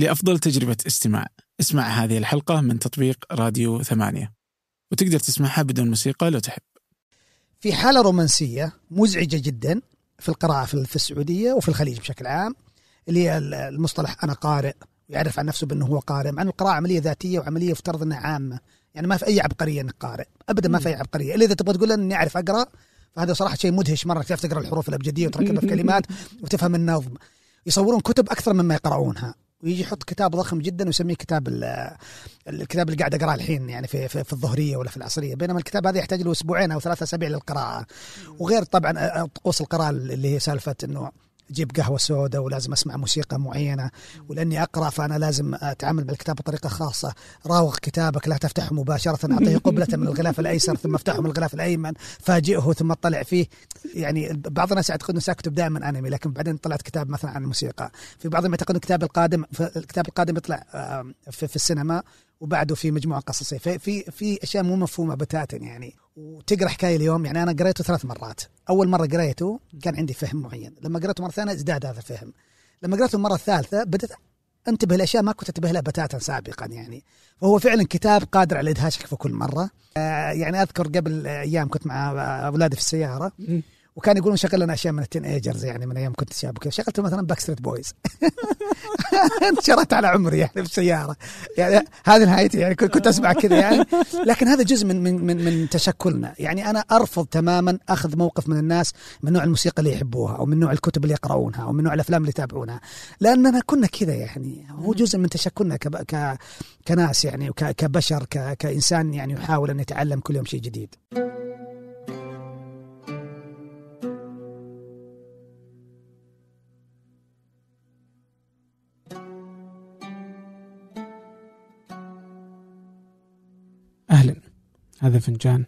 لأفضل تجربة استماع اسمع هذه الحلقة من تطبيق راديو 8، وتقدر تسمعها بدون موسيقى لو تحب. في حالة رومانسية مزعجة جدا في القراءة في السعودية وفي الخليج بشكل عام، اللي هي المصطلح أنا قارئ، يعرف عن نفسه بأنه هو قارئ، مع أن القراءة عملية ذاتية وعملية يفترض أنها عامة، يعني ما في أي عبقرية أنك قارئ أبدا، ما في أي عبقرية، إلا إذا تبغى تقول أني أعرف أقرأ، فهذا صراحة شيء مدهش مرة، تعرف تقرأ الحروف الأبجدية وتركبها في كلمات وتفهم النظم. يصورون كتب أكثر مما يقرؤونها، ويجي يحط كتاب ضخم جدا ويسميه كتاب الكتاب اللي قاعد اقراه الحين، يعني في الظهريه ولا في العصريه، بينما الكتاب هذا يحتاج له اسبوعين او 3 أسابيع للقراءه، وغير طبعا طقوس القراءه اللي هي سالفه انه جيب قهوه سوداء ولازم اسمع موسيقى معينه، ولاني اقرا فانا لازم اتعامل بالكتاب بطريقه خاصه، راوغ كتابك لا تفتحه مباشره، اعطيه قبله من الغلاف الايسر ثم افتحه من الغلاف الايمن، فاجئه ثم اطلع فيه. يعني بعض الناس يعتقدون انه كتب دائما انمي، لكن بعدين طلعت كتاب مثلا عن الموسيقى، في بعضهم يعتقد الكتاب القادم يطلع في السينما، وبعده في مجموعه قصصيه، في اشياء مو مفهومه بتاتا يعني. وتقرا حكايه اليوم، يعني انا قريته 3 مرات، اول مره قريته كان عندي فهم معين، لما قريته مره ثانيه ازداد هذا الفهم، لما قريته المره الثالثه بدات انتبه لاشياء ما كنت انتبه لها بتاتا سابقا يعني. فهو فعلا كتاب قادر على ادهاشك في كل مره. يعني اذكر قبل ايام كنت مع اولادي في السياره، وكان يقولون شغل لنا اشياء من التين ايجرز، يعني من ايام كنت شاب وكذا، شغلت مثلا باكستريت بويز انشرت على عمري يعني في السياره، يعني هذه نهايتي، يعني كنت اسمع كذا يعني. لكن هذا جزء من من من تشكلنا، يعني انا ارفض تماما اخذ موقف من الناس من نوع الموسيقى اللي يحبوها، او من نوع الكتب اللي يقرؤونها، او من نوع الافلام اللي يتابعونها، لاننا كنا كذا يعني. هو جزء من تشكلنا كناس يعني، وكبشر كانسان يعني يحاول ان يتعلم كل يوم شيء جديد. أهلا، هذا فنجان،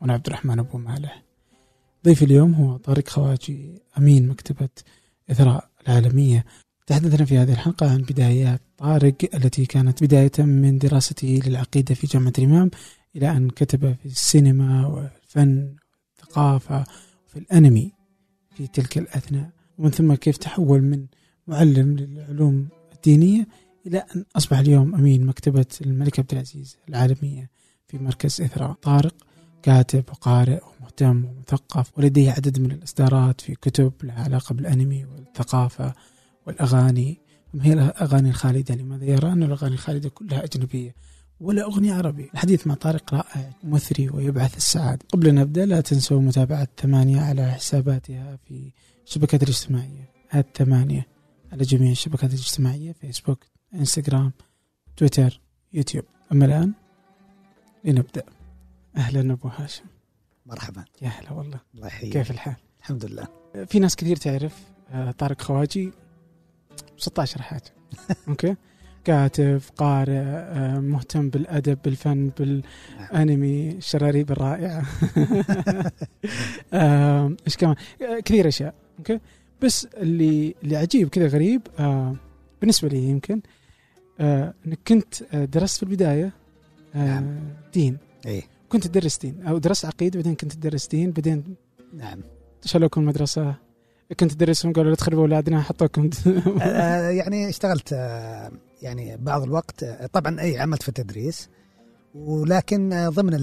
وأنا عبد الرحمن أبو مالح. ضيف اليوم هو طارق خواجي، أمين مكتبة إثراء العالمية. تحدثنا في هذه الحلقة عن بدايات طارق، التي كانت بداية من دراسته للعقيدة في جامعة الإمام، إلى أن كتب في السينما والفن والثقافة وفي الأنمي في تلك الأثناء، ومن ثم كيف تحول من معلم للعلوم الدينية إلى أن أصبح اليوم أمين مكتبة الملك عبد العزيز العالمية في مركز إثراء. طارق كاتب وقارئ ومهتم ومثقف، ولديه عدد من الإصدارات في كتب لها علاقة بالأنمي والثقافة والأغاني. ما هي الأغاني الخالدة؟ لماذا يرى أن الأغاني الخالدة كلها أجنبية ولا أغنية عربية؟ الحديث مع طارق رائع مثري ويبعث السعادة. قبل أن نبدأ، لا تنسوا متابعة 8 على حساباتها في الشبكات الاجتماعية، @8 على جميع الشبكات الاجتماعية، فيسبوك، إنستغرام، تويتر، يوتيوب. أما الآن لنبدأ. أهلا أبو هاشم. مرحبا. يا هلا والله. الله يحييك. كيف الحال؟ الحمد لله. في ناس كثير تعرف طارق خواجي 16 حاجة أوكي؟ كاتب، قارئ، مهتم بالأدب، بالفن، بالأنمي، الشراريب الرائعة، إيش كمان، كثير أشياء أوكي؟ بس اللي عجيب كذا غريب بالنسبة لي يمكن أنك كنت درست في البداية نعم. دين. ايه كنت تدرس دين او درست عقيده، بعدين كنت تدرس دين، بعدين نعم شالوكم المدرسه، كنت تدرسون قالوا لا تخربوا اولادنا حطوكم يعني اشتغلت يعني بعض الوقت طبعا اي عملت في التدريس، ولكن ضمن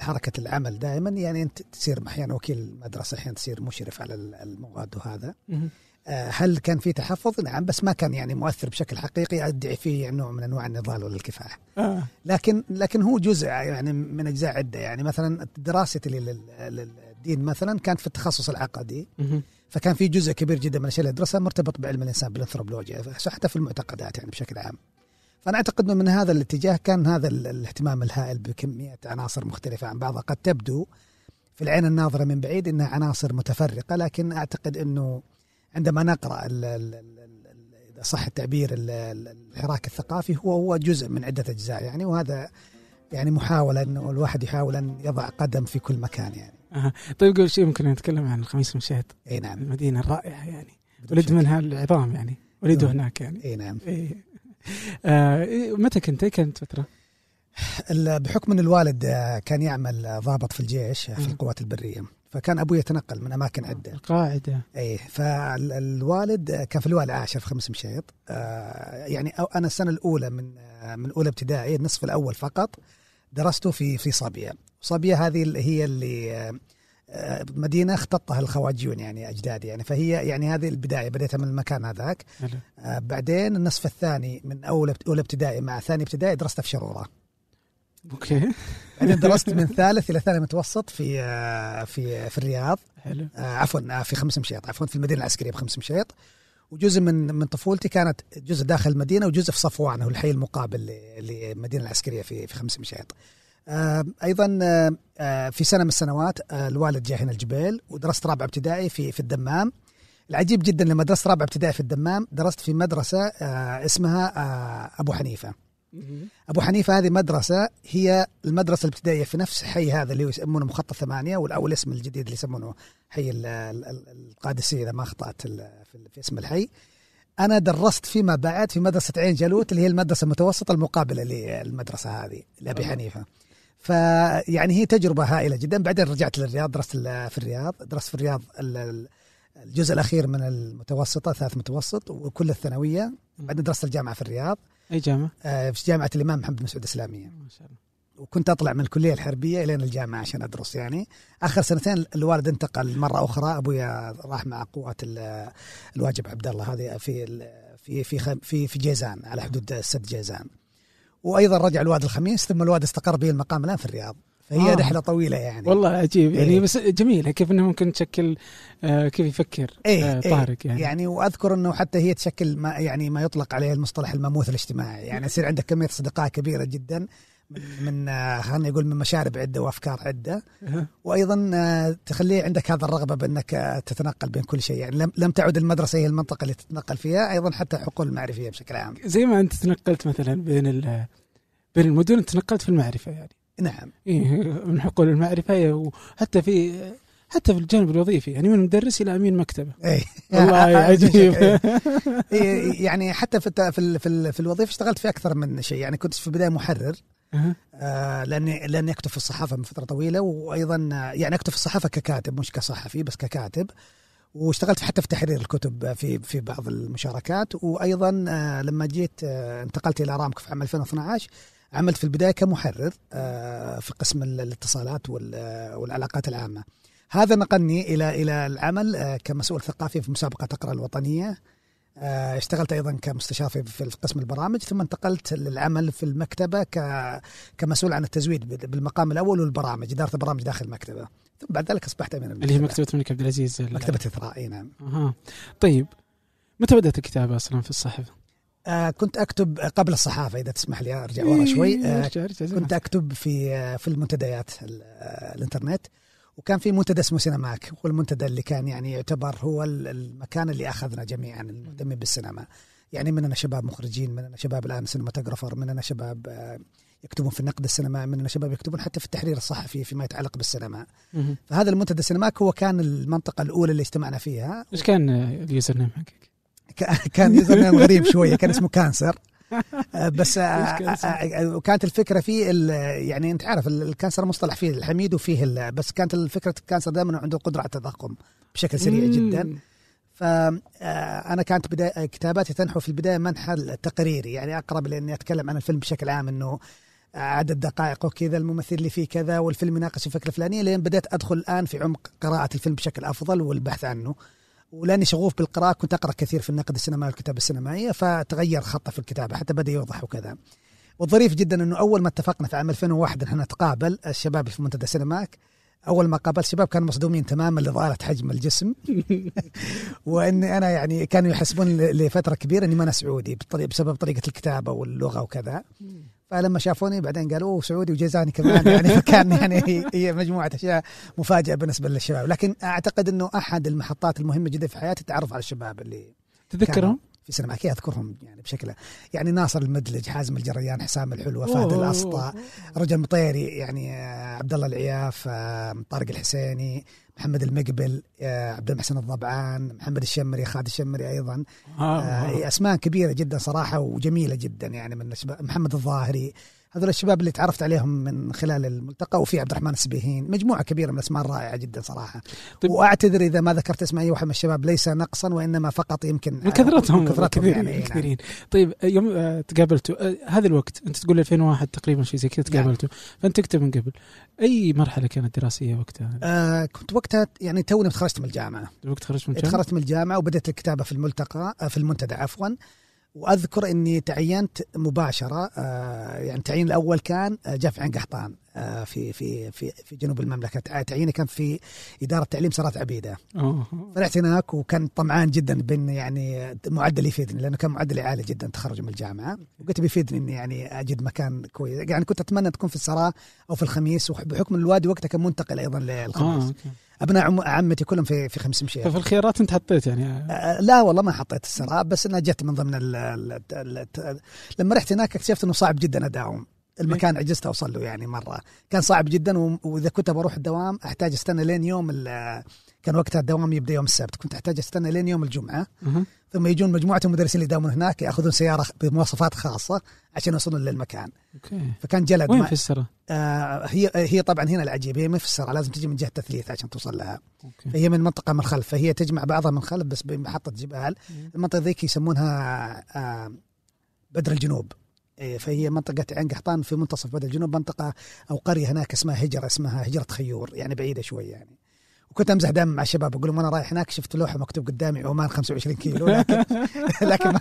حركه العمل دائما يعني انت تصير احيانا وكيل المدرسه، احيانا تصير مشرف على المواد وهذا هل كان في تحفظ؟ نعم، بس ما كان يعني مؤثر بشكل حقيقي أدعي فيه نوع من أنواع النضال ولا الكفاح. لكن هو جزء يعني من أجزاء عدة، يعني مثلا دراستي للدين مثلا كانت في التخصص العقدي، فكان في جزء كبير جدا من الأشياء اللي أدرسها مرتبط بعلم الإنسان، بالأنثروبولوجيا، حتى في المعتقدات يعني بشكل عام. فأنا أعتقد أنه من هذا الاتجاه كان هذا الاهتمام الهائل بكمية عناصر مختلفة عن بعضها، قد تبدو في العين الناظرة من بعيد أنها عناصر متفرقة، لكن أعتقد أنه عندما نقرأ صح التعبير الحراك الثقافي هو جزء من عدة أجزاء يعني، وهذا يعني محاولة أنه الواحد يحاول أن يضع قدم في كل مكان يعني. طيب قول شيء، ممكن نتكلم عن خمس مشيط. اي نعم. المدينة الرائعة يعني، ولد منها العظام يعني، ولده هناك يعني. اي نعم. متى كنت فترة؟ بحكم أن الوالد كان يعمل ضابط في الجيش في القوات البرية، فكان أبوي يتنقل من أماكن عدة. القاعدة. إيه، فالوالد كان في الوالي عاشر في خمس مشيط. يعني أنا السنة الأولى من أولى ابتدائي النصف الأول فقط درسته في صبيا. صبيا هذه هي اللي مدينة اختطها الخواجيون يعني أجدادي يعني، فهي يعني هذه البداية، بديتها من المكان هذاك. بعدين النصف الثاني من أولى ابتدائي مع ثاني ابتدائي درست في شرورة. اوكي. بعدين درست من ثالث الى ثاني متوسط في الرياض. حلو. عفوا في خمس مشيط، عفوا في المدينه العسكريه بخمس مشيط. وجزء من طفولتي كانت جزء داخل المدينه وجزء في صفوان وهو الحي المقابل للمدينه العسكريه في خمس مشيط. ايضا في سنه من السنوات الوالد جاء هنا الجبيل ودرست رابع ابتدائي في الدمام. العجيب جدا لما درست رابع ابتدائي في الدمام درست في مدرسه اسمها ابو حنيفه. أبو حنيفة هذه مدرسة هي المدرسة الابتدائية في نفس حي هذا اللي يسمونه مخطط 8 والأول اسم الجديد اللي يسمونه حي القادسية إذا ما أخطأت في اسم الحي. أنا درست فيما بعد في مدرسة عين جالوت اللي هي المدرسة المتوسطة المقابلة للمدرسة هذه لأبي حنيفة. فيعني هي تجربة هائلة جدا. بعدين رجعت للرياض، درست في الرياض الجزء الأخير من المتوسطة ثالث متوسط وكل الثانوية. بعدين درست الجامعة في الرياض. أي جامعة؟ في جامعة الإمام محمد بن سعود الإسلامية. ما شاء الله. وكنت أطلع من الكلية الحربية إلى الجامعة عشان أدرس يعني. آخر سنتين الوالد انتقل مرة أخرى، أبويا راح مع قوة الواجب عبد الله هذه في في في في جيزان على حدود السد جيزان. وأيضا رجع الوالد الخميس، ثم الوالد استقر به المقام الآن في الرياض. فهي رحلة طويلة يعني. والله عجيب يعني. بس جميلة كيف إنه ممكن تشكل كيف يفكر طارق يعني. يعني وأذكر إنه حتى هي تشكل ما يعني ما يطلق عليه المصطلح الماموث الاجتماعي يعني. يصير عندك كمية أصدقاء كبيرة جدا من خلينا نقول من مشارب عدة وأفكار عدة، وأيضا تخليه عندك هذا الرغبة بأنك تتنقل بين كل شيء يعني. لم تعد المدرسة هي المنطقة اللي تتنقل فيها، أيضا حتى الحقول المعرفية بشكل عام. زي ما أنت تنقلت مثلا بين المدن تنقلت في المعرفة يعني. نعم. من حقول المعرفة وحتى حتى في الجانب الوظيفي يعني، من مدرس إلى أمين مكتبة. والله عجيب. يعني حتى في الوظيفة اشتغلت في أكثر من شيء يعني. كنت في البداية محرر لأني أكتب في الصحافة من فترة طويلة، وأيضا يعني أكتب في الصحافة ككاتب مش كصحفي بس ككاتب. واشتغلت حتى في تحرير الكتب في بعض المشاركات. وأيضا لما جيت انتقلت إلى أرامكو في عام 2012 عملت في البداية كمحرر في قسم الاتصالات والعلاقات العامة. هذا نقلني إلى العمل كمسؤول ثقافي في مسابقة تقرأ الوطنية. اشتغلت أيضا كمستشار في قسم البرامج، ثم انتقلت للعمل في المكتبة كمسؤول عن التزويد بالمقام الأول والبرامج، إدارة البرامج داخل المكتبة. ثم بعد ذلك أصبحت أمين المكتبة اللي هي مكتبة الملك عبد العزيز، مكتبة إثراء. نعم. طيب متى بدأت الكتابة أصلا في الصحف؟ كنت أكتب قبل الصحافة إذا تسمح لي أرجع ورا شوي. كنت أكتب في المنتديات الإنترنت، وكان في منتدى اسمه سينماك، هو المنتدى اللي كان يعني يعتبر هو المكان اللي أخذنا جميعا المهتمين بالسينما يعني. مننا شباب مخرجين، مننا شباب الآن سينماتوغرافر، مننا شباب يكتبون في النقد السينمائي، مننا شباب يكتبون حتى في التحرير الصحفي فيما يتعلق بالسينما. فهذا المنتدى سينماك هو كان المنطقة الأولى اللي اجتمعنا فيها. إيش كان اليوزر نيم حقك؟ كان يظهر غريب شوية، كان اسمه كانسر بس. وكانت الفكرة فيه يعني أنت عارف الكانسر مصطلح فيه الحميد وفيه، بس كانت الفكرة الكانسر دائما عنده قدرة على التضخم بشكل سريع جدا. فأنا كانت كتاباتي تنحو في البداية منحى تقريري يعني، أقرب لأني أتكلم عن الفيلم بشكل عام، أنه عدد دقائق وكذا، الممثل اللي فيه كذا، والفيلم يناقش الفكرة الفلانية. لين بدأت أدخل الآن في عمق قراءة الفيلم بشكل أفضل والبحث عنه. ولاني شغوف بالقراءة كنت أقرأ كثير في النقد السينمائي والكتابة السينمائية، فتغير خطة في الكتابة حتى بدأ يوضح وكذا. والظريف جدا أنه أول ما اتفقنا في عام 2001 إحنا نتقابل الشباب في منتدى سينماك، أول ما قابل الشباب كانوا مصدومين تماما لضالة حجم الجسم وأن أنا يعني كانوا يحسبون لفترة كبيرة أني ما أنا سعودي بسبب طريقة الكتابة واللغة وكذا. فلما شافوني بعدين قالوا سعودي وجيزاني كمان يعني. فكان يعني هي مجموعة أشياء مفاجئة بالنسبة للشباب. لكن أعتقد أنه أحد المحطات المهمة جدا في حياتي تعرف على الشباب اللي تذكرهم في سينماكية. أذكرهم يعني بشكل يعني ناصر المدلج، حازم الجريان، حسام الحلوة، فادي الأسطا، رجل مطيري يعني، عبدالله العياف، طارق الحسيني، محمد المقبل، عبد المحسن الضبعان، محمد الشمري، خالد الشمري أيضا. أسماء كبيرة جدا صراحة وجميلة جدا يعني. من محمد الظاهري، هذول الشباب اللي تعرفت عليهم من خلال الملتقى، وفي عبد الرحمن السبيهين، مجموعة كبيرة من الأسماء الرائعة جدا صراحة. طيب وأعتذر إذا ما ذكرت اسم أي واحد من الشباب ليس نقصا، وإنما فقط يمكن من كثرتهم كثيرين يعني كثيرين. طيب يوم تقابلتوا هذا الوقت، أنت تقول 2001 تقريبا شيء زي كذا تقابلتوا، فأنت تكتب من قبل، أي مرحلة كانت دراسية وقتها؟ كنت وقتها يعني توني تخرجت من الجامعة. تخرجت من الجامعة وبدأت الكتابة في الملتقى في المنتدى عفوا. وأذكر أني تعينت مباشرة، يعني التعيين الأول كان جاء في عين قحطان في في في في جنوب المملكة. تعييني كان في إدارة تعليم سرات عبيدة. طلعت هناك وكان طمعان جدا بأن يعني معدل يفيدني، لأنه كان معدلي عالي جدا تخرج من الجامعة، وقلت بيفيدني أني يعني أجد مكان كويس. يعني كنت أتمنى تكون في السراء أو في الخميس، وبحكم الوادي وقتها كان منتقل أيضا للخميس. أبناء عمتي كلهم في خمس مشيط. ففي الخيارات أنت حطيت يعني؟ لا والله ما حطيت السراء، بس أنا جت من ضمن لما رحت هناك اكتشفت أنه صعب جدا أداوم المكان، عجزت أوصل له يعني مرة، كان صعب جدا. وإذا كنت بروح الدوام أحتاج أستنى لين يوم كان وقتها الدوام يبدأ يوم السبت، كنت أحتاج أستنى لين يوم الجمعة. ثم يجون مجموعة المدرسين اللي يداومون هناك يأخذون سيارة بمواصفات خاصة عشان يوصلون للمكان. فكان جلد. وين في السرة؟ هي طبعا هنا العجيب، هي ما في السرة، لازم تجي من جهة التثليث عشان توصل لها. فهي من منطقة من الخلف، فهي تجمع بعضها من الخلف بس بمحطة جبال. المنطقة ذيك يسمونها بدر الجنوب، فهي منطقة عين قحطان في منتصف بدر الجنوب، منطقة أو قرية هناك اسمها هجرة، اسمها هجرة خيور، يعني بعيدة شوي يعني. وكنت أمزح دائما مع الشباب أقول لهم أنا رايح هناك، شفت لوحة مكتوب قدامي عمان 25 كيلو لكن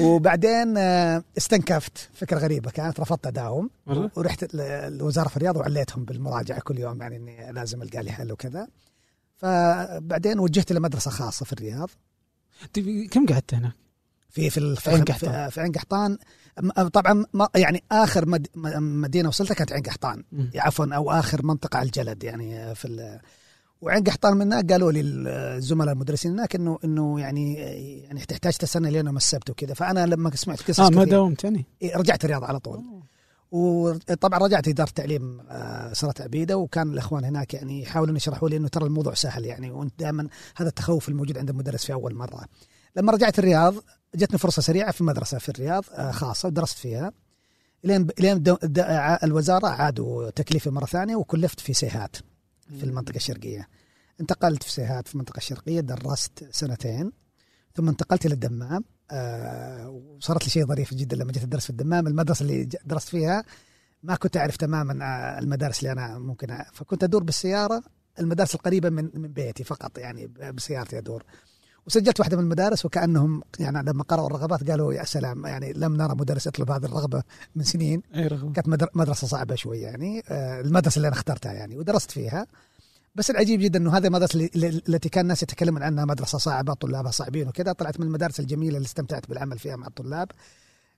وبعدين استنكفت، فكرة غريبة كانت، رفضت أداوم ورحت لوزارة في الرياض وعليتهم بالمراجعة كل يوم، يعني إني لازم ألقى لي حل وكذا. فبعدين وجهت لمدرسة خاصة في الرياض. كم قعدت هناك؟ في عين قحطان طبعا، يعني اخر مدينه وصلتها كانت عين قحطان، عفوا او اخر منطقه على الجلد يعني وعين قحطان. من هناك قالوا لي الزملاء المدرسين هناك انه يعني تحتاج تستنى لانه مسبت وكذا. فانا لما سمعت قصص ما داومت يعني، رجعت الرياض على طول. وطبعا رجعت إدارة تعليم سرات عبيدة، وكان الأخوان هناك يعني يحاولون يشرحوا لي أنه ترى الموضوع سهل يعني، وأنت دائما هذا التخوف الموجود عند المدرس في أول مرة. لما رجعت الرياض جتني فرصة سريعة في مدرسة في الرياض خاصة، ودرست فيها لين الوزارة عادوا تكليفي مرة ثانية، وكلفت في سيهات في المنطقة الشرقية. انتقلت في سيهات في المنطقة الشرقية، درست سنتين ثم انتقلت إلى الدمام. وصارت لي شيء ظريف جدا لما جيت أدرس في الدمام، المدرسة اللي درست فيها ما كنت أعرف تماما المدارس اللي أنا ممكن فكنت أدور بالسيارة المدارس القريبة من بيتي فقط، يعني بسيارتي أدور. وسجلت واحدة من المدارس، وكأنهم يعني لما قرأوا الرغبات قالوا يا سلام، يعني لم نرى مدرس يطلب هذه الرغبة من سنين. كانت مدرسة صعبة شوي يعني، المدرسة اللي أنا اخترتها يعني، ودرست فيها. بس العجيب جدا انه هذه المدرسه التي كان الناس يتكلمون عنها مدرسه صعبه، طلابها صعبين وكذا، طلعت من المدارس الجميله اللي استمتعت بالعمل فيها مع الطلاب،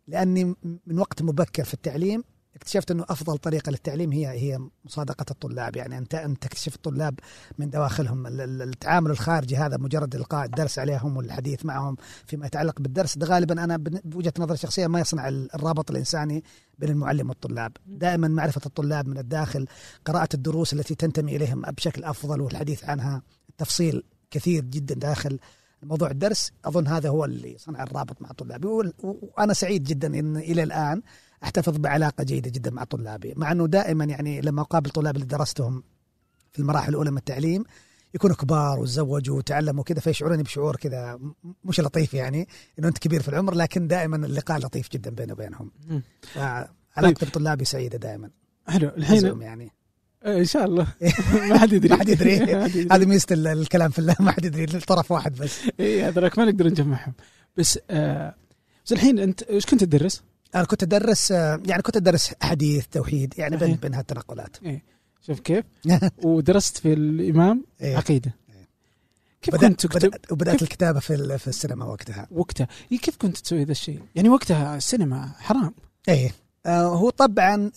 لاني من وقت مبكر في التعليم اكتشفت انه افضل طريقه للتعليم هي مصادقه الطلاب، يعني ان تكتشف الطلاب من دواخلهم. التعامل الخارجي هذا مجرد القاء الدرس عليهم والحديث معهم فيما يتعلق بالدرس، ده غالبا انا بوجهه نظري الشخصيه ما يصنع الرابط الانساني بين المعلم والطلاب. دائما معرفه الطلاب من الداخل، قراءه الدروس التي تنتمي اليهم بشكل افضل والحديث عنها، التفصيل كثير جدا داخل موضوع الدرس، اظن هذا هو اللي صنع الرابط مع طلابي. وانا سعيد جدا ان الى الان احتفظ بعلاقة جيدة جدا مع طلابي، مع أنه دائما يعني لما أقابل طلاب اللي درستهم في المراحل الأولى من التعليم يكونوا كبار وتزوجوا وتعلموا كذا، فيشعروني بشعور كذا مش لطيف، يعني إنه أنت كبير في العمر، لكن دائما اللقاء لطيف جدا بيني وبينهم. علاقة طلابي سعيدة دائما. حلو الحين يعني إن شاء الله ما حد يدري هذه ميزة الكلام في الله، ما حد يدري الطرف واحد بس. إيه هذاك ما نقدر نجمعهم بس الحين أنت إيش كنت تدرس؟ أنا كنت أدرس حديث توحيد يعني بين هالتنقلات. شوف كيف. ودرست في الإمام عقيدة. كيف كنت تكتب؟ وبدأت الكتابة في السينما وقتها. كيف كنت تسوي هذا الشيء؟ يعني وقتها السينما حرام. هو طبعا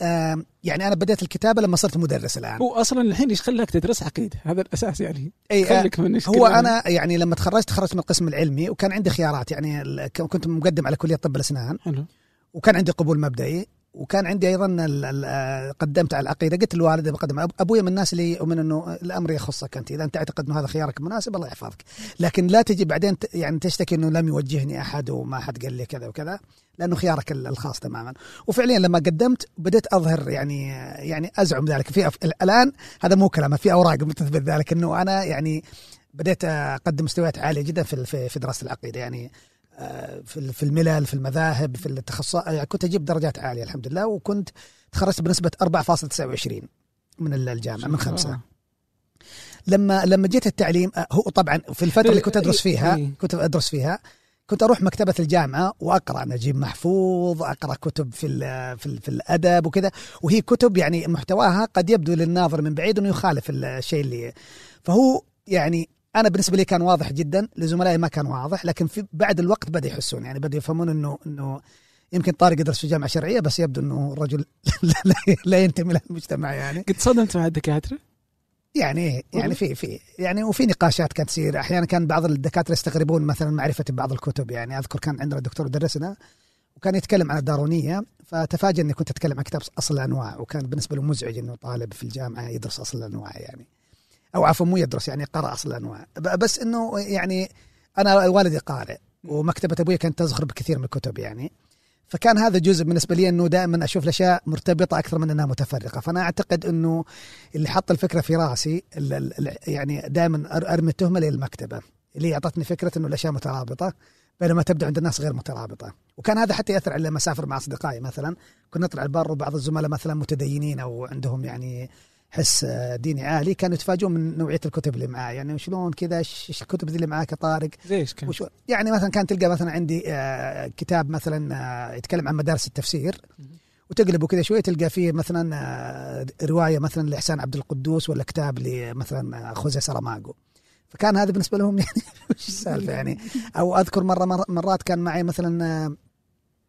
يعني أنا بدأت الكتابة لما صرت مدرس الآن. هو أصلا الحين إيش خلاك تدرس عقيدة؟ هذا الأساس يعني. هو أنا يعني لما تخرجت من القسم العلمي، وكان عندي خيارات، يعني كنت مقدم على كلية طب الأسنان. حلو. وكان عندي قبول مبدئي، وكان عندي أيضا قدمت على العقيدة، قلت للوالدة بقدم، أبويا من الناس اللي يؤمن أنه الأمر يخصك أنت، إذا أنت تعتقد أنه هذا خيارك مناسب الله يحفظك، لكن لا تجي بعدين يعني تشتكي أنه لم يوجهني أحد وما أحد قال لي كذا وكذا، لأنه خيارك الخاص تماما. وفعليا لما قدمت بدأت أظهر يعني أزعم ذلك في الآن، هذا مو كلام، في أوراق بتثبت ذلك، أنه أنا يعني بدأت أقدم مستويات عالية جدا في دراسة العقيدة، يعني في الملل، في المذاهب، في التخصص، يعني كنت أجيب درجات عالية الحمد لله، وكنت تخرجت بنسبة 4.29 من الجامعة من 5. لما جيت التعليم، هو طبعا في الفترة اللي كنت أدرس فيها كنت أروح مكتبة الجامعة وأقرأ نجيب محفوظ، أقرأ كتب في الأدب وكذا، وهي كتب يعني محتواها قد يبدو للناظر من بعيد أنه يخالف الشيء اللي فهو يعني أنا بالنسبة لي كان واضح جدا، لزملائي ما كان واضح، لكن في بعد الوقت بدأ يحسون، يعني بدأ يفهمون إنه يمكن طارق يدرس في جامعة شرعية بس يبدو إنه الرجل لا ينتمي للمجتمع. يعني كنت صدمت مع الدكاترة يعني في يعني، وفي نقاشات كانت تصير أحيانا، كان بعض الدكاترة يستغربون مثلا معرفتي بعض الكتب، يعني أذكر كان عندنا دكتور درسنا وكان يتكلم عن الدارونية، فتفاجأ إني كنت أتكلم عن كتاب أصل الأنواع، وكان بالنسبة له مزعج إنه طالب في الجامعة يدرس أصل الأنواع، يعني أو عفوا مو يدرس، يعني قرأ أصل الأنواع، بس إنه يعني أنا والدي قارئ ومكتبة أبوي كانت تزخر بكثير من الكتب، يعني فكان هذا جزء بالنسبة لي إنه دائما أشوف الأشياء مرتبطة أكثر من أنها متفرقة. فأنا أعتقد إنه اللي حط الفكرة في رأسي يعني دائما أرمي التهمة للمكتبة اللي أعطتني فكرة إنه الأشياء مترابطة بينما تبدو عند الناس غير مترابطة، وكان هذا حتى يأثر على مسافر مع أصدقائي، مثلا كنا نطلع البر وبعض الزملاء مثلا متدينين أو عندهم يعني حس ديني عالي كانوا يتفاجئون من نوعية الكتب اللي معاي، يعني وشلون كذا الكتب اللي معاك يا طارق، يعني مثلا كان تلقى مثلا عندي كتاب مثلا يتكلم عن مدارس التفسير، وتقلبه كذا شوية تلقى فيه مثلا رواية مثلا لإحسان عبد القدوس، ولا كتاب مثلا خورخي ساراماغو، فكان هذا بالنسبة لهم يعني وش السالفة يعني. أو أذكر مرات كان معي مثلا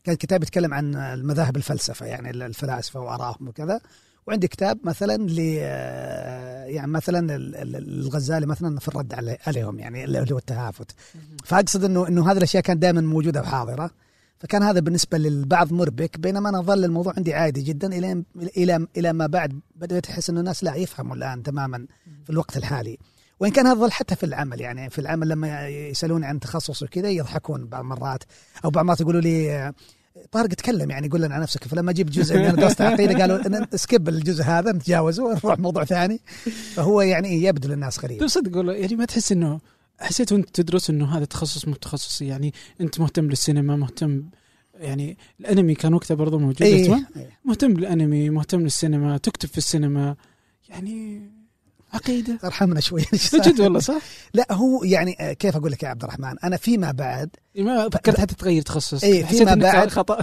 كان كتاب يتكلم عن المذاهب الفلسفة، يعني الفلاسفة وأراهم وكذا، وعندي كتاب مثلا يعني مثلا الغزالي مثلا في الرد عليهم، يعني اللي هو التهافت. فاقصد انه هذه الاشياء كانت دائما موجوده وحاضره، فكان هذا بالنسبه للبعض مربك، بينما انا ظل الموضوع عندي عادي جدا الى ما بعد بدات احس انه الناس لا يفهموا الان تماما في الوقت الحالي، وإن كان هذا ظل حتى في العمل، يعني في العمل لما يسالون عن تخصص وكذا يضحكون بعض مرات، او بعض مرات يقولوا لي طارق تكلم يعني قول لنا عن نفسك، فلما جيب جزء من دراسة العقيدة قالوا نسكب الجزء هذا نتجاوزه ونروح موضوع ثاني، فهو يعني يبدو للناس غريب. تصدق والله يعني ما تحس انه حسيت وانت تدرس انه هذا تخصص متخصصي، يعني انت مهتم بالسينما، مهتم يعني الانمي كان وقتها برضه موجود، مهتم بالانمي، مهتم بالسينما، تكتب في السينما، يعني عقيدة ارحمنا شوي جد والله صح. لا هو يعني كيف أقول لك يا عبد الرحمن، أنا فيما بعد ما فكرت حتى تغير تخصص، حسيت إنك خطأ.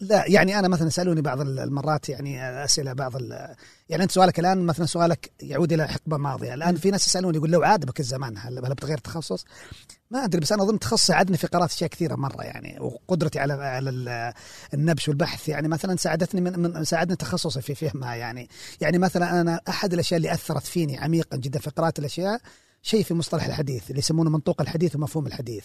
لا يعني أنا مثلا سألوني بعض المرات يعني أسئلة بعض يعني أنت سؤالك الآن مثلا سؤالك يعود إلى حقبة ماضية، الآن في ناس يسألوني يقول لو عاد بك الزمان هل بتغير تخصص؟ ما أدري، بس أنا أظن تخصص عدني في قراءة أشياء كثيرة مرة، يعني وقدرتي على النبش والبحث يعني مثلا ساعدتني ساعدني تخصصي في فهمها، يعني مثلا أنا أحد الأشياء اللي أثرت فيني عميقا جدا في قراءة الأشياء شيء في مصطلح الحديث اللي يسمونه منطوق الحديث ومفهوم الحديث.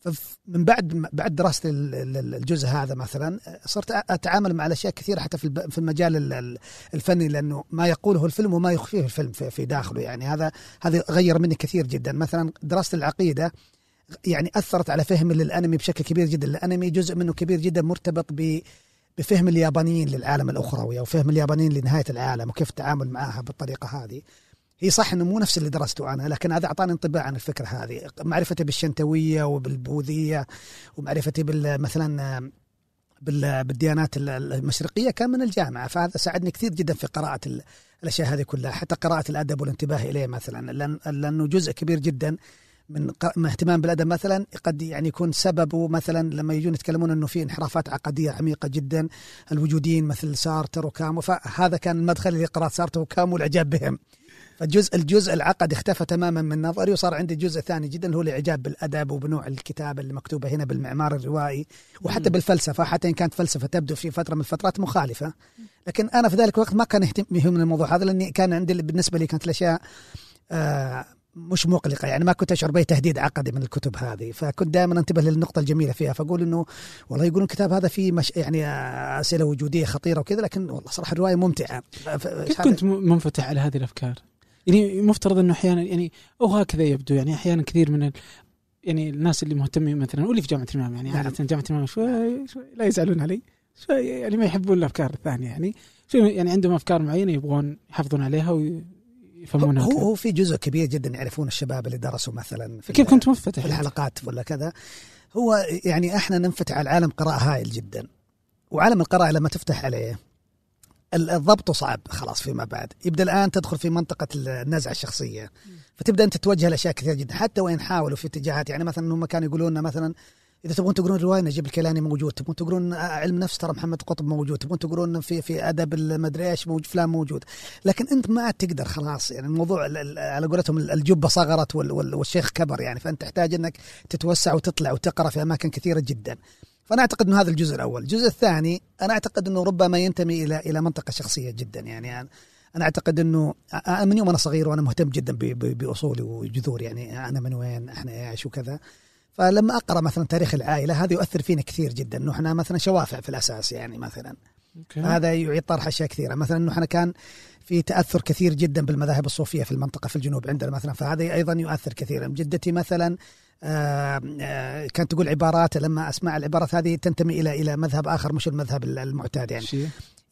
فمن بعد دراسة الجزء هذا مثلا صرت أتعامل مع الأشياء كثيرة حتى في المجال الفني، لأنه ما يقوله الفيلم وما يخفيه الفيلم في داخله، يعني هذا غير مني كثير جدا. مثلا دراسة العقيدة يعني أثرت على فهمي للأنمي بشكل كبير جدا، الأنمي جزء منه كبير جدا مرتبط بفهم اليابانيين للعالم الأخروي وفهم اليابانيين لنهاية العالم وكيف التعامل معها بالطريقة هذه. هي صح إنه مو نفس اللي درسته أنا، لكن هذا أعطاني انطباع عن الفكرة هذه، معرفتي بالشنتوية وبالبوذية ومعرفتي مثلا بالديانات المشرقية كان من الجامعة، فهذا ساعدني كثير جدا في قراءة الأشياء هذه كلها، حتى قراءة الأدب والانتباه إليه مثلا، لأنه جزء كبير جدا من اهتمام بالأدب مثلا قد يعني يكون سببه مثلا لما يجون يتكلمون أنه في انحرافات عقدية عميقة جدا الوجودين مثل سارتر وكامو، فهذا كان المدخل لقراءة سارتر وكامو والإعجاب بهم. الجزء العقد اختفى تماما من نظري، وصار عندي جزء ثاني جدا هو الإعجاب بالأدب وبنوع الكتابة اللي مكتوبة هنا بالمعمار الروائي، وحتى بالفلسفة، حتى إن كانت فلسفة تبدو في فترة من الفترات مخالفة، لكن أنا في ذلك الوقت ما كان يهمني الموضوع هذا، لأني كان عندي بالنسبة لي كانت الأشياء مش مقلقة، يعني ما كنت أشعر بأي تهديد عقدي من الكتب هذه، فكنت دائما أنتبه للنقطة الجميلة فيها، فأقول إنه والله يقولون الكتاب هذا فيه يعني أسئلة وجودية خطيرة وكذا، لكن والله صراحة الرواية ممتعة. كنت منفتح على هذه الأفكار، يعني مفترض إنه أحيانا يعني أو هكذا يبدو، يعني أحيانا كثير من يعني الناس اللي مهتمين مثلا واللي في جامعة الإمام، يعني عادة جامعة الإمام شوي لا يزعلون علي، شوي يعني ما يحبون الأفكار الثانية، يعني شوي يعني عندهم أفكار معينة يبغون يحافظون عليها يفهمونها. هو في جزء كبير جدا يعرفون الشباب اللي درسوا مثلا في كيف كنت مفتح الحلقات ولا كذا، هو يعني احنا ننفتح على عالم قراءة هائل جدا، وعالم القراءة لما تفتح عليه الضبط صعب خلاص فيما بعد، يبدأ الآن تدخل في منطقة النزعة الشخصية، فتبدأ أنت تتوجه لأشياء كثيرة جدا حتى وإن حاولوا في اتجاهات، يعني مثلا هم كانوا يقولون مثلا إذا تبغون تقرون رواية نجيب الكيلاني موجود، تبغون تقرون علم نفس ترى محمد قطب موجود، تبغون تقرون في أدب المدري إيش موجود فلان موجود، لكن أنت ما تقدر خلاص، يعني الموضوع على قولتهم الجبة صغرت والشيخ كبر، يعني فأنت تحتاج أنك تتوسع وتطلع وتقرأ في أماكن كثيرة جدا. فأنا أعتقد أنه هذا الجزء الأول. الجزء الثاني أنا أعتقد أنه ربما ينتمي إلى منطقة شخصية جدا، يعني أنا أعتقد أنه من يوم أنا صغير وأنا مهتم جدا بأصولي وجذوري، يعني أنا من وين، إحنا إيش وكذا، فلما أقرأ مثلا تاريخ العائلة هذا يؤثر فينا كثير جدا، إنه إحنا مثلا شوافع في الأساس، يعني مثلا هذا يعيد طرح أشياء كثيرة، مثلا إنه إحنا كان في تأثر كثير جدا بالمذاهب الصوفية في المنطقة في الجنوب عندنا مثلا، فهذا أيضا يؤثر كثيرا. جدتي مثلا كانت تقول عبارات لما أسمع العبارات هذه تنتمي إلى مذهب آخر مش المذهب المعتاد،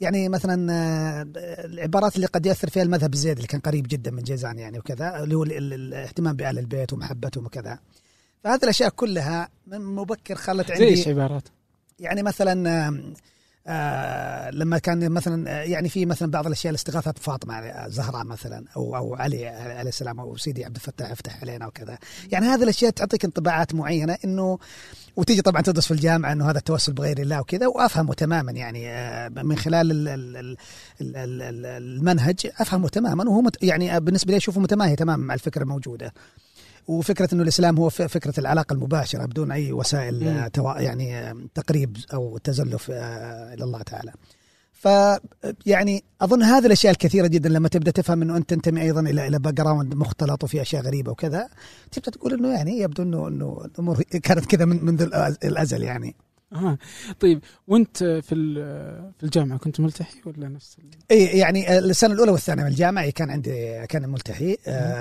يعني مثلا العبارات اللي قد يأثر فيها المذهب الزيد اللي كان قريب جدا من جيزان يعني وكذا، اللي هو الاهتمام بآل البيت ومحبتهم وكذا، فهذه الأشياء كلها من مبكر خلت عندي زي عبارات، يعني مثلا لما كان مثلا يعني في مثلا بعض الأشياء الاستغاثة بفاطمة زهراء مثلا أو علي عليه السلام أو سيدي عبد الفتاح افتح علينا وكذا، يعني هذه الأشياء تعطيك انطباعات معينة إنه، وتيجي طبعا تدرس في الجامعة إنه هذا التوسل بغير الله وكذا، وأفهمه تماما يعني من خلال المنهج أفهمه تماما، وهو يعني بالنسبة لي أشوفه متماهي تماما مع الفكرة الموجودة، وفكرة إنه الإسلام هو فكرة العلاقة المباشرة بدون أي وسائل يعني تقريب أو تزلف إلى الله تعالى. فيعني أظن هذه الأشياء الكثيرة جدا لما تبدأ تفهم إنه أنت تنتمي أيضا إلى باك جراوند مختلط وفي أشياء غريبة وكذا، تبدأ تقول إنه يعني يبدو إنه الأمور كانت كذا منذ الأزل يعني. طيب وانت في الجامعه كنت ملتحي ولا نفس اي يعني السنه الاولى والثانيه من الجامعه كان ملتحي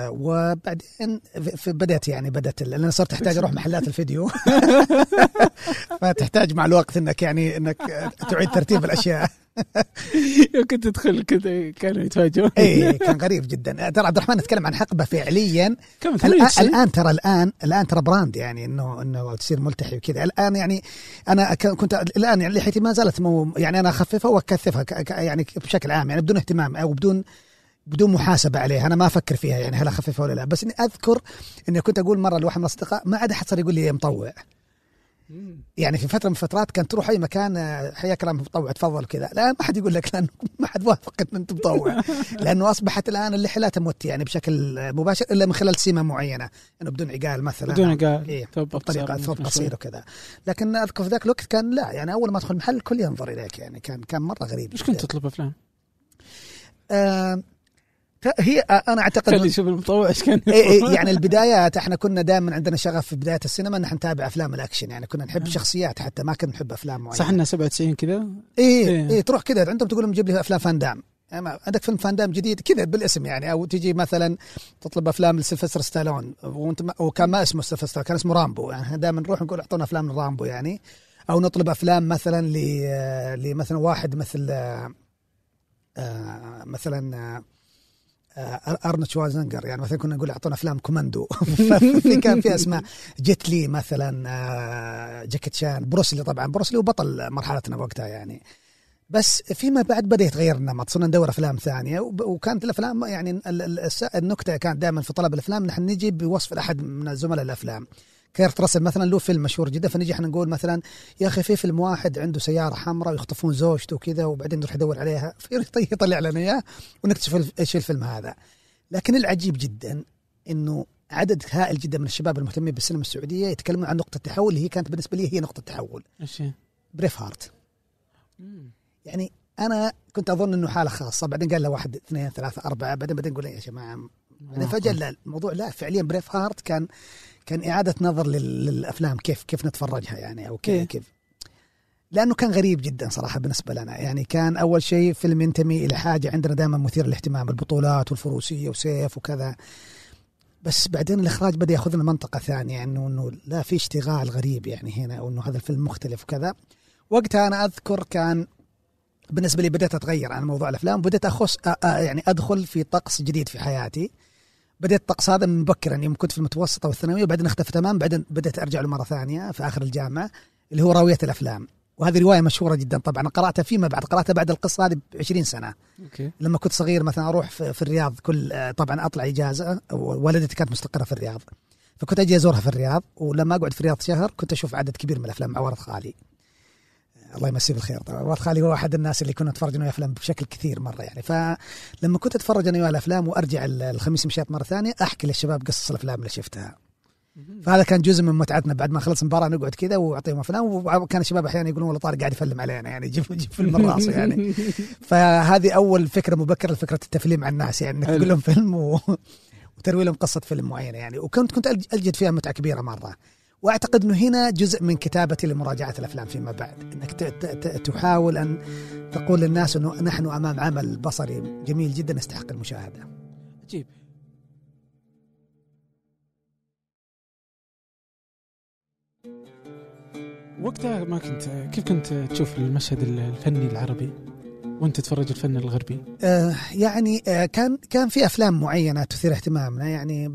وبعدين بدات يعني لأن صرت احتاج اروح محلات الفيديو فتحتاج مع الوقت انك تعيد ترتيب الاشياء. كنت تدخل كذا كانوا يتفاجئون. اي كان غريب جدا. ترى عبد الرحمن نتكلم عن حقبه فعليا الان ترى براند، يعني انه تصير ملتحي وكذا الان، يعني انا كنت الان يعني لحيتي ما زالت يعني انا اخففها واكثفها يعني بشكل عام، يعني بدون اهتمام او بدون محاسبه عليها، انا ما افكر فيها يعني هل اخففها ولا لا، بس اني اذكر اني كنت اقول مره لواحد من الاصدقاء ما عاد حصل يقول لي مطوع، يعني في فتره من فترات كان تروح اي مكان حياك الله مطوع تفضل كذا، لا ما حد يقول لك لأنه ما حد وافقت انت مطوع، لانه اصبحت الان اللحيه لا تموت يعني بشكل مباشر الا من خلال سمه معينه، انه بدون عقال مثلا، بدون عقال بطريقه ثوب قصير وكذا، لكن اذكر في ذاك الوقت كان لا، يعني اول ما ادخل محل الكل ينظر اليك، يعني كان مره غريب. ايش كنت تطلب افلام؟ هي انا اعتقد خلي شوف المطوع ايش كان يعني البدايات احنا كنا دائما عندنا شغف في بدايه السينما ان احنا نتابع افلام الاكشن، يعني كنا نحب شخصيات حتى ما كنا نحب افلام معينه، صح انه 97 كذا اي تروح كذا عندهم تقول لهم جيب لي افلام فان دام، يعني عندك فيلم فان دام جديد كذا بالاسم يعني، او تجي مثلا تطلب افلام لسيلفستر ستالون وكان ما اسمه سيلفستر، كان اسمه رامبو، يعني دائما نروح نقول اعطونا افلام رامبو يعني، او نطلب افلام مثلا لمثلا واحد مثل مثلا أرنولد شوازنجر، يعني مثلا كنا نقول أعطونا أفلام كوماندو في كان في أسماء جيت لي مثلا، جاكيت شان، بروس لي، طبعا بروس لي وبطل مرحلتنا وقتها يعني، بس فيما بعد بدأ يتغير النمط، صرنا ندور أفلام ثانية، وكانت الأفلام يعني النكتة كانت دائما في طلب الأفلام نحن نجي بوصف لأحد من زملاء الأفلام، كيرت راسل مثلا له فيلم مشهور جدا، فنجي احنا نقول مثلا يا اخي في فيلم واحد عنده سياره حمراء ويخطفون زوجته وكذا، وبعدين نروح ندور عليها يطلع لنا اياه ونكتشف ايش الفيلم هذا. لكن العجيب جدا انه عدد هائل جدا من الشباب المهتمين بالسينما السعوديه يتكلمون عن نقطه تحول، اللي هي كانت بالنسبه لي هي نقطه تحول بريف هارت. يعني انا كنت اظن انه حاله خاصه، بعدين قال له 1 2 3 4، بعدين نقول يا جماعه هذا فجأة الموضوع. لا فعليا بريف هارت كان إعادة نظر للأفلام كيف نتفرجها يعني، أو كيف لأنه كان غريب جدا صراحة بالنسبة لنا. يعني كان أول شيء فيلم ينتمي إلى حاجة عندنا دائما مثير للاهتمام، البطولات والفروسية وسيف وكذا، بس بعدين الإخراج بدأ يأخذنا منطقة ثانية، إنه لا في اشتغال غريب يعني هنا، وإنه هذا الفيلم مختلف وكذا. وقتها أنا أذكر كان بالنسبة لي بدأت أتغير عن موضوع الأفلام، بدأت يعني أدخل في طقس جديد في حياتي. بدأت الطقس هذا من مبكرا، يعني كنت في المتوسطة والثانوية وبعدين اختفى تمام، بعدين بدأت أرجع له مرة ثانية في آخر الجامعة، اللي هو راوية الأفلام. وهذه رواية مشهورة جدا طبعا، قرأتها فيما بعد، قرأتها بعد القصة هذه ب20 سنة. أوكي. لما كنت صغير مثلا أروح في الرياض، كل طبعا أطلع إجازة، والدتي كانت مستقرة في الرياض، فكنت أجي أزورها في الرياض، ولما أقعد في الرياض شهر كنت أشوف عدد كبير من الأفلام مع ورد خالي، الله يمسيه بالخير. طبعا ورد خالي هو أحد الناس اللي كنا نتفرج على أفلام بشكل كثير مرة يعني. فلما كنت أتفرج على الأفلام وأرجع الخميس مشيط مرة ثانية أحكي للشباب قصص الأفلام اللي شفتها، فهذا كان جزء من متعتنا. بعد ما خلص مباراة نقعد كذا وأعطيهم أفلام، وكان الشباب أحيانا يقولون والله طارق قاعد يفلم علينا يعني، جيب فيلم الرأس يعني. فهذه أول فكرة مبكرة لفكرة التفليم على الناس، يعني إنك تقول لهم فيلم وتروي لهم قصة فيلم معينة يعني. وكنت أجد فيها متعة كبيرة مرة. وأعتقد أنه هنا جزء من كتابتي لمراجعة الأفلام فيما بعد، أنك تحاول أن تقول للناس أنه نحن أمام عمل بصري جميل جدا يستحق المشاهدة. عجيب. وقتها ما كنت كيف كنت تشوف المشهد الفني العربي وانت تتفرج الفن الغربي؟ يعني كان في افلام معينه تثير اهتمامنا يعني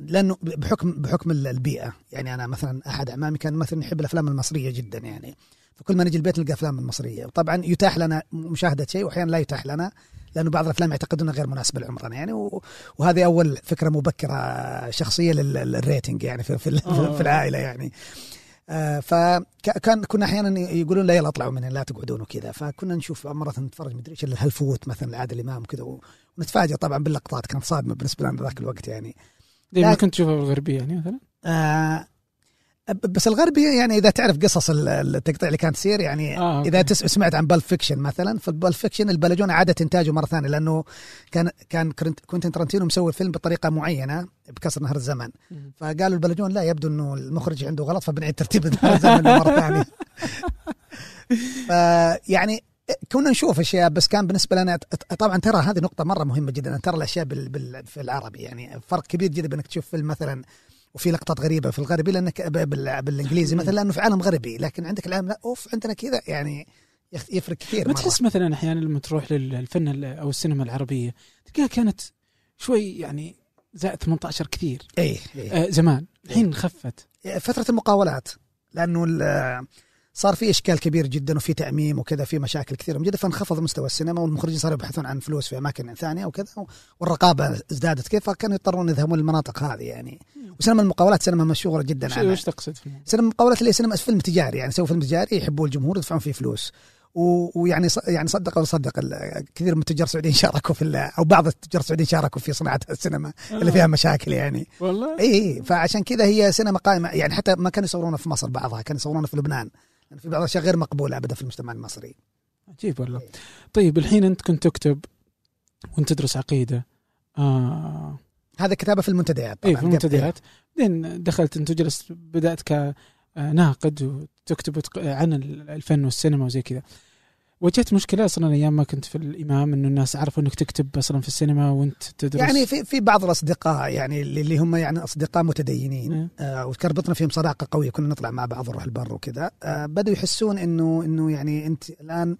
لانه بحكم البيئه يعني. انا مثلا احد اعمامي كان مثلا يحب الافلام المصريه جدا يعني، فكل ما نجي البيت نلقى افلام المصريه. طبعا يتاح لنا مشاهده شيء واحيانا لا يتاح لنا، لانه بعض الافلام يعتقدونها غير مناسبه لعمرنا يعني. وهذه اول فكره مبكره شخصيه للريتنج يعني في العائله يعني. فكان كنا احيانا يقولون لا يلا اطلعوا منها، لا تقعدون وكذا. فكنا نشوف مرة نتفرج مدري ايش الهلفوت مثلا لعادل امام وكذا، ونتفاجئ طبعا باللقطات. كانت صادمه بالنسبه لنا ذاك الوقت يعني. ما كنت تشوفها بالغربي يعني مثلا؟ بس الغربي يعني اذا تعرف قصص التقطيع اللي كانت تصير يعني. اذا سمعت عن بالب فيكشن مثلا، فالبالب فيكشن البلجون عاده انتاجه مره ثانيه، لانه كان كوينتين ترنتينو مسوي الفيلم بطريقه معينه بكسر نهر الزمن، فقالوا البلجون لا يبدو انه المخرج عنده غلط، فبنعيد ترتيب نهر الزمن مره ثانيه. يعني كنا نشوف اشياء، بس كان بالنسبه لنا طبعا ترى هذه نقطه مره مهمه جدا، ترى الاشياء في العربي يعني فرق كبير جدا بانك تشوف فيلم مثلا وفي لقطات غريبة في الغربي لأنك بالإنجليزي مثلا، لأنه في عالم غربي، لكن عندك العالم لا أوف عندنا كذا يعني، يفرق كثير. ما تحس مثلا أحيانا لما تروح للفن أو السينما العربية تلقاها كانت شوي يعني زائد 18 كثير. زمان. الحين خفت فترة المقاولات، لأنه صار في إشكال كبير جدا وفي تأميم وكذا، في مشاكل كثيرة جدا، فانخفض مستوى السينما، والمخرجين صاروا يبحثون عن فلوس في أماكن ثانية وكذا، والرقابة ازدادت كيف، فكانوا يضطرون يذهبون للمناطق هذه يعني. وسينما المقاولات سينما مشهورة جدا عنها. وش تقصد فيها؟ سينما المقاولات اللي سينما فيلم تجاري يعني، سووا فيلم تجاري يحبوه الجمهور يدفعون فيه فلوس، ويعني صدق كثير من التجار السعوديين شاركوا في، أو بعض التجار السعوديين شاركوا في صناعة السينما اللي فيها مشاكل يعني. والله. إيه فعشان كذا هي سينما قائمة يعني، حتى ما كانوا يصورونها في مصر، بعضها كانوا يصورونها في لبنان، في بعض الأشياء غير مقبولة أبدا في المجتمع المصري. عجيب والله. طيب الحين أنت كنت تكتب وأنت تدرس عقيدة. هذا كتابة في المنتديات. طبعاً. في المنتديات. بعدين دخلت أنت جلست بدأت كناقد وتكتب عن الفن والسينما وزي كذا. واجهت مشكلة أصلاً أيام ما كنت في الإمام إنه الناس عرفوا إنك تكتب أصلاً في السينما وأنت تدرس؟ يعني في بعض الأصدقاء يعني اللي هم يعني أصدقاء متدينين، وتربطنا فيهم صداقة قوية، كنا نطلع مع بعض نروح البر وكذا. بدوا يحسون إنه يعني أنت الآن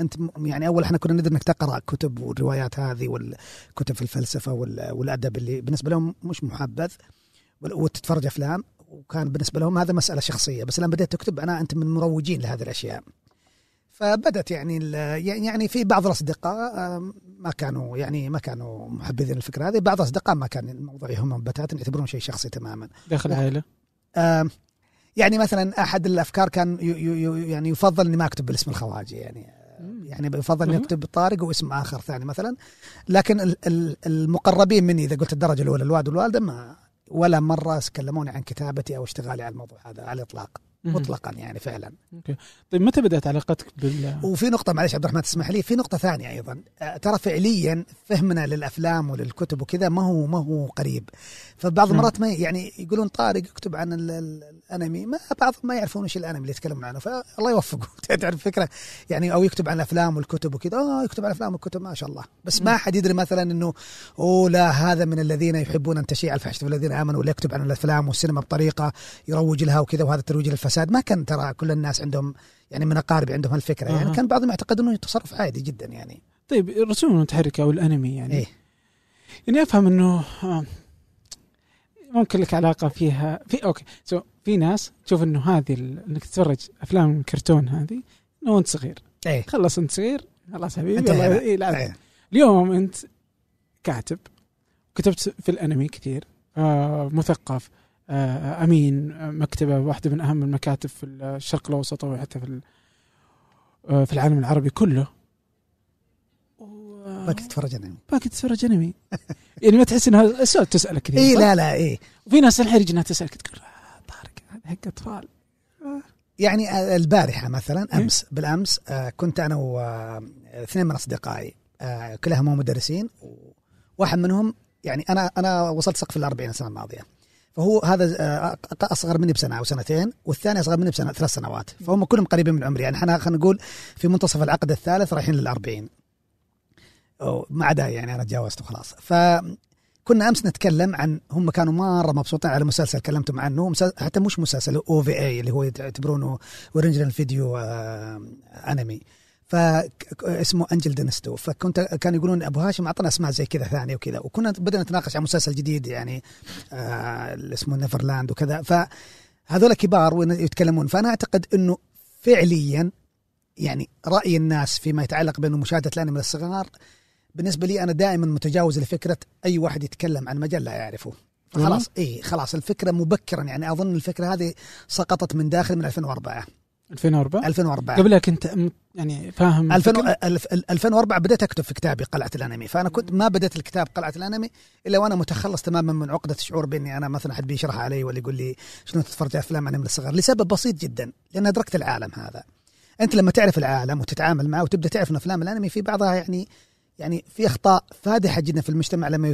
أنت يعني، أول إحنا كنا ندري إنك تقرأ كتب والروايات هذه والكتب في الفلسفة والأدب اللي بالنسبة لهم مش محبذ، وتتفرج أفلام، وكان بالنسبة لهم هذا مسألة شخصية. بس الآن بدأت تكتب أنت من مروجين لهذه الأشياء. فبدت يعني في بعض الأصدقاء ما كانوا محبذين الفكرة هذه، بعض الأصدقاء ما كان الموضوع يهمهم بتاتا، يعتبرون شيء شخصي تماما داخل عائلة. يعني مثلا أحد الأفكار كان يعني يفضل إني ما أكتب بالاسم الخواجي يعني يفضل إني أكتب طارق واسم آخر ثاني مثلا، لكن المقربين مني إذا قلت الدرجة الأولى الوالد والوالدة ما ولا مرة كلموني عن كتابتي أو اشتغالي على الموضوع هذا على الإطلاق. مطلقا يعني فعلا. طيب متى بدأت علاقتك بال؟ وفي نقطة معلش عبد الرحمن تسمح لي، في نقطة ثانية أيضا، ترى فعليا فهمنا للأفلام وللكتب وكذا ما هو قريب، فبعض المرات ما يعني يقولون طارق يكتب عن الأنمي، ما بعض ما يعرفون إيش الأنمي اللي يتكلمون عنه، فالله يوفقه تعرف فكرة يعني، أو يكتب عن الأفلام والكتب وكذا، يكتب عن الأفلام والكتب ما شاء الله، بس ما حد يدري مثلا إنه لا هذا من الذين يحبون أن تشيع الفحش والذين آمنوا، ولا يكتب عن الأفلام والسينما بطريقة يروج لها وكذا، وهذا ترويج الفساد. ما كان ترى كل الناس عندهم يعني من أقارب عندهم هالفكرة يعني، كان بعضهم يعتقد إنه تصرف عادي جدا يعني. طيب الرسوم المتحركة أو الأنمي يعني إيه؟ يعني أفهم إنه ممكن لك علاقة فيها في أوكي سو في ناس تشوف إنه هذه إنك تتفرج أفلام كرتون هذه إنه أنت صغير إيه؟ خلص أنت صغير خلاص حبيبي والله إيه لا. اليوم أنت كاتب، كتبت في الأنمي كثير، مثقف، أمين مكتبة واحدة من أهم المكاتب في الشرق الأوسط وحتى في العالم العربي كله. باكي تتفرج أنمي، يعني ما تحس إنها السؤال تسألك كثير إيه؟ لا إيه، وفي ناس الحرج إنها تسألك تقول طارق هذا حق أطفال يعني. البارحة مثلا أمس إيه؟ بالأمس كنت أنا واثنين من أصدقائي كلهم مدرسين، واحد منهم يعني أنا وصلت سقف ال40 سنة الماضية، فهو هذا أصغر مني بسنة أو سنتين، والثاني أصغر مني بسنة 3 سنوات، فهم كلهم قريبين من عمري يعني، إحنا خلينا نقول في منتصف العقد الثالث رايحين لل40 ما عدا يعني أنا تجاوزت وخلاص. فكنا أمس نتكلم عن، هم كانوا مرة مبسوطين على مسلسل كلمتهم عنه، حتى مش مسلسل OVA اللي هو يعتبرونه أوريجينال فيديو أنمي، فاسمه أنجل دينستو، كانوا يقولون أبو هاشم أعطنا أسماء زي كذا ثانية وكذا، وكنا بدنا نتناقش عن مسلسل جديد يعني اسمه نيفرلاند وكذا، فهذول كبار ويتكلمون. فأنا أعتقد أنه فعليا يعني رأي الناس فيما يتعلق بأنه مشاهدة الأنمي للصغار، بالنسبة لي أنا دائما متجاوز لفكرة أي واحد يتكلم عن مجال لا يعرفه خلاص إيه، خلاص الفكرة مبكرا يعني، أظن الفكرة هذه سقطت من داخل من 2004 قبلها كنت يعني فاهم 2004 بدأت أكتب في كتابي قلعة الأنمي، فأنا كنت ما بدأت الكتاب قلعة الأنمي إلا وأنا متخلص تماما من عقدة الشعور بإني أنا مثلا حد بيشرح علي ولا يقول لي شنو تتفرج أفلام أنمي للصغار، لسبب بسيط جدا، لأن أدركت العالم هذا. أنت لما تعرف العالم وتتعامل معه وتبدأ تعرف أن أفلام الأنمي في بعضها يعني في أخطاء فادحة جدا في المجتمع لما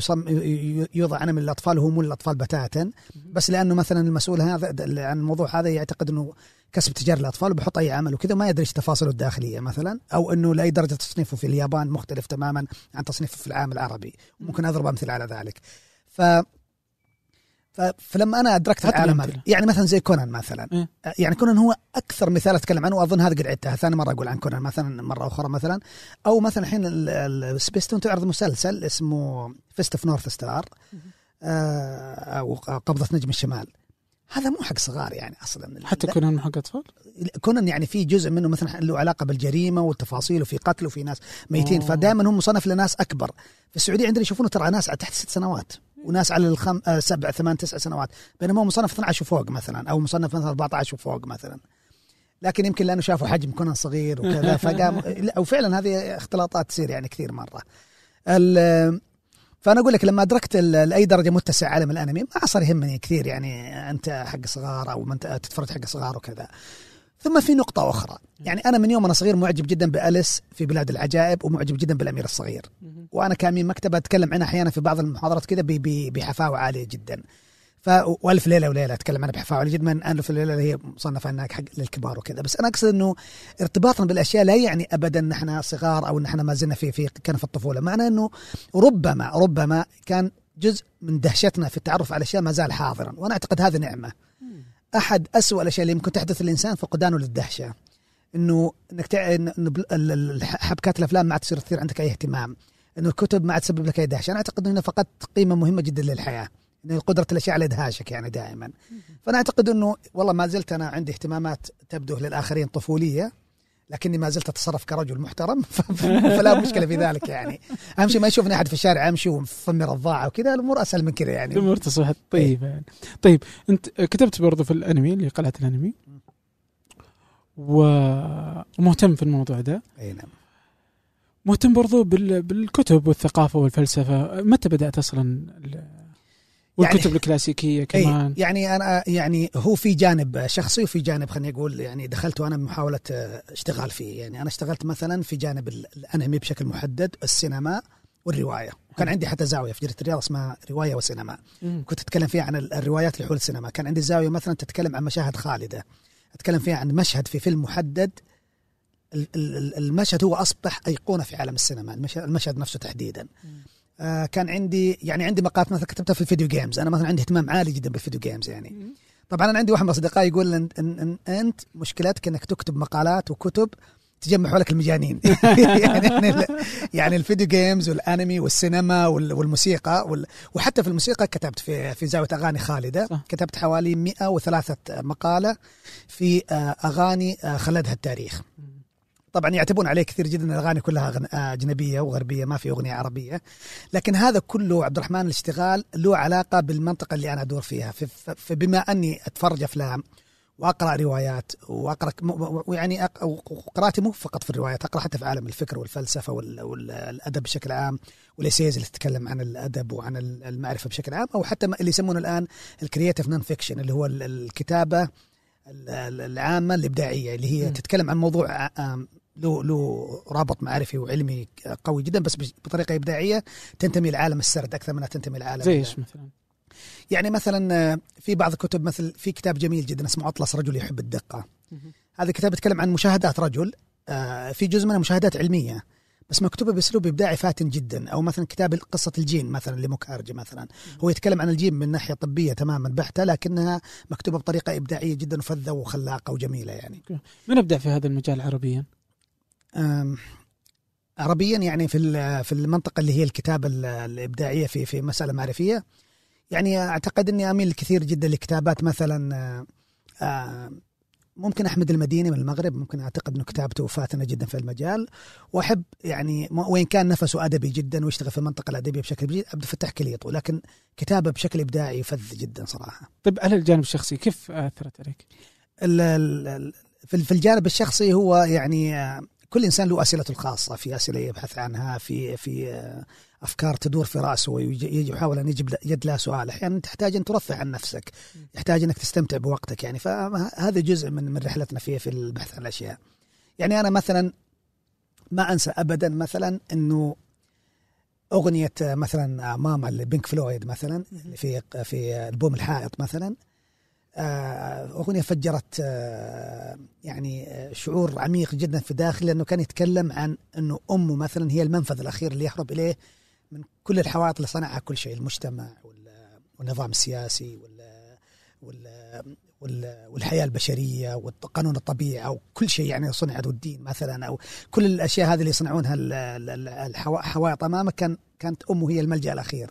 يوضع أنمي للأطفال، وهو مو للأطفال بتاتا، بس لأنه مثلا المسؤول هذا عن الموضوع هذا يعتقد أنه كسب تجارة الأطفال وبحط أي عمل وكذا، ما يدريش تفاصيله الداخلية مثلا، أو أنه لأي درجة تصنيفه في اليابان مختلف تماما عن تصنيفه في العالم العربي، ممكن أضرب أمثل على ذلك. فلما أنا أدركت العالم هذا يعني مثلا زي كونان مثلا يعني كونان هو أكثر مثال أتكلم عنه، وأظن هذا قد عدتها ثاني مرة أقول عن كونان مثلا مرة أخرى مثلا، أو مثلا الحين سبيستون تعرض مسلسل اسمه فيست اوف نورث ستار أو قبضة نجم الشمال، هذا مو حق صغار يعني أصلا، حتى كونان مو حق أطفال، كونان يعني في جزء منه مثلا له علاقة بالجريمة والتفاصيل وفي قتل وفي ناس ميتين، فدائما هم مصنف لناس أكبر. في السعودية عندنا يشوفونه ترى ناس تحت 6 سنوات وناس على 7 8 9 سنوات، بينما هو مصنف 12 وفوق مثلا، أو مصنف مثلا 14 وفوق مثلا، لكن يمكن لأنه شافوا حجم كونان صغير وكذا فقام أو فعلا هذه اختلاطات تصير يعني كثير مرة. فأنا أقول لك لما أدركت لأي درجة متسع عالم الأنمي ما صار يهمني كثير يعني أنت حق صغار أو أنت تتفرج حق صغار وكذا. ثم في نقطة أخرى يعني أنا من يوم أنا صغير معجب جدا بأليس في بلاد العجائب، ومعجب جدا بالأمير الصغير، وأنا كأمين مكتبة أتكلم عنها أحيانا في بعض المحاضرات كذا بحفاوة عالية جدا، وألف ليلة وليلة أتكلم عنها بحفاوة عالية جدا، من ألف ليلة هي مصنفة أنها حق للكبار وكذا، بس أنا أقصد أنه ارتباطنا بالأشياء لا يعني أبدا نحن صغار أو نحن ما زلنا في كنف الطفولة، معنى أنه ربما كان جزء من دهشتنا في التعرف على أشياء ما زال حاضرا، وأنا أعتقد هذا نعمة. أحد أسوأ الأشياء اللي ممكن تحدث للإنسان فقدانه للدهشة، إنه حبكات الأفلام ما تصير تثير عندك أي اهتمام، إنه الكتب ما تسبب لك أي دهشة. أنا أعتقد إنه فقدت قيمة مهمة جدا للحياة، إنه قدرة الأشياء على إدهاشك يعني دائما. فأنا أعتقد إنه والله ما زلت أنا عندي اهتمامات تبدو للآخرين طفولية، لكني ما زلت أتصرف كرجل محترم فلا مشكلة في ذلك يعني. أهم شيء ما يشوفني أحد في الشارع أمشي وفمي رضاعة وكذا، الأمور أسهل من كذا يعني. الأمور تصبح طيبة يعني. طيب أنت كتبت برضو في الأنمي اللي قلعة الأنمي ومهتم في الموضوع ده. أي نعم. مهتم برضو بالكتب والثقافة والفلسفة، متى بدأت أصلا والكتب يعني الكلاسيكية كمان. يعني أنا يعني هو في جانب شخصي وفي جانب خلني أقول يعني دخلت وأنا بمحاولة اشتغال فيه. يعني أنا اشتغلت مثلا في جانب الأنمي بشكل محدد، السينما والرواية، وكان عندي حتى زاوية في جريدة الرياض اسمها رواية وسينما، كنت أتكلم فيها عن الروايات اللي حول السينما. كان عندي زاوية مثلا تتكلم عن مشاهد خالدة، أتكلم فيها عن مشهد في فيلم محدد، المشهد هو أصبح أيقونة في عالم السينما، المشهد نفسه تحديدا. كان عندي يعني عندي مقالات مثلا كتبتها في الفيديو جيمز، انا مثلا عندي اهتمام عالي جدا بالفيديو جيمز. يعني طبعا انا عندي واحد من اصدقائي يقول ان انت مشكلتك انك تكتب مقالات وكتب تجمع حولك المجانين. يعني الفيديو جيمز والانمي والسينما والموسيقى وحتى في الموسيقى كتبت في زاويه اغاني خالده، كتبت حوالي 103 مقاله في اغاني خلدها التاريخ. طبعا يعتبون عليه كثير جدا، الأغاني كلها أجنبية وغربية، ما في أغنية عربية، لكن هذا كله عبد الرحمن الاشتغال له علاقة بالمنطقة اللي أنا أدور فيها. فبما أني أتفرج أفلام وأقرأ روايات وأقرأ يعني قراءتي مو فقط في الروايات، أقرأ حتى في عالم الفكر والفلسفة والأدب بشكل عام، والإسيز اللي تتكلم عن الأدب وعن المعرفة بشكل عام، أو حتى اللي يسمونه الآن الكرياتيف نون فيكشن اللي هو الكتابة العامة الإبداعية اللي هي تتكلم عن موضوع له رابط معرفي وعلمي قوي جدا بس بطريقة إبداعية تنتمي لعالم السرد أكثر منها تنتمي لعالم زيش مثلا. يعني مثلا في بعض الكتب، مثل في كتاب جميل جدا اسمه أطلس رجل يحب الدقة. هذا الكتاب يتكلم عن مشاهدات رجل، في جزء منها مشاهدات علمية بس مكتوبة بأسلوب إبداعي فاتن جدا. أو مثلا كتاب قصة الجين مثلا لمكارجي مثلا، هو يتكلم عن الجين من ناحية طبية تماما بحتة لكنها مكتوبة بطريقة إبداعية جدا وفذة وخلاقة وجميلة. يعني من أبدع في هذا المجال عربيا؟ عربيا يعني في المنطقة اللي هي الكتابة الإبداعية في مسألة معرفية، يعني أعتقد أني أميل كثير جدا لكتابات مثلا ممكن أحمد المديني من المغرب، ممكن أعتقد أنه كتابته فاتنة جدا في المجال، وأحب يعني وين كان نفسه أدبي جدا ويشتغل في المنطقة الأدبية بشكل جيد عبد الفتاح كليطو، لكن كتابة بشكل إبداعي فذ جدا صراحة. طيب على الجانب الشخصي كيف أثرت عليك؟ في الجانب الشخصي هو يعني كل إنسان له أسئلته الخاصة، في أسئلة يبحث عنها، في أفكار تدور في رأسه ويحاول أن يجد لها سؤال. أحيانا يعني تحتاج أن ترفع عن نفسك، تحتاج أنك تستمتع بوقتك. يعني فهذا جزء من رحلتنا في البحث عن الأشياء. يعني أنا مثلا ما أنسى أبدا مثلا أنه أغنية مثلا ماما لبينك فلويد مثلا في ألبوم الحائط مثلا، أغنية فجرت يعني شعور عميق جدا في داخلي، لأنه كان يتكلم عن أنه أمه مثلا هي المنفذ الأخير اللي يهرب إليه من كل الحوائط اللي صنعها كل شيء، المجتمع والنظام السياسي والحياة البشرية والقانون الطبيعة وكل شيء يعني صنعت، والدين مثلا، أو كل الأشياء هذه اللي يصنعونها الحوائط أمامه، كانت أمه هي الملجأ الأخير.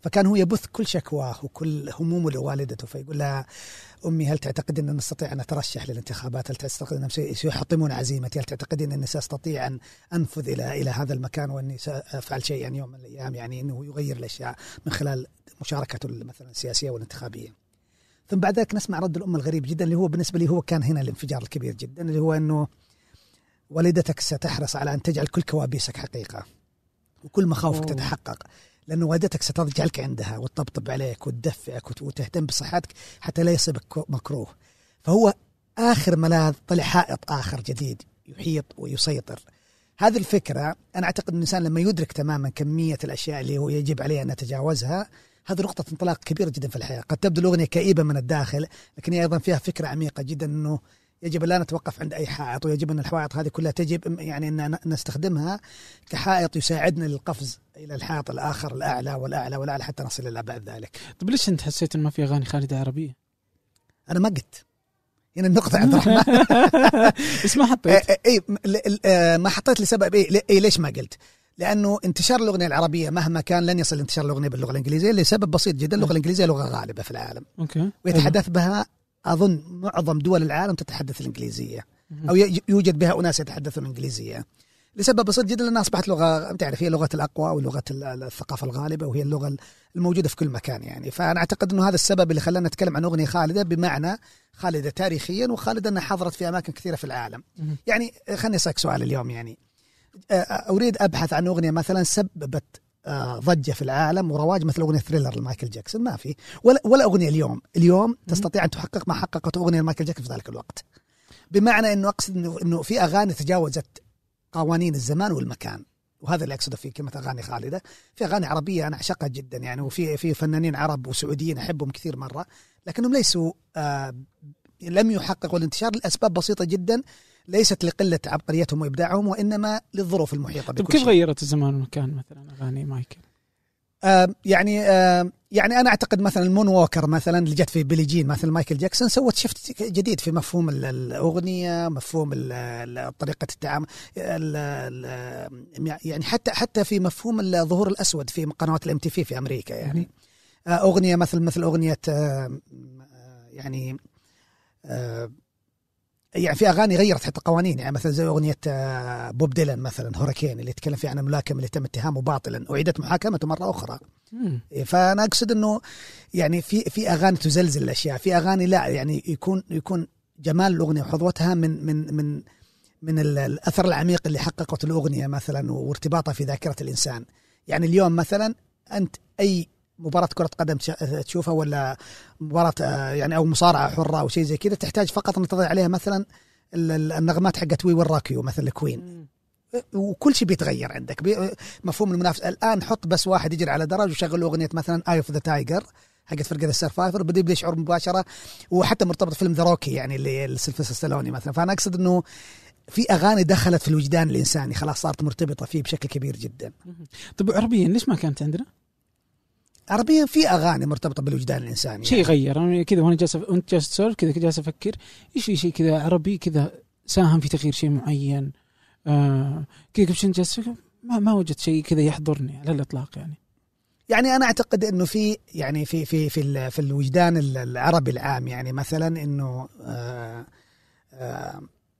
فكان هو يبث كل شكواه وكل همومه لوالدته، فيقول لها أمي هل تعتقد أن نستطيع أن نترشح للانتخابات؟ هل تعتقد أن سيحطمون عزيمتي؟ هل تعتقد أنني سأستطيع أن أنفذ إلى هذا المكان وأني سأفعل شيئا يعني يوم من الأيام؟ يعني أنه يغير الأشياء من خلال مشاركته مثلا السياسية والانتخابية. ثم بعد ذلك نسمع رد الأم الغريب جدا اللي هو بالنسبة لي هو كان هنا الانفجار الكبير جدا، اللي هو أنه والدتك ستحرص على أن تجعل كل كوابيسك حقيقة وكل مخاوفك تتحقق، لأن والدتك سترجعك عندها وتطبطب عليك وتدفئك وتهتم بصحتك حتى لا يصيبك مكروه. فهو آخر ملاذ طلع حائط آخر جديد يحيط ويسيطر. هذه الفكرة أنا أعتقد أن الإنسان لما يدرك تماما كمية الأشياء اللي هو يجب عليه أن يتجاوزها، هذه نقطة انطلاق كبيرة جدا في الحياة. قد تبدو الأغنية كئيبة من الداخل، لكن هي أيضا فيها فكرة عميقة جدا أنه يجب لا نتوقف عند أي حائط، ويجب أن الحوائط هذه كلها تجب يعني أن نستخدمها كحائط يساعدنا للقفز إلى الحائط الآخر الأعلى والأعلى والأعلى حتى نصل إلى بعد ذلك. طب ليش أنت حسيت أن ما في أغاني خالدة عربية؟ أنا ما قلت هنا النقطة عبد الرحمن. بس ما حطيت ما حطيت لسبب ليش ما قلت؟ لأنه انتشار الأغنية العربية مهما كان لن يصل انتشار الأغنية باللغة الإنجليزية لسبب بسيط جدا، اللغة الإنجليزية لغة غالبة في العالم ويتحدث بها أظن معظم دول العالم تتحدث الإنجليزية أو يوجد بها أناس يتحدثون الإنجليزية لسبب بسيط جدا، لأنها أصبحت لغة تعرف هي لغة الأقوى ولغة الثقافة الغالبة وهي اللغة الموجودة في كل مكان. يعني فأنا أعتقد أنه هذا السبب اللي خلنا نتكلم عن أغنية خالدة، بمعنى خالدة تاريخيا وخالدة أنها حضرت في أماكن كثيرة في العالم. يعني خلني أسألك سؤال اليوم، يعني أريد أبحث عن أغنية مثلا سببت ضجة في العالم ورواج مثل أغنية ثريلر لمايكل جاكسون، ما في ولا أغنية اليوم تستطيع أن تحقق ما حققت أغنية لمايكل جاكسون في ذلك الوقت. بمعنى أنه أقصد أنه في أغاني تجاوزت قوانين الزمان والمكان، وهذا اللي أقصده في كلمة أغاني خالدة. في أغاني عربية أنا أعشقها جدا يعني، وفي فنانين عرب وسعوديين أحبهم كثير مرة، لكنهم ليسوا لم يحققوا الانتشار لأسباب بسيطة جدا، ليست لقلة عبقريتهم وإبداعهم وإنما للظروف المحيطة. طب كيف غيرت الزمان والمكان مثلا أغاني مايكل؟ يعني أنا أعتقد مثلا المون ووكر مثلا اللي جت في بيلي جين مثل مايكل جاكسون سوت شفت جديد في مفهوم الأغنية، مفهوم طريقة التعامل، يعني حتى في مفهوم الظهور الأسود في قنوات الام تي في في أمريكا يعني. أغنية مثل أغنية يعني في أغاني غيرت حتى قوانين، يعني مثلا زي أغنية بوب ديلان مثلا هوريكين اللي يتكلم فيها عن الملاكم اللي تم اتهامه باطلا، أعيدت محاكمته مرة أخرى. فأنا أقصد أنه يعني في أغاني تزلزل الأشياء، في أغاني لا يعني يكون جمال الأغنية وحظوتها من من من من الأثر العميق اللي حققته الأغنية مثلا وارتباطها في ذاكرة الإنسان. يعني اليوم مثلا أنت أي مباراة كرة قدم تشوفها ولا مباراة يعني أو مصارعة حرة أو شيء زي كذا، تحتاج فقط أن تضع عليها مثلا النغمات حقت وي والراكيو مثل كوين، وكل شيء بيتغير عندك مفهوم المنافسة. الآن حط بس واحد يجري على درج وشغل أغنية مثلا آي أوف ذا تايجر حقت فرقة السرفايفر، بدي يشعر مباشرة، وحتى مرتبط فيلم ذا روكي يعني اللي سيلفستر ستالوني مثلا. فأنا أقصد أنه في أغاني دخلت في الوجدان الإنساني خلاص، صارت مرتبطة فيه بشكل كبير جدا. طب عربيا ليش ما كانت عندنا؟ عربيا في أغاني مرتبطة بالوجدان الإنساني شيء غير يعني. كذا وأنا جالس وأنت جالس تسولف كذا جالس أفكر إيش في شيء كذا عربي كذا ساهم في تغيير شيء معين كذا كيف شن جالس ما وجدت شيء كذا يحضرني على الإطلاق يعني. يعني أنا أعتقد إنه في يعني في في في في الوجدان العربي العام يعني مثلا إنه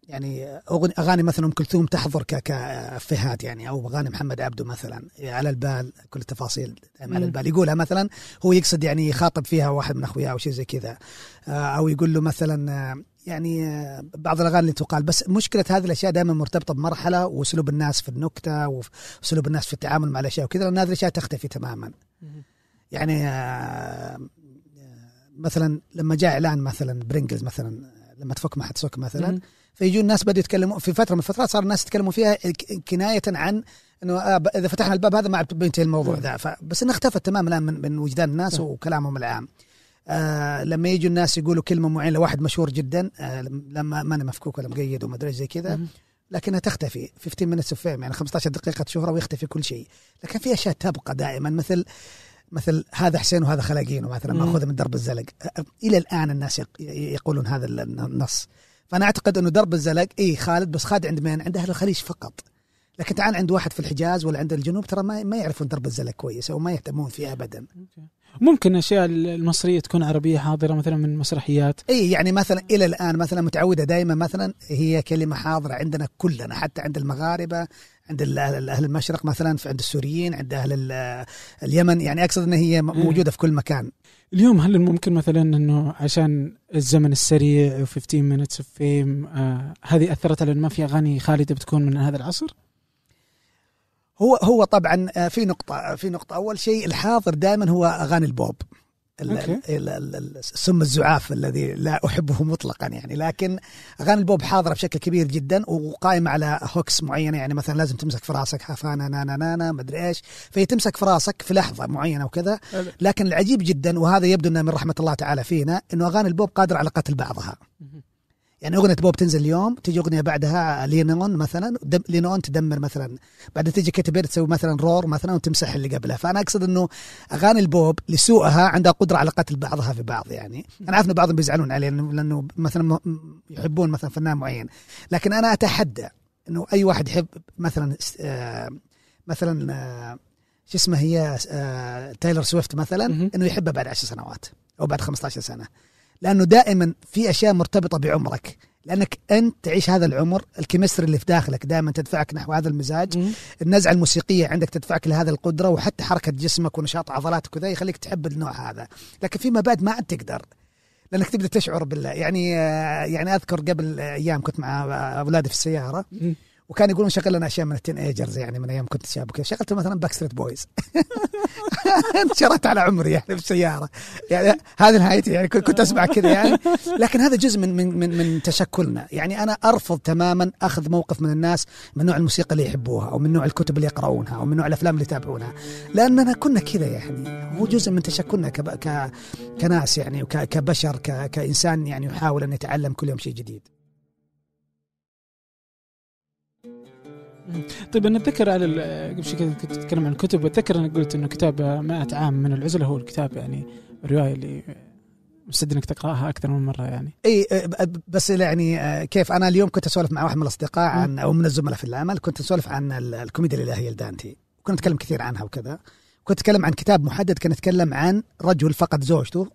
يعني أغاني مثلا أم كلثوم تحضر كفهاد يعني، أو أغاني محمد عبده مثلا على البال كل التفاصيل على البال يقولها مثلا، هو يقصد يعني يخاطب فيها واحد من أخوياه أو شيء زي كذا، أو يقول له مثلا يعني بعض الأغاني اللي تقال. بس مشكلة هذه الأشياء دائما مرتبطة بمرحلة وأسلوب الناس في النكتة وأسلوب الناس في التعامل مع الأشياء وكذا، لأن هذه الأشياء تختفي تماما يعني. مثلا لما جاء إعلان مثلا برينجلز مثلا لما تفك ما حتسك مثلا، فيجوا الناس بدوا يتكلموا في فترة من الفترات، صار الناس يتكلموا فيها كناية عن إنه إذا فتحنا الباب هذا ما بينتهي الموضوع ذا، بس إنه اختفت تماماً الآن من وجدان الناس وكلامهم العام. لما يجوا الناس يقولوا كلمة معينة لواحد مشهور جدا لما ما أنا مفكوك ولا مقيد وما أدري زي كذا، لكنها تختفي 15 minutes of fame يعني 15 دقيقة شهرة ويختفي كل شيء. لكن في أشياء تبقى دائما مثل هذا حسين وهذا خلاقين مثلا، ما أخذ من درب الزلق إلى الآن الناس يقولون هذا النص. فأنا أعتقد أنه درب الزلق خالد، بس خالد عند مين؟ عند أهل الخليج فقط. لكن تعال عند واحد في الحجاز ولا عند الجنوب ترى ما يعرفون درب الزلق كويس أو ما يهتمون فيه أبدا. ممكن أشياء المصرية تكون عربية حاضرة مثلا من مسرحيات يعني مثلا إلى الآن مثلا متعودة دائما مثلا هي كلمة حاضرة عندنا كلنا، حتى عند المغاربة، عند أهل المشرق مثلا، عند السوريين، عند أهل اليمن، يعني أقصد أنها هي موجودة في كل مكان. اليوم هل ممكن مثلا أنه عشان الزمن السريع و15 minutes of fame هذه أثرت على أن ما في أغاني خالدة بتكون من هذا العصر؟ هو طبعا في نقطة أول شيء الحاضر دائما هو أغاني البوب، السم الزعاف الذي لا أحبه مطلقا يعني، لكن أغاني البوب حاضرة بشكل كبير جدا وقائمة على هوكس معينة يعني. مثلا لازم تمسك في راسك حفانة نانا نانا مدري إيش، فهي تمسك في راسك في لحظة معينة وكذا. لكن العجيب جدا وهذا يبدو أنه من رحمة الله تعالى فينا إنه أغاني البوب قادرة على قتل بعضها يعني. أغنية بوب تنزل اليوم، تيجي أغنية بعدها لينون مثلا، لينون تدمر مثلا، بعدين تيجي كتبير تسوي مثلا رور مثلا وتمسح اللي قبلها. فأنا أقصد إنه أغاني البوب لسوءها عندها قدرة على قتل بعضها في بعض يعني. أنا عارف إن بعضهم بيزعلون عليه لأنه مثلا يحبون مثلا فنان معين، لكن أنا أتحدى إنه أي واحد يحب مثلا شو اسمه هي تايلر سويفت مثلا، إنه يحبها بعد 10 سنوات أو بعد 15 سنة، لأنه دائما في أشياء مرتبطة بعمرك، لأنك أنت تعيش هذا العمر، الكيمستري اللي في داخلك دائما تدفعك نحو هذا المزاج، النزعة الموسيقية عندك تدفعك لهذا القدرة، وحتى حركة جسمك ونشاط عضلاتك وذا يخليك تحب النوع هذا. لكن فيما بعد ما عاد تقدر، لأنك تبدأ تشعر بالله يعني أذكر قبل أيام كنت مع أولادي في السيارة وكان يقولون شغل لنا اشياء من التين ايجرز يعني من ايام كنت شاب وكذا. شغلت مثلا باكستريت بويز انشرت على عمري يعني بالسياره يعني هذه نهايتي يعني كنت اسمع كذا يعني. لكن هذا جزء من من من تشكلنا يعني. انا ارفض تماما اخذ موقف من الناس من نوع الموسيقى اللي يحبوها او من نوع الكتب اللي يقرؤونها او من نوع الافلام اللي يتابعونها، لاننا كنا كذا يعني. هو جزء من تشكلنا كناس يعني وكبشر كانسان يعني يحاول ان يتعلم كل يوم شيء جديد. طيب أنا أتذكر على قبل شوي كنت أتكلم عن الكتب، وأتذكر أنا قلت إنه كتاب 100 عام من العزلة هو الكتاب يعني الرواية اللي مستد إنك تقرأها أكثر من مرة يعني. إيه بس يعني كيف أنا اليوم كنت أسولف مع واحد من الأصدقاء عن أو من الزملاء في العمل، كنت أسولف عن الكوميديا الإلهية لدانتي، كنت أتكلم كثير عنها وكذا. كنت أتكلم عن كتاب محدد، كنت أتكلم عن رجل فقد زوجته،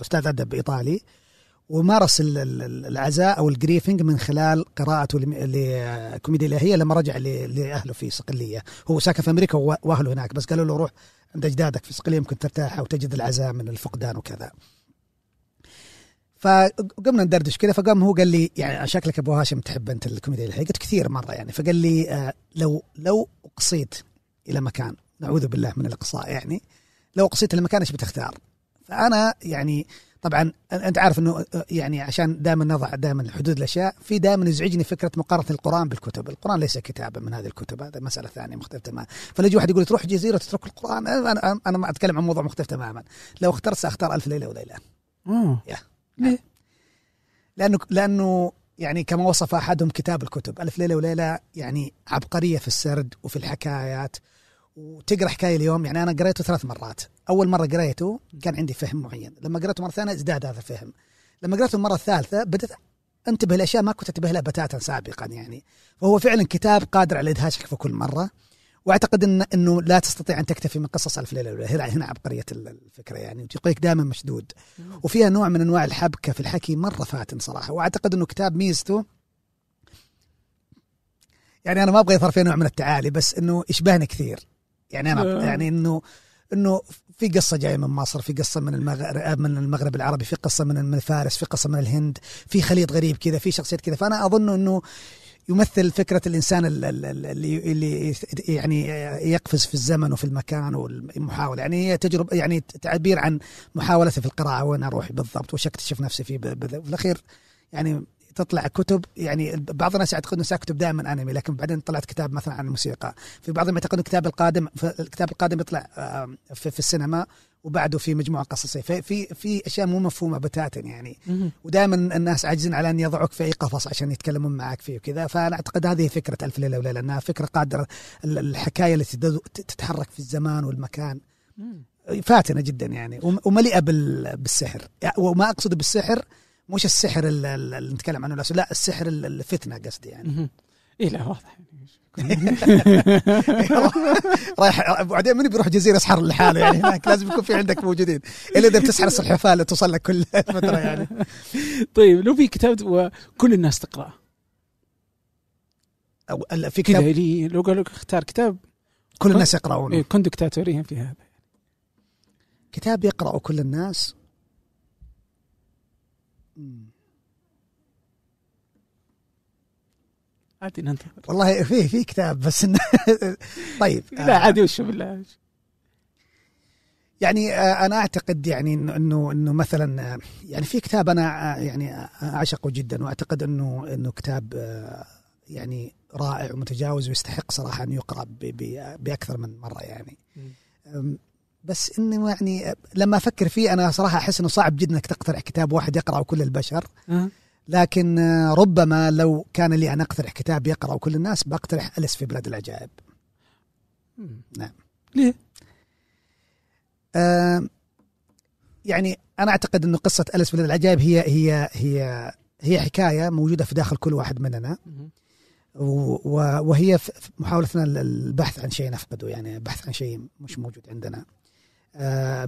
أستاذ أدب إيطالي، ومارس العزاء أو الجريفنج من خلال قراءته لكوميديا الإلهية لما رجع لأهله في صقلية. هو ساكن في أمريكا وأهله هناك، بس قالوا له روح عند أجدادك في صقلية يمكن ترتاح وتجد العزاء من الفقدان وكذا. فقمنا ندردش كذا، فقام هو قال لي يعني شكلك أبو هاشم تحب أنت الكوميديا الإلهية. قلت كثير مرة يعني. فقال لي لو أقصيت إلى مكان، نعوذ بالله من الإقصاء يعني، لو أقصيت إلى مكان إيش بتختار؟ فأنا يعني طبعا أنت عارف أنه يعني عشان دائما نضع دائما الحدود الأشياء، في دائما يزعجني فكرة مقارنة القرآن بالكتب. القرآن ليس كتابا من هذه الكتب، هذا مسألة ثانية مختلفة تماما. فليجي واحد يقول تروح جزيرة تترك القرآن، أنا ما أتكلم عن موضوع مختلف تماما. لو اخترت سأختار 1000 ليلة وليلة. لأنه يعني كما وصف أحدهم كتاب الكتب 1000 ليلة وليلة يعني عبقرية في السرد وفي الحكايات. وتقرأ حكاية اليوم يعني، أنا قريته 3 مرات. أول مرة قريته كان عندي فهم معين، لما قريته مرة ثانية ازداد هذا الفهم، لما قريته المرة الثالثة بدأت أنتبه لأشياء ما كنت أنتبه لها بتاتا سابقا يعني. فهو فعلا كتاب قادر على إدهاشك في كل مرة، وأعتقد أنه لا تستطيع أن تكتفي من قصص 1000 ليلة وليلة. هنا عبقرية الفكرة يعني، وتقيك دائما مشدود، وفيها نوع من أنواع الحبكة في الحكي مرة فاتن صراحة. وأعتقد أنه كتاب ميزته يعني، أنا ما أبغى يظهر فيه نوع من التعالي، بس أنه يشبهنا كثير يعني. أنا يعني إنه في قصة جاية من مصر، في قصة من المغرب العربي، في قصة من فارس، في قصة من الهند، في خليط غريب كذا، في شخصيات كذا. فأنا أظن إنه يمثل فكرة الإنسان اللي يعني يقفز في الزمن وفي المكان والمحاولة يعني. هي تجربة يعني، تعبير عن محاولته في القراءة، وين أروح بالضبط وش أكتشف نفسي فيه بالأخير يعني. تطلع كتب يعني، بعض الناس يعتقدون أنه سأكتب دائما أنمي، لكن بعدين طلعت كتاب مثلا عن الموسيقى. في بعضهم يعتقدون الكتاب القادم يطلع في السينما، وبعده في مجموعة قصصية. في أشياء مو مفهومة بتاتا يعني، ودائما الناس عاجزين على أن يضعوك في أي قفص عشان يتكلمون معك فيه وكذا. فأنا أعتقد هذه فكرة 1000 ليلة وليلة، أنها فكرة قادرة، الحكاية التي تتحرك في الزمان والمكان فاتنة جدا يعني، ومليئة بالسحر. وما أقصد بالسحر مش السحر اللي نتكلم عنه، لا السحر الفتنة قصدي يعني. إيه لا واضح رايح بعدين من بيروح جزيرة سحر لحاله يعني، هناك لازم يكون في عندك موجودين إلا إذا بتسحر السلحفاة اللي توصل لك كل فترة يعني. طيب لو في كتاب وكل الناس تقرأه، أو في كتاب لو قالوا اختار كتاب كل الناس يقرأونه، إيه كنت دكتاتوريا في هذا كتاب يقرأه كل الناس. عادي ننتظر والله في كتاب بس طيب لا عادي وش بالله يعني. أنا أعتقد يعني إنه مثلا يعني في كتاب أنا يعني أعشقه جدا، وأعتقد إنه كتاب يعني رائع ومتجاوز ويستحق صراحة أن يقرأ بأكثر من مرة يعني. بس إنه يعني لما أفكر فيه أنا صراحة أحس إنه صعب جدا إنك تقترح كتاب واحد يقرأه كل البشر، لكن ربما لو كان لي أن أقترح كتاب يقرأه كل الناس بقترح أليس في بلاد العجائب. نعم. ليه؟ يعني أنا أعتقد إنه قصة أليس في بلاد العجائب هي حكاية موجودة في داخل كل واحد مننا، وهي محاولتنا للبحث عن شيء نفقده يعني، بحث عن شيء مش موجود عندنا.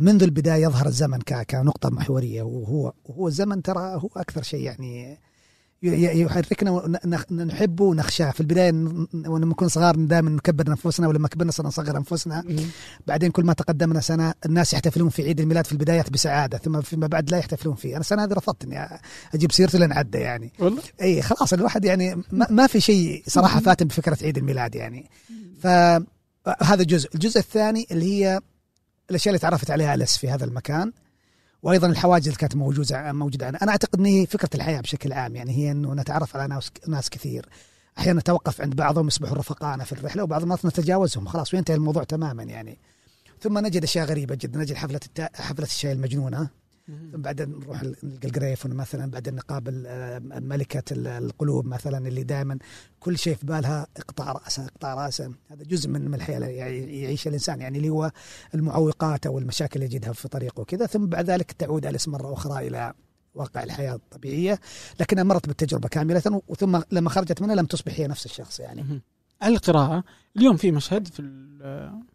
منذ البداية يظهر الزمن كنقطة محورية، وهو الزمن ترى هو أكثر شيء يعني يحركنا ونحبه ونخشاه. في البداية ولما نكون صغار دائما نكبر أنفسنا، ولما كبرنا صرنا نصغر أنفسنا. بعدين كل ما تقدمنا سنة الناس يحتفلون في عيد الميلاد في البدايات بسعادة، ثم فيما بعد لا يحتفلون فيه. أنا السنة هذه رفضت إني أجيب سيرته لأن عدى يعني والله. أي خلاص الواحد يعني ما في شيء صراحة فاتن بفكرة عيد الميلاد يعني. فهذا جزء. الجزء الثاني اللي هي الأشياء اللي تعرفت عليها ألس في هذا المكان، وايضا الحواجز اللي كانت موجوده. انا اعتقد ان هي فكره الحياه بشكل عام، يعني هي انه نتعرف على ناس كثير، احيانا نتوقف عند بعضهم يصبحوا رفقانا في الرحله، وبعض الناس نتجاوزهم خلاص وينتهي الموضوع تماما يعني. ثم نجد اشياء غريبه جدا، نجد حفله الشاي المجنونه، بعدين نروح الجريفون مثلا، بعدين نقابل ملكه القلوب مثلا اللي دائما كل شيء في بالها اقطاع راسه. هذا جزء من الحياه يعيش الانسان يعني، اللي هو المعوقات او المشاكل اللي يجدها في طريقه وكذا. ثم بعد ذلك تعود أليس مره اخرى الى واقع الحياه الطبيعيه، لكنها مرت بالتجربه كامله، وثم لما خرجت منها لم تصبح هي نفس الشخص يعني. القراءه اليوم في مشهد في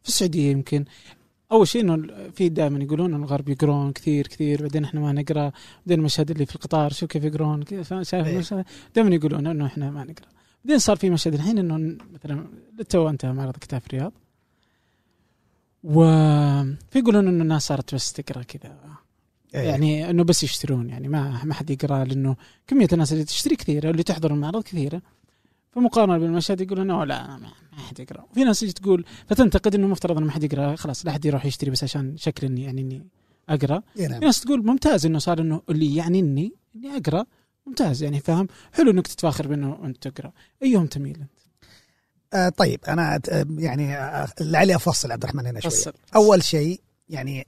السعوديه، يمكن أول شيء إنه في دائما يقولون إنه الغرب يقرون كثير، بعدين إحنا ما نقرأ، بعدين مشهد اللي في القطار شو كيف يقرون دائما يقولون إنه إحنا ما نقرأ. بعدين صار في مشهد الحين إنه مثلا للتو أنت معرض كتاب رياض، وفي يقولون إنه الناس صارت بس تقرأ كذا يعني، إنه بس يشترون يعني ما حد يقرأ، لأنه كمية الناس اللي تشتري كثيرة واللي تحضر المعرض كثيرة. فمقارنة بالمشهد يقولون إنه لا ما حد يقرأ، وفي ناس يجي تقول فتنتقد إنه مفترض إنه ما حد يقرأ، خلاص لا حد يروح يشتري بس عشان شكلني يعني إني أقرأ. في ناس تقول ممتاز إنه صار إنه اللي يعني إني أقرأ ممتاز يعني، فاهم حلو إنك تتفاخر بإنه أنت تقرأ. أيهم تميل أنت؟ طيب أنا يعني لعلي أفصل عبد الرحمن هنا شوية. أول شيء يعني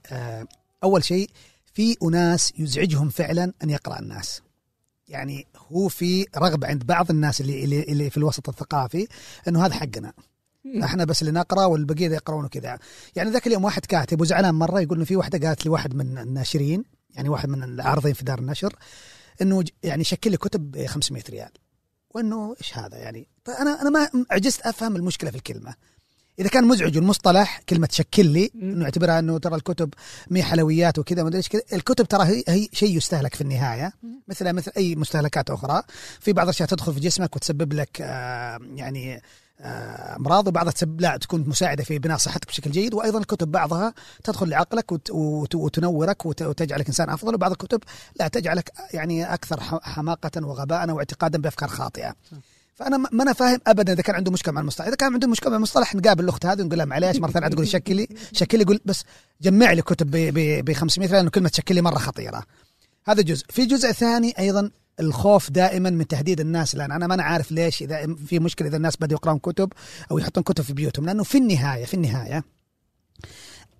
أول شيء في أناس يزعجهم فعلا أن يقرأ الناس، يعني هو في رغبة عند بعض الناس اللي في الوسط الثقافي أنه هذا حقنا احنا بس اللي نقرأ والبقية يقرأون وكذا يعني. ذاك اليوم واحد كاتب وزعلان مرة يقول إنه في واحدة قالت لواحد من الناشرين، يعني واحد من العارضين في دار النشر، إنه يعني شكل لي كتب 500 ريال وإنه إيش هذا يعني. طيب أنا ما عجزت أفهم المشكلة في الكلمة. إذا كان مزعج المصطلح كلمة شكل لي إنه اعتبرها إنه ترى الكتب مي حلويات وكذا ما أدري إيش كذا. الكتب ترى هي شيء يستهلك في النهاية مثل أي مستهلكات أخرى. في بعض الأشياء تدخل في جسمك وتسبب لك يعني أمراض، وبعضها تسبب لا تكون مساعدة في بناء صحتك بشكل جيد. وأيضا الكتب بعضها تدخل لعقلك وتنورك وتجعلك إنسان أفضل، وبعض الكتب لا تجعلك يعني أكثر حماقة وغباء واعتقادا بأفكار خاطئة. فأنا ما فاهم أبدا إذا كان عنده مشكلة مع المصطلح. إذا كان عنده مشكلة مع المصطلح نقابل الأخت هذه ونقول لها معليش مرة ثانية تقول شكلي قول بس جمع لي كتب ب 500 ريال، لأنه كلمة شكلي مرة خطيرة. هذا جزء. في جزء ثاني أيضا الخوف دائما من تهديد الناس الآن. أنا ما أنا عارف ليش إذا في مشكلة إذا الناس بدأوا يقرأون كتب أو يحطون كتب في بيوتهم، لأنه في النهاية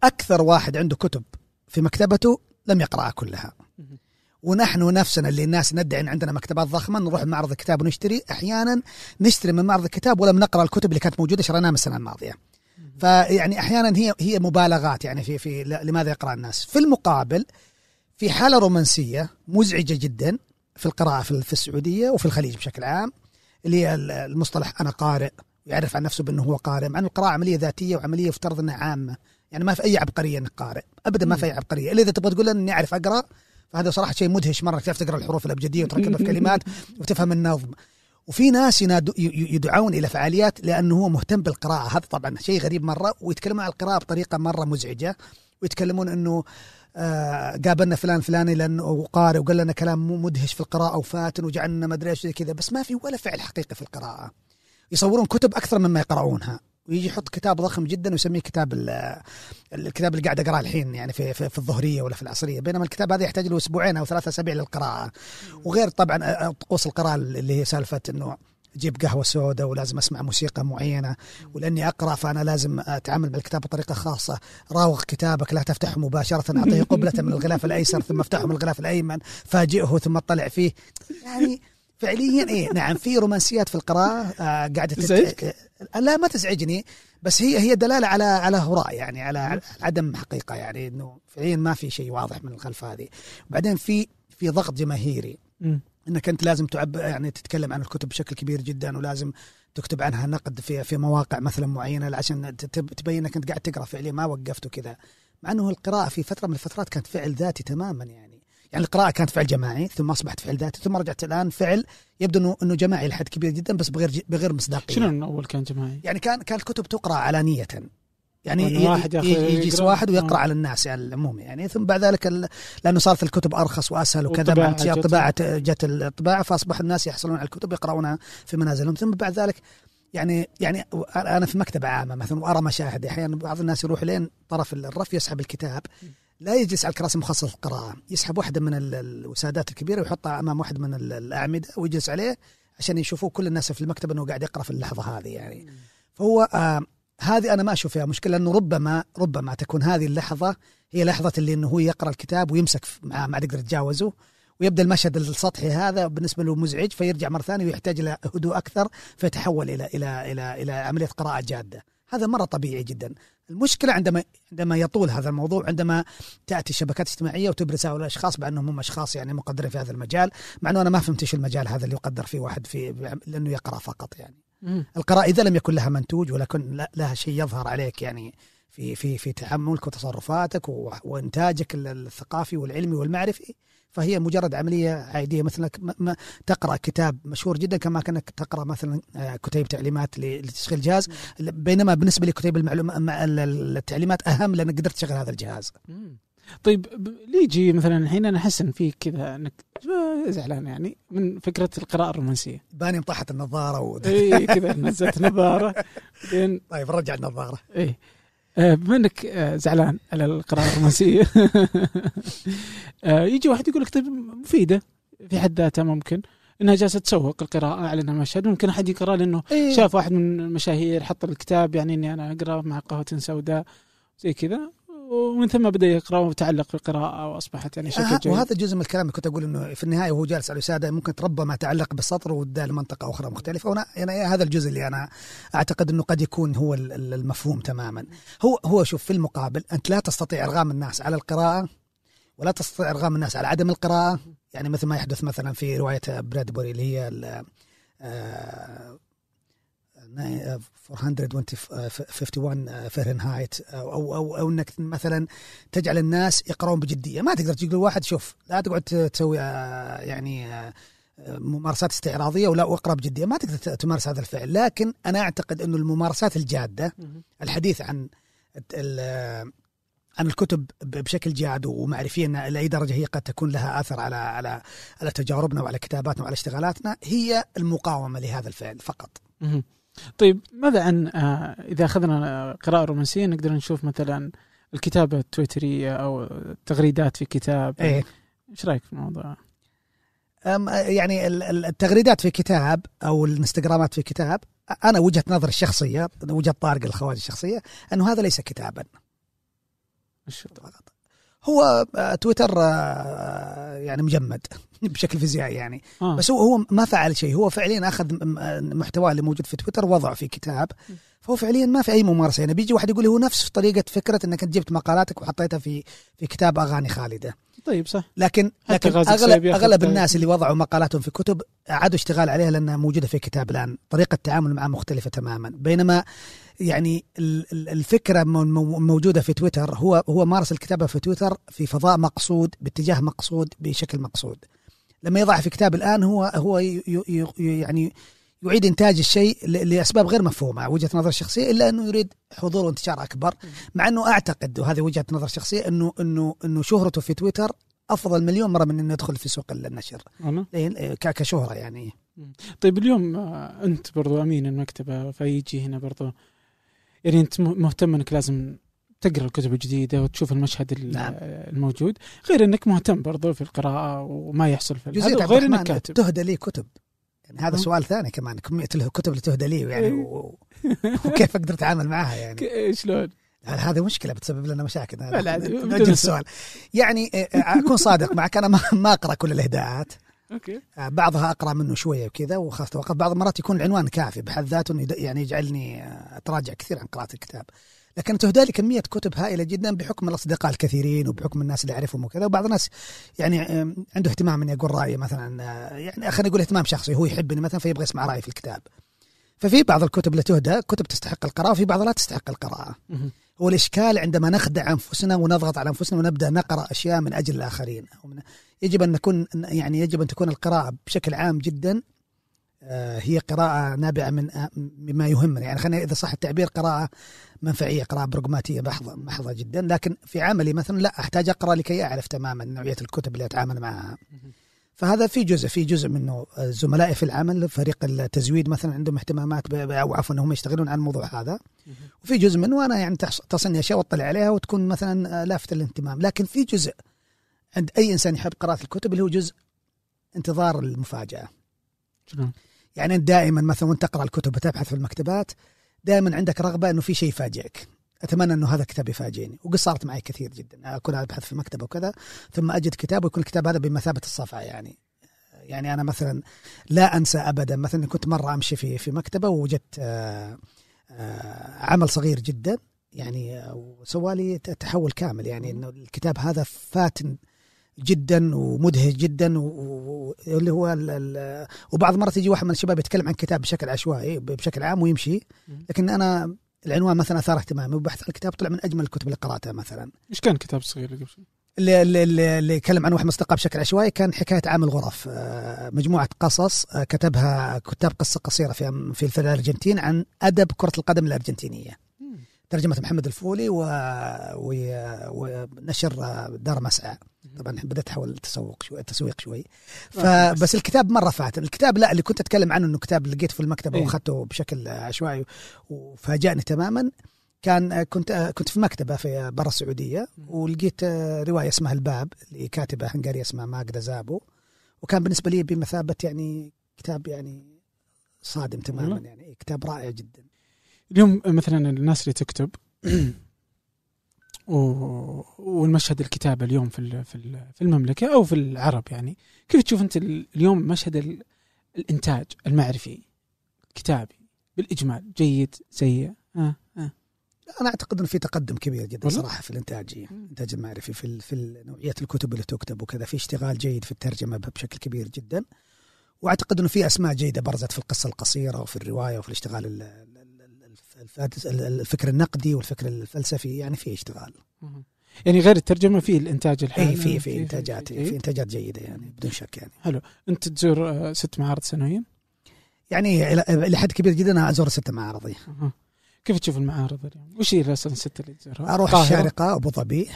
أكثر واحد عنده كتب في مكتبته لم يقرأها كلها. ونحن نفسنا اللي الناس ندعي ان عندنا مكتبات ضخمه، نروح معرض الكتاب ونشتري، احيانا نشتري من معرض الكتاب ولم نقرا الكتب اللي كانت موجوده شريناها من السنه الماضيه. فيعني احيانا هي مبالغات يعني في لماذا يقرا الناس. في المقابل في حاله رومانسيه مزعجه جدا في القراءه في السعوديه وفي الخليج بشكل عام، اللي هي المصطلح انا قارئ، يعرف عن نفسه بانه هو قارئ، مع ان القراءه عمليه ذاتيه وعمليه يفترض انها عامه، يعني ما في اي عبقريه انك قارئ ابدا، ما في اي عبقريه الا اذا تبغى تقول اني اعرف اقرا. فهذا صراحة شيء مدهش مرة، تعرف تقرأ الحروف الأبجدية وتركبها في كلمات وتفهم النظم. وفي ناس يدعون إلى فعاليات لأنه هو مهتم بالقراءة، هذا طبعا شيء غريب مرة، ويتكلمون عن القراءة بطريقة مرة مزعجة، ويتكلمون أنه قابلنا فلان فلاني لأنه قارئ وقال لنا كلام مدهش في القراءة وفاتن وجعلنا مدري إيش كذا، بس ما في ولا فعل حقيقي في القراءة. يصورون كتب أكثر مما يقرؤونها، ويجي يحط كتاب ضخم جدا ويسميه كتاب الكتاب اللي قاعد اقراه الحين يعني في الظهريه ولا في العصريه، بينما الكتاب هذا يحتاج له اسبوعين او 3 أسابيع للقراءه. وغير طبعا طقوس القراءه اللي هي سالفه انه اجيب قهوه سوداء ولازم اسمع موسيقى معينه، ولاني اقرا فانا لازم اتعامل مع الكتاب بطريقه خاصه. راوغ كتابك، لا تفتحه مباشره، اعطيه قبله من الغلاف الايسر ثم افتحه من الغلاف الايمن، فاجئه ثم اطلع فيه. يعني فعليا ايه نعم في رومانسيات في القراءه قاعده لا ما تزعجني، بس هي دلاله على هراء يعني، على عدم حقيقه، يعني انه فعليا ما في شيء واضح من الخلف هذه. وبعدين في ضغط جماهيري انك انت لازم تعبر يعني تتكلم عن الكتب بشكل كبير جدا، ولازم تكتب عنها نقد في مواقع مثلا معينه عشان تبين انك انت قاعد تقرا فعليا ما وقفت وكذا، مع انه القراءه في فتره من الفترات كانت فعل ذاتي تماما يعني. يعني القراءة كانت فعل جماعي ثم أصبحت فعل ذاتي ثم رجعت الآن فعل يبدو أنه جماعي لحد كبير جدا بس بغير مصداقية. شنو أول كان جماعي؟ يعني كان الكتب تقرأ علانية يعني واحد يجلس واحد ويقرأ على الناس على العموم يعني ثم بعد ذلك لأنه صارت الكتب أرخص وأسهل وكذا جت الطباعة فأصبح الناس يحصلون على الكتب يقرأونها في منازلهم ثم بعد ذلك يعني أنا في مكتبة عامة مثلا وأرى مشاهد أحيانا بعض الناس يروح لين طرف الرف يسحب الكتاب لا يجلس على الكراسي مخصصة للقراءة يسحب واحدة من الوسادات الكبيرة ويحطها أمام واحد من الأعمدة ويجلس عليه عشان يشوفوه كل الناس في المكتبة أنه قاعد يقرأ في اللحظة هذه يعني فهو هذه أنا ما أشوف فيها مشكلة لأنه ربما تكون هذه اللحظة هي لحظة اللي أنه هو يقرأ الكتاب ويمسك ما عاد يقدر يتجاوزه ويبدأ المشهد السطحي هذا بالنسبة له مزعج فيرجع مرة ثانية ويحتاج إلى هدوء أكثر فيتحول إلى إلى إلى إلى عملية قراءة جادة هذا مرة طبيعي جدا. المشكلة عندما يطول هذا الموضوع عندما تأتي الشبكات الاجتماعية وتبرز هؤلاء الأشخاص بأنهم هم أشخاص يعني مقدرين في هذا المجال مع أنه أنا ما فهمتش المجال هذا اللي يقدر فيه واحد في لأنه يقرأ فقط يعني القراءة إذا لم يكن لها منتوج ولا كن لها شيء يظهر عليك يعني في تعاملك وتصرفاتك وإنتاجك الثقافي والعلمي والمعرفي فهي مجرد عملية عادية مثلا تقرأ كتاب مشهور جدا كما كأنك تقرأ مثلا كتيب تعليمات لتشغيل جهاز بينما بالنسبة لكتيب التعليمات أهم لأنك قدرت تشغل هذا الجهاز. طيب ليجي مثلا الحين أنا أحس إن في كذا أنك زعلان يعني من فكرة القراءة الرومانسية باني مطاحت النظارة إيه كذا نزلت نظارة طيب رجع النظارة إيه بما أنك زعلان على القراءة الرومانسية يجي واحد يقول لك طيب مفيدة في حد ذاتها ممكن إنها جالسة تسوق القراءة على أنها مشهد ممكن أحد يقرأ لأنه شاف واحد من المشاهير حط الكتاب يعني إني أنا أقرأ مع قهوة سوداء زي كذا ومن ثم بدأ يقرأ وتعلق بالقراءة وأصبحت يعني شكل جيد وهذا جزء من الكلام كنت أقول إنه في النهاية وهو جالس على الوسادة ممكن ربما تعلق بالسطر وده لمنطقة أخرى مختلفة وأنا هذا الجزء اللي أنا أعتقد إنه قد يكون هو المفهوم تماما هو شوف في المقابل أنت لا تستطيع إرغام الناس على القراءة ولا تستطيع إرغام الناس على عدم القراءة يعني مثل ما يحدث مثلا في رواية برادبوري اللي هي 451 فهرنهايت أو أنك مثلا تجعل الناس يقرأون بجدية ما تقدر تقول واحد شوف لا تقعد تسوي يعني ممارسات استعراضية ولا أقرأ بجدية ما تقدر تمارس هذا الفعل لكن أنا أعتقد أن الممارسات الجادة الحديث عن الكتب بشكل جاد ومعرفين لأي درجة هي قد تكون لها آثر على تجاربنا وعلى كتاباتنا وعلى اشتغالاتنا هي المقاومة لهذا الفعل فقط. طيب ماذا عن إذا أخذنا قراءة رومانسية نقدر نشوف مثلا الكتابة التويترية أو التغريدات في كتاب إيش رأيك في الموضوع؟ يعني التغريدات في كتاب أو الانستغرامات في كتاب أنا وجهة نظر الشخصية وجهة طارق الخواجي الشخصية أنه هذا ليس كتابا هو تويتر يعني مجمد بشكل فيزيائي يعني بس هو ما فعل شيء هو فعليا أخذ محتوى اللي موجود في تويتر وضعه في كتاب فهو فعليا ما في أي ممارسة يعني بيجي واحد يقول هو نفس طريقة فكرة أنك جبت مقالاتك وحطيتها في كتاب أغاني خالدة طيب صح لكن أغلب الناس اللي وضعوا مقالاتهم في كتب عادوا اشتغال عليها لأنها موجودة في كتاب الآن طريقة التعامل معها مختلفة تماما بينما يعني الفكرة موجودة في تويتر هو مارس الكتابة في تويتر في فضاء مقصود باتجاه مقصود بشكل مقصود لما يضع في كتاب الآن هو يعني يعيد إنتاج الشيء لأسباب غير مفهومة وجهة نظر شخصية إلا أنه يريد حضور وانتشار أكبر مع أنه أعتقد وهذه وجهة نظر شخصية أنه شهرته في تويتر أفضل مليون مرة من أنه يدخل في سوق النشر كشهرة يعني. طيب اليوم أنت برضو أمين المكتبة فيجي هنا برضو يعني أنت مهتم أنك لازم تقرأ الكتب الجديدة وتشوف المشهد الموجود غير أنك مهتم برضو في القراءة وما يحصل في هذا غير أنك كاتب تهدى لي كتب يعني هذا سؤال ثاني كمان كمية الكتب اللي تهدى لي يعني وكيف أقدر أتعامل معها يعني شلون هذه مشكلة بتسبب لنا مشاكل نجل السؤال يعني أكون صادق معك أنا ما أقرأ كل الإهداءات أوكي. بعضها أقرأ منه شوية وكذا وخاصة وقت بعض المرات يكون العنوان كافي بحد ذاته يعني يجعلني أتراجع كثير عن قراءة الكتاب لكن تهدى لي كمية كتب هائلة جدا بحكم الأصدقاء الكثيرين وبحكم الناس اللي أعرفهم وكذا وبعض الناس يعني عنده اهتمام أن يقول رأيه مثلا يعني خلينا نقول اهتمام شخصي هو يحبني مثلا فيبغى يسمع رأيي في الكتاب ففي بعض الكتب اللي تهدى كتب تستحق القراءة وفي بعض لا تستحق القراءة هو الإشكال عندما نخدع أنفسنا ونضغط على أنفسنا ونبدأ نقرأ أشياء من أجل الآخرين. يجب أن نكون يعني يجب أن تكون القراءة بشكل عام جدا هي قراءة نابعة من مما يهمنا، يعني خلينا إذا صح التعبير قراءة منفعية، قراءة برغماتية محضة جدا. لكن في عملي مثلا لا أحتاج أقرأ لكي أعرف تماما نوعية الكتب اللي أتعامل معها. فهذا في جزء منه زملائي في العمل، فريق التزويد مثلا عندهم اهتمامات أو عفوا هم يشتغلون عن الموضوع هذا، وفي جزء منه أنا يعني تصلني أشياء واطلع عليها وتكون مثلا لافتة للاهتمام. لكن في جزء عند أي إنسان يحب قراءة الكتب اللي هو جزء انتظار المفاجأة. يعني دائما مثلا وانت تقرأ الكتب وتبحث في المكتبات دائما عندك رغبة أنه في شيء يفاجئك، أتمنى أنه هذا الكتاب يفاجئني. وقصرت معي كثير جدا، أكون أبحث في المكتبة وكذا ثم أجد كتاب ويكون الكتاب هذا بمثابة الصفعة. يعني أنا مثلا لا أنسى أبدا مثلا كنت مرة أمشي في مكتبة ووجدت عمل صغير جدا يعني وسوالي تحول كامل، يعني أنه الكتاب هذا فاتن جدا ومدهش جدا واللي هو وبعض مرات يجي واحد من الشباب يتكلم عن كتاب بشكل عشوائي بشكل عام ويمشي، لكن أنا العنوان مثلا أثار اهتمامي وبحث عن الكتاب طلع من أجمل الكتب اللي قرأتها. مثلا إيش كان كتاب صغير اللي يتكلم عن واحد مصدقه بشكل عشوائي؟ كان حكاية عام الغرف، مجموعة قصص كتبها كتاب قصة قصيرة في الأرجنتين عن أدب كرة القدم الأرجنتينية، ترجمة محمد الفولي ونشر دار مسعى. طبعا بدأت أحاول تسويق شوي فبس الكتاب مرة فاتن. الكتاب لا اللي كنت أتكلم عنه إنه كتاب لقيت في المكتبة وأخذته بشكل عشوائي وفاجأني تماما. كان كنت في مكتبة في برا السعودية ولقيت رواية اسمها الباب لكاتبة هنغارية اسمها ماغدا زابو، وكان بالنسبة لي بمثابة يعني كتاب يعني صادم تماما، يعني كتاب رائع جدا. اليوم مثلا الناس اللي تكتب والمشهد الكتابة اليوم في المملكة أو في العرب، يعني كيف تشوف أنت اليوم مشهد الإنتاج المعرفي الكتابي بالإجمال؟ جيد سيء؟ أنا أعتقد أن في تقدم كبير جدا صراحة في الإنتاجية، إنتاج المعرفي في نوعية الكتب اللي تكتب وكذا، في اشتغال جيد في الترجمة بشكل كبير جدا، وأعتقد أنه في أسماء جيدة برزت في القصة القصيرة وفي الرواية وفي الاشتغال الفكر النقدي والفكر الفلسفي، يعني في اشتغال. يعني غير الترجمة في الإنتاج الحالي في إنتاجات جيدة يعني بدون شك. يعني حلو، أنت تزور 6 معارض سنويا؟ يعني إلى حد كبير جدا أنا أزور 6 معارض. كيف تشوف المعارض اليوم؟ وش هي الرسالة 6 اللي تزورها؟ أروح الشارقة، أبو ظبي،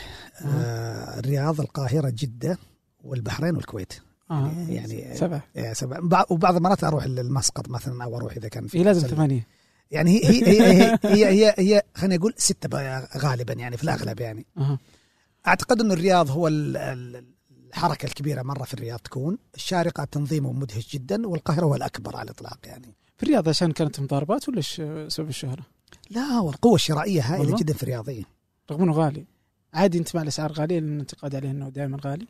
الرياض، القاهرة، جدة، والبحرين، والكويت. يعني 7. وبعض المرات أروح للمسقط مثلا، أو أروح إذا كان في لازم 8. يعني هي خلينا نقول 6 غالبا، يعني في الأغلب. يعني أعتقد أن الرياض هو الحركة الكبيرة مرة في الرياض تكون، الشارقة تنظيمه مدهش جدا، والقاهرة هو الأكبر على الإطلاق. يعني في الرياض عشان كانت مضاربات ولا سبب الشهرة؟ لا، والقوة الشرائية هائلة جدا في الرياضية رغم أنه غالي. عادي أنت مع الأسعار غالية لأن انتقاد عليه أنه دائما غالي؟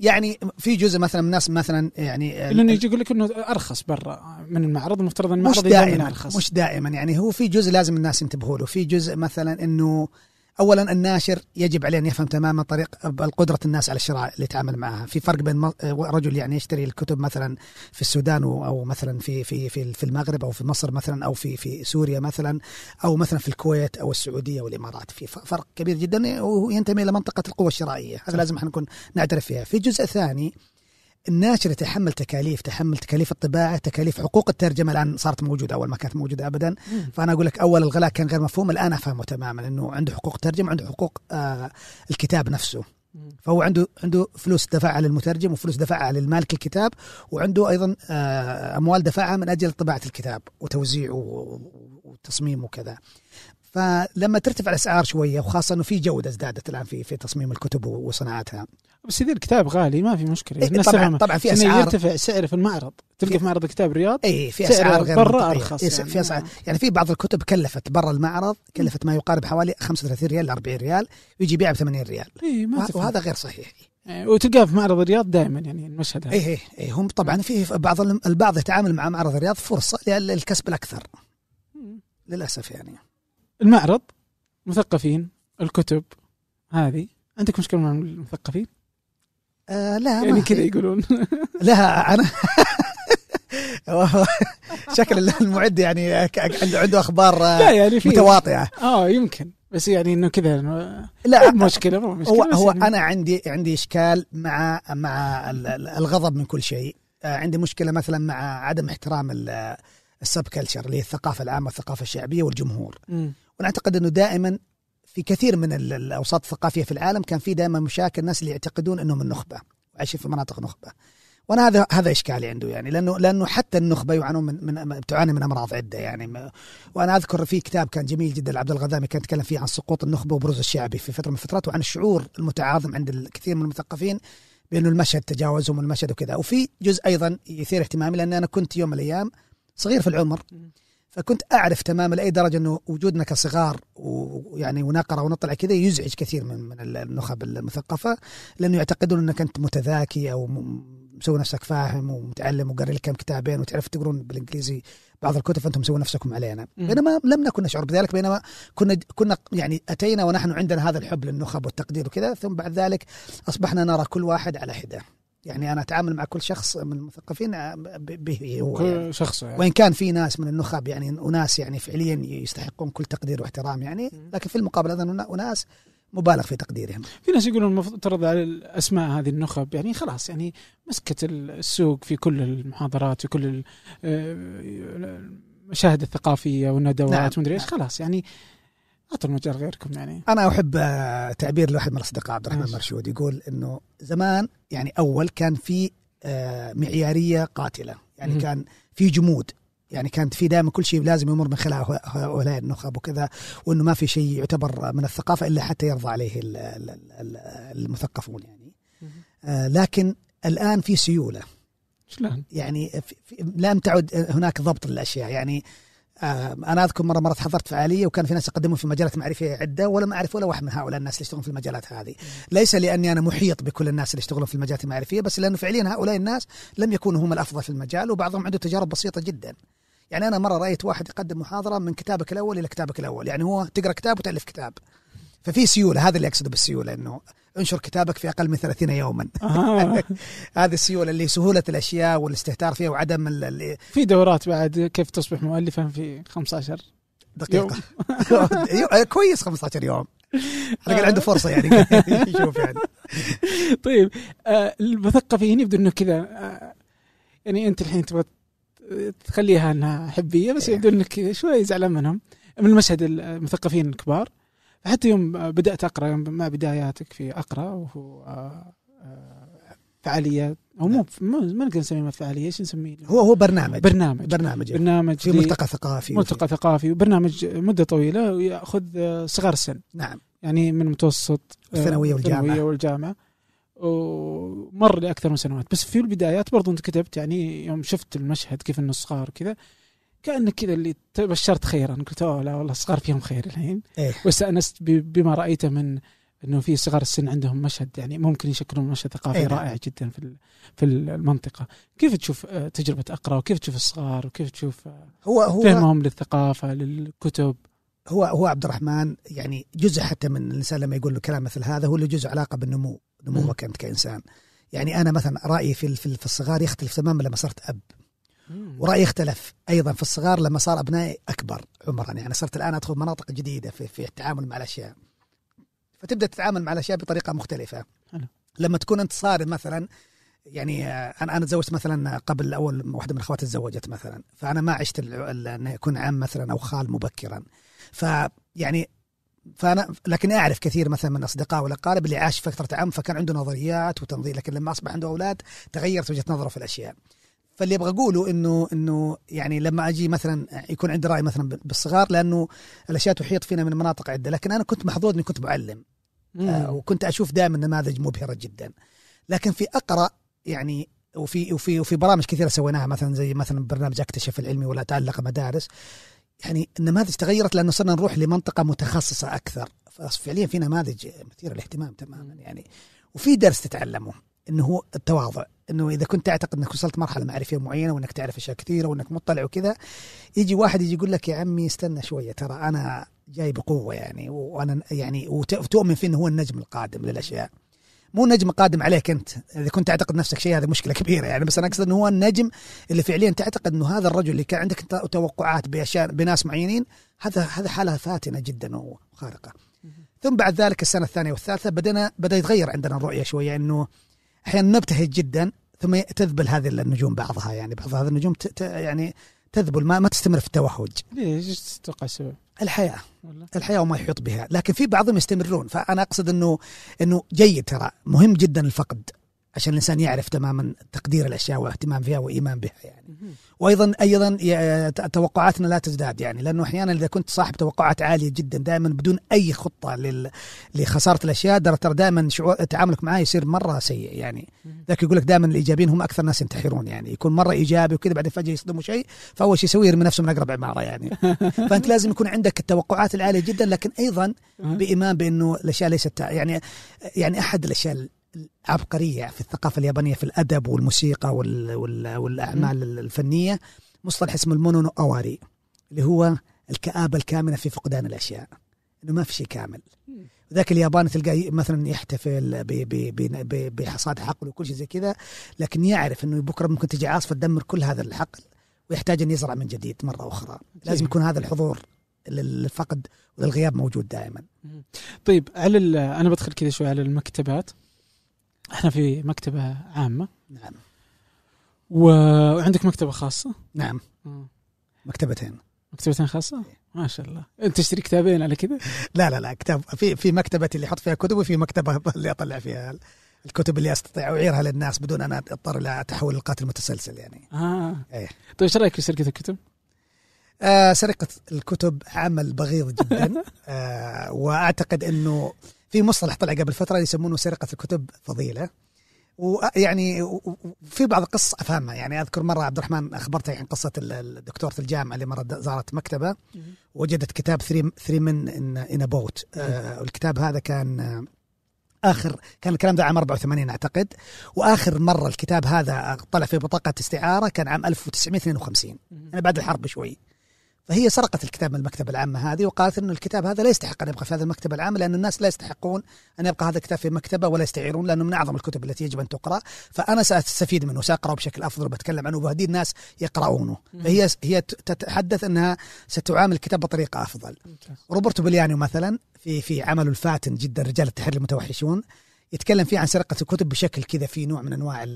يعني في جزء مثلا من ناس مثلا يعني لأنه يجي يقول لك أنه أرخص برا من المعرض، المفترض أن المعرض دائما أرخص. مش دائما، يعني هو في جزء لازم الناس ينتبهوا له. في جزء مثلا أنه أولا الناشر يجب عليه أن يفهم تماما قدرة الناس على الشراء اللي يتعامل معها. في فرق بين رجل يعني يشتري الكتب مثلا في السودان أو مثلا في المغرب أو في مصر مثلا أو في سوريا مثلا أو مثلا في الكويت أو السعودية والإمارات. في فرق كبير جدا، وينتمي لمنطقة القوة الشرائية. هذا لازم نكون نعترف فيها. في جزء ثاني الناشر تحمل تكاليف الطباعة، تكاليف حقوق الترجمة الآن صارت موجودة، أول ما كانت موجودة أبدا. فأنا أقول لك أول الغلاء كان غير مفهوم، الآن أفهمه تماما أنه عنده حقوق ترجمة، عنده حقوق الكتاب نفسه. فهو عنده فلوس دفعها للمترجم وفلوس دفعها للمالك الكتاب، وعنده أيضا أموال دفعها من أجل طباعة الكتاب وتوزيعه وتصميمه وكذا. فلما ترتفع الأسعار شوية، وخاصة أنه في جودة ازدادت الآن في تصميم الكتب وصناعتها. بس إذا الكتاب غالي ما في مشكلة. إيه طبعا في أسعار، يرتفع سعره في المعرض، تلقى في معرض الكتاب الرياض في أسعار غير منطقية. يعني في أسعار، يعني في بعض الكتب كلفت برا المعرض كلفت ما يقارب حوالي 35 ريال ل 40 ريال ويجي بيعها ب 80 ريال. وهذا غير صحيح. وتلقاه في معرض الرياض دائما يعني المشهد هذا. إيه هم طبعا في البعض يتعامل مع معرض الرياض فرصة للكسب الأكثر للأسف. يعني المعرض مثقفين الكتب هذه، عندك مشكلة مع المثقفين؟ لا يعني كذا يقولون. لا أنا شكل المعد يعني عنده أخبار يعني متواطئة. يمكن بس يعني إنه كذا لا مشكلة. هو أنا عندي إشكال مع الغضب من كل شيء. عندي مشكلة مثلا مع عدم احترام السب كلتشر اللي هي الثقافة العامة والثقافة الشعبية والجمهور. ونعتقد أنه دائما في كثير من الأوساط الثقافية في العالم كان في دائما مشاكل الناس اللي يعتقدون أنهم النخبة وعايشين في مناطق نخبة. وأنا هذا إشكالي عنده يعني لأنه حتى النخبة يعانون من تعاني من أمراض عدة يعني. وأنا أذكر في كتاب كان جميل جدا لعبد الغزالي كان يتكلم فيه عن سقوط النخبة وبروز الشعبي في فترة من الفترات وعن الشعور المتعاظم عند الكثير من المثقفين بأنه المشهد تجاوزهم المشهد وكذا. وفي جزء أيضا يثير اهتمامي لأن أنا كنت يوم الأيام صغير في العمر فكنت أعرف تماما لأي درجة أنه وجودنا كصغار ويعني ونقرأ ونطلع كذا يزعج كثير من النخب المثقفة لأنه يعتقدون أنك أنت متذاكي أو مسوي نفسك فاهم ومتعلم وقرأ لك كم كتابين وتعرف تقرون بالإنجليزي بعض الكتب فأنتم مسوي نفسكم علينا. بينما لم نكن نشعر بذلك. بينما كنا يعني أتينا ونحن عندنا هذا الحب للنخب والتقدير وكذا ثم بعد ذلك أصبحنا نرى كل واحد على حدة. يعني أنا أتعامل مع كل شخص من المثقفين به هو يعني. شخص يعني. وإن كان في ناس من النخب يعني أناس يعني فعليا يستحقون كل تقدير واحترام يعني لكن في المقابل أيضا أناس مبالغ في تقديرهم. في ناس يقولون المفترض على الأسماء هذه النخب يعني خلاص يعني مسكت السوق في كل المحاضرات وكل المشاهد الثقافية والندوات. نعم. ومدري إيش خلاص يعني أعطوا المجال غيركم يعني. أنا أحب تعبير لواحد من الأصدقاء عبد الرحمن مرشود يقول إنه زمان يعني أول كان في معيارية قاتلة يعني كان في جمود يعني كانت في دائما كل شيء لازم يمر من خلال هؤلاء النخب وكذا وإنه ما في شيء يعتبر من الثقافة إلا حتى يرضى عليه المثقفون يعني. لكن الآن في سيولة يعني لم تعد هناك ضبط للأشياء يعني. أنا أذكر مرة حضرت فعالية وكان في ناس يقدمون في مجالات معرفية عدة ولم أعرف ولا واحد من هؤلاء الناس اللي يشتغلون في المجالات هذه. ليس لأني أنا محيط بكل الناس اللي يشتغلون في المجالات المعرفية بس لأنه فعليا هؤلاء الناس لم يكونوا هم الأفضل في المجال وبعضهم عنده تجارب بسيطة جدا يعني. أنا مرة رأيت واحد يقدم محاضرة من كتابك الأول إلى كتابك الأول يعني هو تقرأ كتاب وتألف كتاب. ففي سيولة. هذا اللي أقصده بالسيولة إنه انشر كتابك في أقل من 30 يوما. هذه السيولة اللي سهولة الأشياء والاستهتار فيها وعدم في دورات بعد كيف تصبح مؤلفا في 15 دقيقة كويس 15 يوم رجل عنده فرصة يعني يشوف يعني. طيب المثقفين يبدو إنه كذا يعني أنت الحين تبغى تخليها أنها حبية بس يبدو إنك شوي زعلان منهم من المشهد المثقفين الكبار. حتى يوم بدأت أقرأ مع بداياتك في أقرأ وهو فعالية أو ما نقدر نسميه فعالية إيش نسميه هو برنامج في ملتقى ثقافي وبرنامج مدة طويلة ويأخذ صغار السن. نعم. يعني من متوسط الثانوية والجامعة ومر لأكثر من سنوات. بس في البدايات برضو أنت كتبت يعني يوم شفت المشهد كيف إنه صغار كذا كأنك كذا اللي تبشرت خيرا قلت لا والله صغار فيهم خير الحين. واستأنست بما رأيته من أنه في صغار السن عندهم مشهد يعني ممكن يشكلون مشهد ثقافي رائع جدا في المنطقة. كيف تشوف تجربة أقرأ وكيف تشوف الصغار وكيف تشوف هو فهمهم للثقافة للكتب؟ هو عبد الرحمن يعني جزء حتى من الإنسان لما يقول له كلام مثل هذا هو له جزء علاقة بالنمو نموك أنت كإنسان يعني. أنا مثلا رأيي في الصغار يختلف تماما لما صرت أب ورأيي اختلف أيضا في الصغار لما صار أبنائي أكبر عمرا يعني. صرت الآن أدخل مناطق جديدة في التعامل مع الأشياء فتبدأ تتعامل مع الأشياء بطريقة مختلفة. لما تكون أنت صارم مثلا يعني أنا تزوجت مثلا قبل أول واحدة من أخواتي تزوجت مثلا فأنا ما عشت أن يكون عم مثلا أو خال مبكرا فيعني فأنا لكن أعرف كثير مثلا من أصدقاء والأقارب اللي عاش فترة عم فكان عنده نظريات وتنظير لكن لما أصبح عنده أولاد تغيرت وجهة نظره في الأشياء. فاللي أبغى أقوله إنه يعني لما أجي مثلا يكون عندي رأي مثلا بالصغار لأنه الأشياء تحيط فينا من مناطق عدة. لكن أنا كنت محظوظ إني كنت معلم وكنت أشوف دائما نماذج مبهرة جدا. لكن في أقرأ يعني وفي برامج كثيرة سويناها مثلا زي مثلا برنامج أكتشف العلمي ولا تعلق مدارس يعني النماذج تغيرت لأنه صرنا نروح لمنطقة متخصصة أكثر. فعليا في نماذج مثيرة للاهتمام تماما يعني. وفي درس تتعلمه إنه هو التواضع إنه إذا كنت تعتقد أنك وصلت مرحلة معرفية معينة وإنك تعرف أشياء كثيرة وإنك مطلع وكذا يجي واحد يجي يقول لك يا عمي استنى شوية ترى أنا جاي بقوة يعني وأنا يعني وتؤمن فيه إنه هو النجم القادم للأشياء مو نجم قادم عليك أنت، إذا كنت تعتقد نفسك شيء هذا مشكلة كبيرة يعني، بس أنا أقصد أنه هو النجم اللي فعليا تعتقد أنه هذا الرجل اللي كان عندك توقعات بأشياء بناس معينين، هذا حالة فاتنة جدا وخارقة. ثم بعد ذلك السنة الثانية والثالثة بدأ يتغير عندنا الرؤية شوية، أنه أحيانا نبتهج جدا ثم تذبل هذه النجوم بعضها، يعني بعض هذه النجوم يعني تذبل ما تستمر في التوهج. ليش تتوقع سبب؟ الحياة وما يحيط بها، لكن في بعضهم يستمرون. فأنا أقصد أنه جيد، ترى مهم جدا الفقد عشان الإنسان يعرف تماما تقدير الأشياء واهتمام فيها وإيمان بها يعني. وأيضا توقعاتنا لا تزداد يعني، لأنه أحيانا إذا كنت صاحب توقعات عالية جدا دائما بدون أي خطة لخسارة الأشياء، ترى دائما تعاملك معاه يصير مرة سيء يعني. ذاك يقولك دائما الإيجابيين هم أكثر ناس ينتحرون يعني، يكون مرة إيجابي وكذا بعدين فجأة يصدموا شيء، فأول شيء يسويه يرمي نفسه من أقرب عمارة يعني. فأنت لازم يكون عندك التوقعات العالية جدا، لكن أيضا بإيمان بأنه الأشياء ليست يعني أحد الأشياء عبقرية في الثقافة اليابانية في الأدب والموسيقى والأعمال الفنية مصطلح اسمه المونونو أواري، اللي هو الكآبة الكامنة في فقدان الأشياء، إنه ما في شيء كامل. ذاك اليابان تلقى مثلا يحتفل بحصاد حقل وكل شيء زي كذا، لكن يعرف إنه بكرة ممكن تجي عاصفة تدمر كل هذا الحقل، ويحتاج أن يزرع من جديد مرة أخرى. لازم يكون هذا الحضور للفقد والغياب موجود دائما. طيب، على أنا بدخل كذا شوي على المكتبات. احنا في مكتبة عامة. نعم. وعندك مكتبة خاصة؟ نعم. مكتبتين خاصة؟ ما شاء الله. انت تشتري كتابين على كده؟ لا، كتاب في مكتبتي اللي احط فيها كتب، وفي مكتبة اللي اطلع فيها الكتب اللي استطيع اعيرها للناس بدون انا اضطر الى تحول القاتل المتسلسل يعني. ايه. طيب ايش رايك في سرقة الكتب؟ سرقة الكتب عمل بغيض جدا. واعتقد انه في مصطلح طلع قبل فترة يسمونه سرقة الكتب فضيلة، ويعني في بعض القصص أفهمها يعني. أذكر مرة عبد الرحمن أخبرتك عن قصة الدكتورة الجامعة اللي مرة زارت مكتبة وجدت كتاب 3 Men in a Boat. الكتاب هذا كان الكلام ده عام 84 أعتقد، وآخر مرة الكتاب هذا طلع في بطاقة استعارة كان عام 1952 يعني بعد الحرب بشوي. فهي سرقت الكتاب من المكتبة العامة هذه، وقالت إنه الكتاب هذا لا يستحق أن يبقى في هذا المكتبة العامة، لأن الناس لا يستحقون أن يبقى هذا الكتاب في مكتبة ولا يستعيرون، لأنه من أعظم الكتب التي يجب أن تقرأ. فأنا سأستفيد منه وسأقرأه بشكل أفضل وبتكلم عنه وبهدي الناس يقرأونه. فهي تتحدث أنها ستعامل الكتاب بطريقة أفضل. روبرتو بليانو مثلا في عمله الفاتن جدا رجال التحري المتوحشون يتكلم فيه عن سرقة الكتب بشكل كذا في نوع من أنواع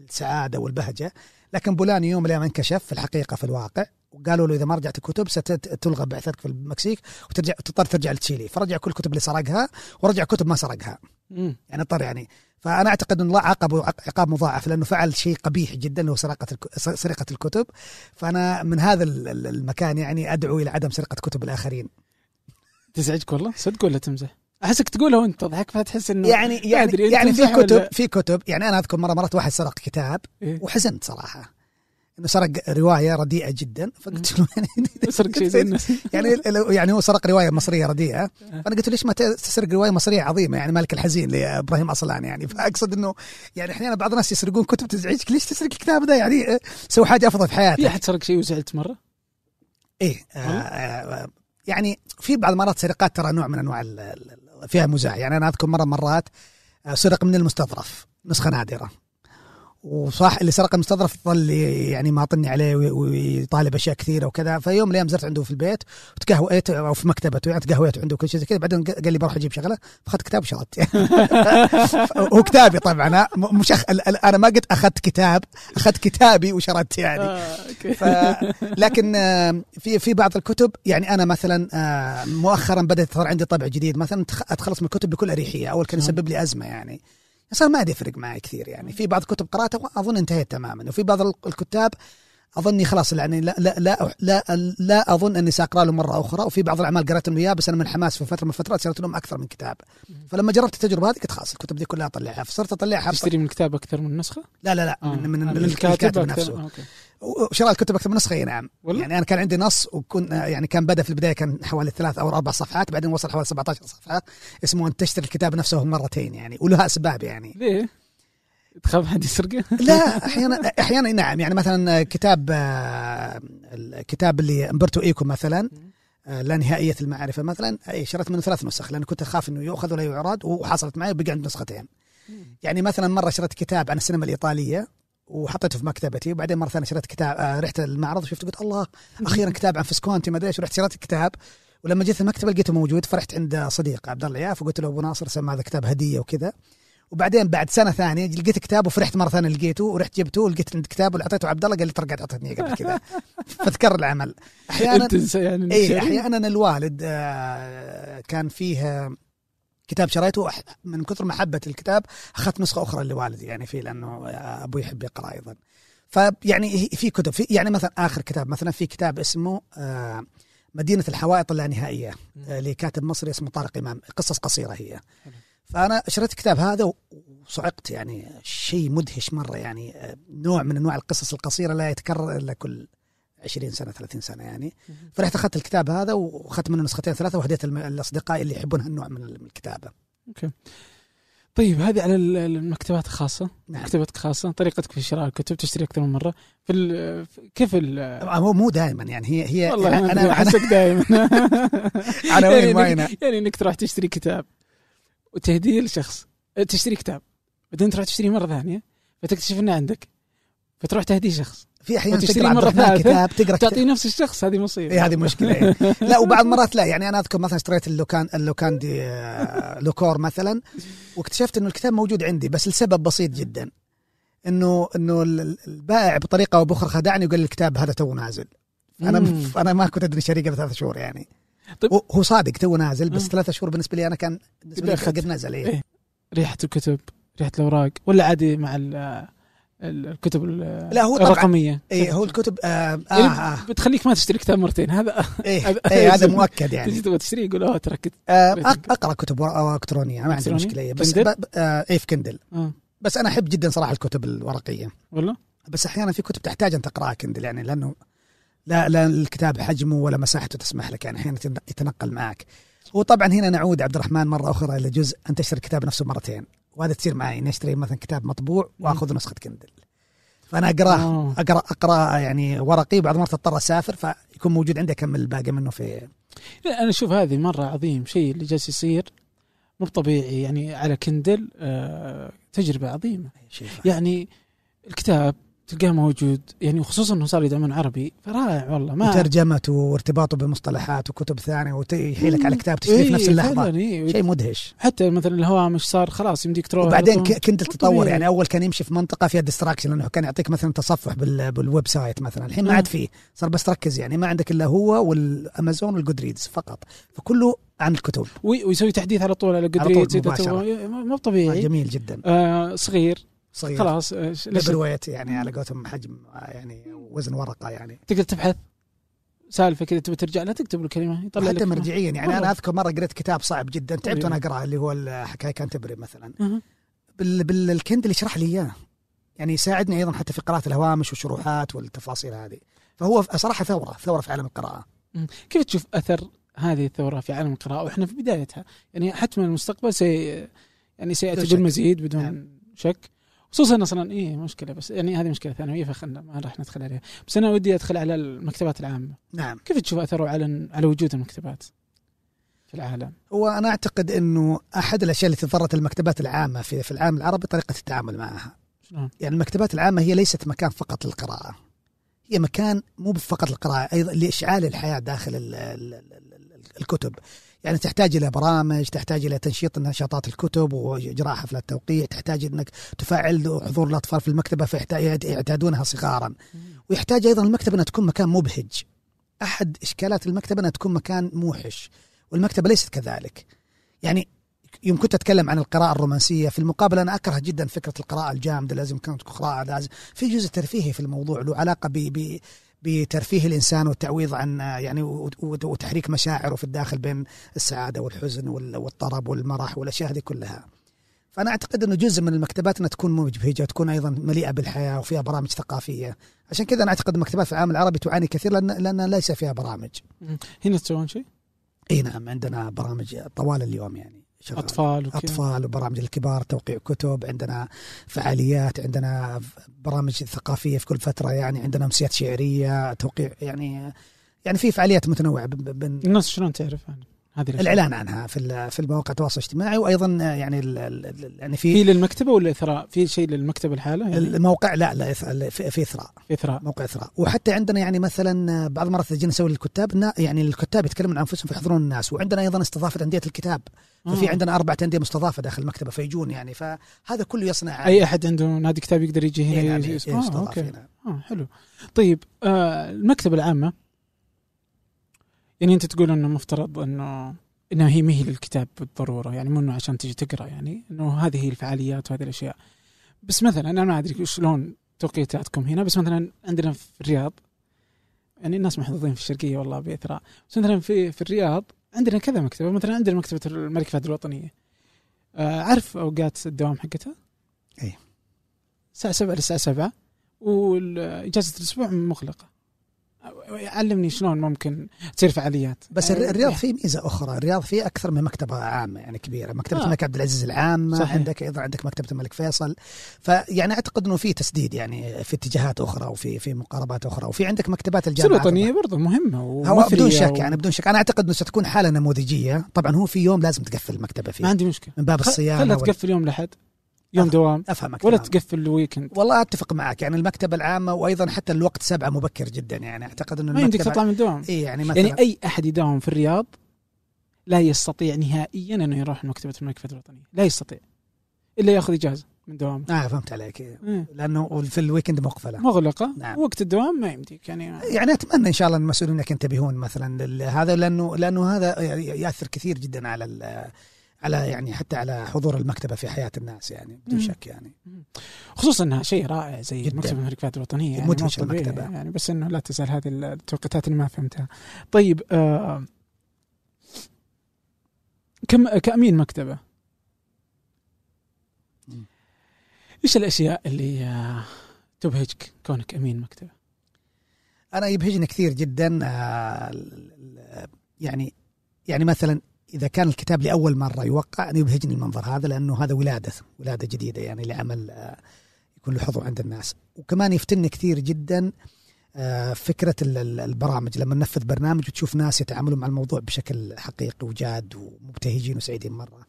السعادة والبهجة. لكن بولاني يوم لما انكشف في الحقيقة في الواقع، وقالوا له إذا ما رجعت الكتب ستلغى بعثتك في المكسيك وتضطر ترجع لتشيلي، فرجع كل الكتب اللي سرقها ورجع كتب ما سرقها يعني اضطر يعني. فأنا أعتقد أن الله عاقبه عقاب مضاعف، لأنه فعل شيء قبيح جدا هو سرقة الكتب. فأنا من هذا المكان يعني أدعو إلى عدم سرقة كتب الآخرين. تزعجك والله؟ صدق ولا تمزح؟ أحسك تقولها وأنت تضحك، فتحس إنه يعني في كتب يعني. أنا أذكر مرة واحد سرق كتاب وحزنت صراحة إنه سرق رواية رديئة جدا، فقلت له يعني هو سرق رواية مصرية رديئة، فأنا قلت له ليش ما تسرق رواية مصرية عظيمة يعني مالك الحزين لإبراهيم أصلان يعني. فأقصد إنه يعني أحيانا بعض الناس يسرقون كتب تزعجك، ليش تسرق الكتاب ده يعني، سوي حاجة أفضل في حياتك. في أحد سرق شيء وزعلت مرة؟ إيه يعني في بعض مرات سرقات ترى نوع من أنواع فيها مزاح يعني. أنا أذكر مرات سرق من المستظرف نسخة نادرة، وصح اللي سرق المستظرف ظل يعني ما طني عليه ويطالب أشياء كثيرة وكذا. فيوم ليام زرت عنده في البيت وتقهويت أو في مكتبته يعني، تقهويت عنده كل شيء زي كذا، بعدين قال لي بروح أجيب شغلة، فأخذت كتاب وشرت هو كتابي طبعا، أنا ما قلت أخذت كتاب، أخذت كتابي وشرت يعني. لكن في بعض الكتب يعني أنا مثلا مؤخرا بدأت تظهر عندي طبع جديد مثلا أتخلص من الكتب بكل أريحية. أول كان يسبب لي أزمة يعني، صار ما يفرق معي كثير يعني. في بعض كتب قرأتها أظن انتهيت تماما، وفي بعض الكتاب أظني خلاص يعني لا أظن أني سأقرأ له مرة أخرى. وفي بعض الأعمال قرأت إياه بس أنا من حماس في فترة من الفترات صارت لهم أكثر من كتاب، فلما جربت التجربة هذه قلت خلاص الكتب دي كلها أطلعها، فصرت أطلعها. تشتري من الكتاب أكثر من نسخة؟ لا من الكاتب نفسه. شراء الكتب أكثر من نسخة. نعم يعني أنا كان عندي نص، وكنت يعني كان بدأ في البداية كان حوالي 3 أو 4 صفحات، بعدين وصل حوالي 17 صفحة. اسمه أن تشتري الكتاب نفسه مرتين يعني، ولها أسباب يعني. ليه؟ تخاف حد يسرقه؟ لا، أحيانا نعم يعني. مثلا كتاب اللي أمبرتو إيكو مثلا لا نهائية المعرفة مثلا شريت منه 3 نسخ لأن كنت أخاف أنه يؤخذ ولا يعرض، وحصلت معي وبقى عند 2. يعني مثلا مرة شريت كتاب عن السينما الإيطالية وحطيته في مكتبتي، وبعدين مرة ثانية شريت كتاب، رحت المعرض شفت قلت الله أخيرا كتاب عن فسكونتي ما أدري ايش، ورحت شريت الكتاب ولما جيت المكتبة لقيته موجود، فرحت عند صديق عبدالله العياف وقلت له أبو ناصر سمى هذا كتاب هدية وكذا، وبعدين بعد سنة ثانية لقيت كتاب وفرحت مرة ثانية لقيته ورحت جبته ولقيت عند كتاب واللي أعطيته عبد الله قال لي ترى قاعد أعطيتني قبل كذا. فذكر العمل أحيانا يعني أحيانا الوالد كان فيه كتاب شريته من كثر محبة الكتاب أخذت نسخة أخرى لوالدي يعني فيه، لأنه أبوي يحب يقرأ أيضا، فيعني في كتب في يعني مثلا آخر كتاب مثلا في كتاب اسمه مدينة الحوائط اللانهائية لكاتب مصري اسمه طارق إمام، قصص قصيرة هي، فأنا شريت الكتاب هذا وصعقت يعني شيء مدهش مرة، يعني نوع من أنواع القصص القصيرة لا يتكرر إلا كل 20 سنة 30 سنة يعني، فرحت أخذت الكتاب هذا وأخذت منه 2 3 وهديت الأصدقاء اللي يحبون هالنوع من الكتابة. أوكي. طيب هذه على المكتبات الخاصة. نعم. مكتبتك خاصة، طريقتك في شراء الكتب تشتري أكثر من مرة في كيف مو دائما يعني هي والله أنا حسك دائما أنا وين ماينا يعني إنك تروح تشتري كتاب وتهديه لشخص، تشتري كتاب بعدين تروح تشتري مرة ثانية فتكتشف إنه عندك فتروح تهديه شخص، في أحيان تشتري مرة ثالثة تقرأ تعطي نفس الشخص، هذه مصيبة هذه مشكلة يعني. لا وبعض مرات لا يعني أنا أذكر مثلا اشتريت اللوكان دي لوكور مثلا، واكتشفت إنه الكتاب موجود عندي بس لسبب بسيط جدا، إنه البائع بطريقة أو بأخرى خدعني وقال الكتاب هذا تو نازل، أنا ما كنت أدري شريته 3 شهور يعني. طيب. هو صادق تو نازل بس 3 شهور بالنسبة لي أنا كان بالنسبة لي قد نازل. إيه ريحة الكتب ريحة الأوراق ولا عادي مع الكتب الرقمية؟ إيه هو الكتب يعني بتخليك ما تشتري كتاب مرتين، هذا إيه هذا مؤكد يعني. تجي تبغى تشتري يقول تركت أقرأ كتب إلكترونية ما عندي مشكلة، بس في كندل بس أنا أحب جدا صراحة الكتب الورقية والله، بس أحيانا في كتب تحتاج أن تقرأها كندل يعني، لأنه لا الكتاب حجمه ولا مساحته تسمح لك يعني أحيانا يتنقل معك. وطبعا هنا نعود عبد الرحمن مرة أخرى إلى جزء أن تشتري كتاب نفسه مرتين، وهذا تصير معي نشتري مثلا كتاب مطبوع واخذ نسخه كندل، فانا اقراه يعني ورقي، بعد مرات اضطر اسافر فيكون موجود عندي اكمل الباقي منه في. انا اشوف هذه مره عظيم شيء اللي جالس يصير مو طبيعي يعني على كندل، تجربه عظيمه يعني الكتاب تلقاه موجود يعني، وخصوصا انه صار يدعمون عربي فرائع والله، ما ترجمته وارتباطه بمصطلحات وكتب ثانيه ويحيلك على كتاب تشتري في نفس اللحظه شيء مدهش. حتى مثلا الهوامش صار خلاص يمديك تروح، وبعدين كنت تتطور يعني، اول كان يمشي في منطقه فيها ديستراكشن لانه كان يعطيك مثلا تصفح بالويب سايت مثلا، الحين ما عاد فيه، صار بس تركز يعني ما عندك الا هو والامازون والجودريدز فقط، فكله عن الكتب ويسوي تحديث على طول على الجودريدز، مو طبيعي جميل جدا. صغير خلاص روايات يعني على قولتهم حجم يعني وزن ورقه يعني، تقدر تبحث سالفه كذا تبي ترجع لا تكتب الكلمه يطلع لك مرجعيا يعني والله. انا اذكر مره قريت كتاب صعب جدا تعبت وانا اقراه اللي هو الحكايه كانت تبري مثلا بالكندل اللي شرح لي اياه يعني، ساعدني ايضا حتى في قراءه الهوامش والشروحات والتفاصيل هذه، فهو صراحه ثوره في عالم القراءه. كيف تشوف اثر هذه الثوره في عالم القراءه واحنا في بدايتها يعني؟ حتما المستقبل سيأتي المزيد بدون شك، خصوصا اصلا مشكله، بس يعني هذه مشكله ثانويه فخلنا ما راح ندخل عليها، بس انا ودي ادخل على المكتبات العامه. نعم. كيف تشوف اثره على وجود المكتبات في العالم؟ وانا اعتقد انه احد الاشياء اللي تضررت المكتبات العامه في العالم العربي طريقه التعامل معها. شلون؟ يعني المكتبات العامه هي ليست مكان فقط للقراءه، هي مكان مو فقط للقراءه ايضا لاشعال الحياه داخل الكتب، يعني تحتاج إلى برامج، تحتاج إلى تنشيط نشاطات الكتب وإجراء حفلات توقيع، تحتاج أنك تفعل حضور الأطفال في المكتبة فيعتادونها صغارا، ويحتاج أيضا المكتبة أن تكون مكان مبهج. أحد إشكالات المكتبة أن تكون مكان موحش، والمكتبة ليست كذلك يعني. يمكن تتكلم عن القراءة الرومانسية، في المقابل أنا أكره جدا فكرة القراءة الجامدة لازم كانت قراءة لازم، في جزء ترفيهي في الموضوع له علاقة بترفيه الإنسان والتعويض عن يعني وتحريك مشاعره في الداخل بين السعادة والحزن والطرب والمرح والأشياء هذه كلها. فأنا أعتقد أنه جزء من المكتبات أنها تكون مبهجة، تكون أيضا مليئة بالحياة وفيها برامج ثقافية. عشان كذا أنا أعتقد المكتبات في العالم العربي تعاني كثير لأن ليس فيها برامج. هنا تسوون شيء؟ إيه نعم، عندنا برامج طوال اليوم يعني شغال. أطفال وبرامج الكبار، توقيع كتب، عندنا فعاليات، عندنا برامج ثقافية في كل فترة يعني، عندنا أمسيات شعرية، توقيع يعني يعني في فعاليات متنوعة الناس شلون تعرف عنها؟ هذه الإعلان عنها في المواقع التواصل الاجتماعي، وأيضا يعني في للمكتبة ولا إثراء، في شيء للمكتبة الحالة يعني؟ الموقع لا في إثراء موقع إثراء. وحتى عندنا يعني مثلا بعض مرات تجينا نسوي للكتاب، يعني الكتاب يتكلمون عن أنفسهم فيحضرون الناس، وعندنا أيضا استضافة أندية الكتاب، ففي عندنا 4 أندية مستضافة داخل المكتبة فيجون يعني، فهذا كله يصنع أي أحد عنده نادي كتاب يقدر يجي هنا يستضاف هنا. حلو. طيب المكتبة العامة يعني أنت تقول إنه مفترض إنه هي مهي للكتاب بالضرورة، يعني مو إنه عشان تجي تقرأ، يعني إنه هذه هي الفعاليات وهذه الأشياء. بس مثلا أنا ما أدري شلون توقيتاتكم هنا، بس مثلا عندنا في الرياض، يعني الناس محظوظين في الشرقية والله بإثراء، بس مثلا في الرياض عندنا كذا مكتبة، مثلا عندنا مكتبة الملك فهد الوطنية، عارف أوقات الدوام حقتها؟ أي الساعة 7 للساعة 7، وإجازة الأسبوع مغلقة. علمني شلون ممكن تصير فعاليات. بس الرياض فيه ميزة أخرى، الرياض فيه أكثر من مكتبة عامة يعني كبيرة، مكتبة الملك عبد العزيز العامة، عندك أيضا عندك مكتبة الملك فيصل، فيعني أعتقد إنه فيه تسديد يعني في اتجاهات أخرى وفي مقاربات أخرى، وفي عندك مكتبات الجامعة الوطنية برضو مهمة ومثرية بدون شك يعني بدون شك. أنا أعتقد إنه ستكون حالة نموذجية، طبعا هو في يوم لازم تقفل المكتبة فيه، ما عندي مشكلة من باب الصيانة، خلها تقفل يوم لحد يوم دوام أفهمك ولا تقفل الويكند. والله أتفق معك، يعني المكتبة العامة وأيضا حتى الوقت 7 مبكر جدا، يعني أعتقد أنه المكتبة تطلع من الدوام. إيه يعني أي أحد يداوم في الرياض لا يستطيع نهائيا أنه يروح مكتبة الملك فهد الوطنية، لا يستطيع إلا يأخذ إجازة من دوام. فهمت عليك. لأنه في الويكند مقفلة مغلقة. نعم. وقت الدوام ما يمديك يعني أتمنى إن شاء الله المسؤولين ينتبهون مثلا هذا، لأنه هذا يأثر كثير جدا على يعني حتى على حضور المكتبة في حياة الناس، يعني بدون شك يعني خصوصا انها شيء رائع زي مكتبة الملكات الوطنية، يعني مدهش المكتبة يعني، بس انه لا تزال هذه التوقيتات اللي ما فهمتها. طيب كأمين مكتبة ايش الاشياء اللي تبهجك كونك أمين مكتبة؟ انا يبهجني كثير جدا يعني مثلا إذا كان الكتاب لأول مرة يوقع، أنا يبهجني المنظر هذا، لأنه هذا ولادة جديدة يعني لعمل يكون له حضور عند الناس. وكمان يفتني كثير جدا فكرة البرامج، لما ننفذ برنامج وتشوف ناس يتعاملون مع الموضوع بشكل حقيقي وجاد ومبتهجين وسعيدين مرة.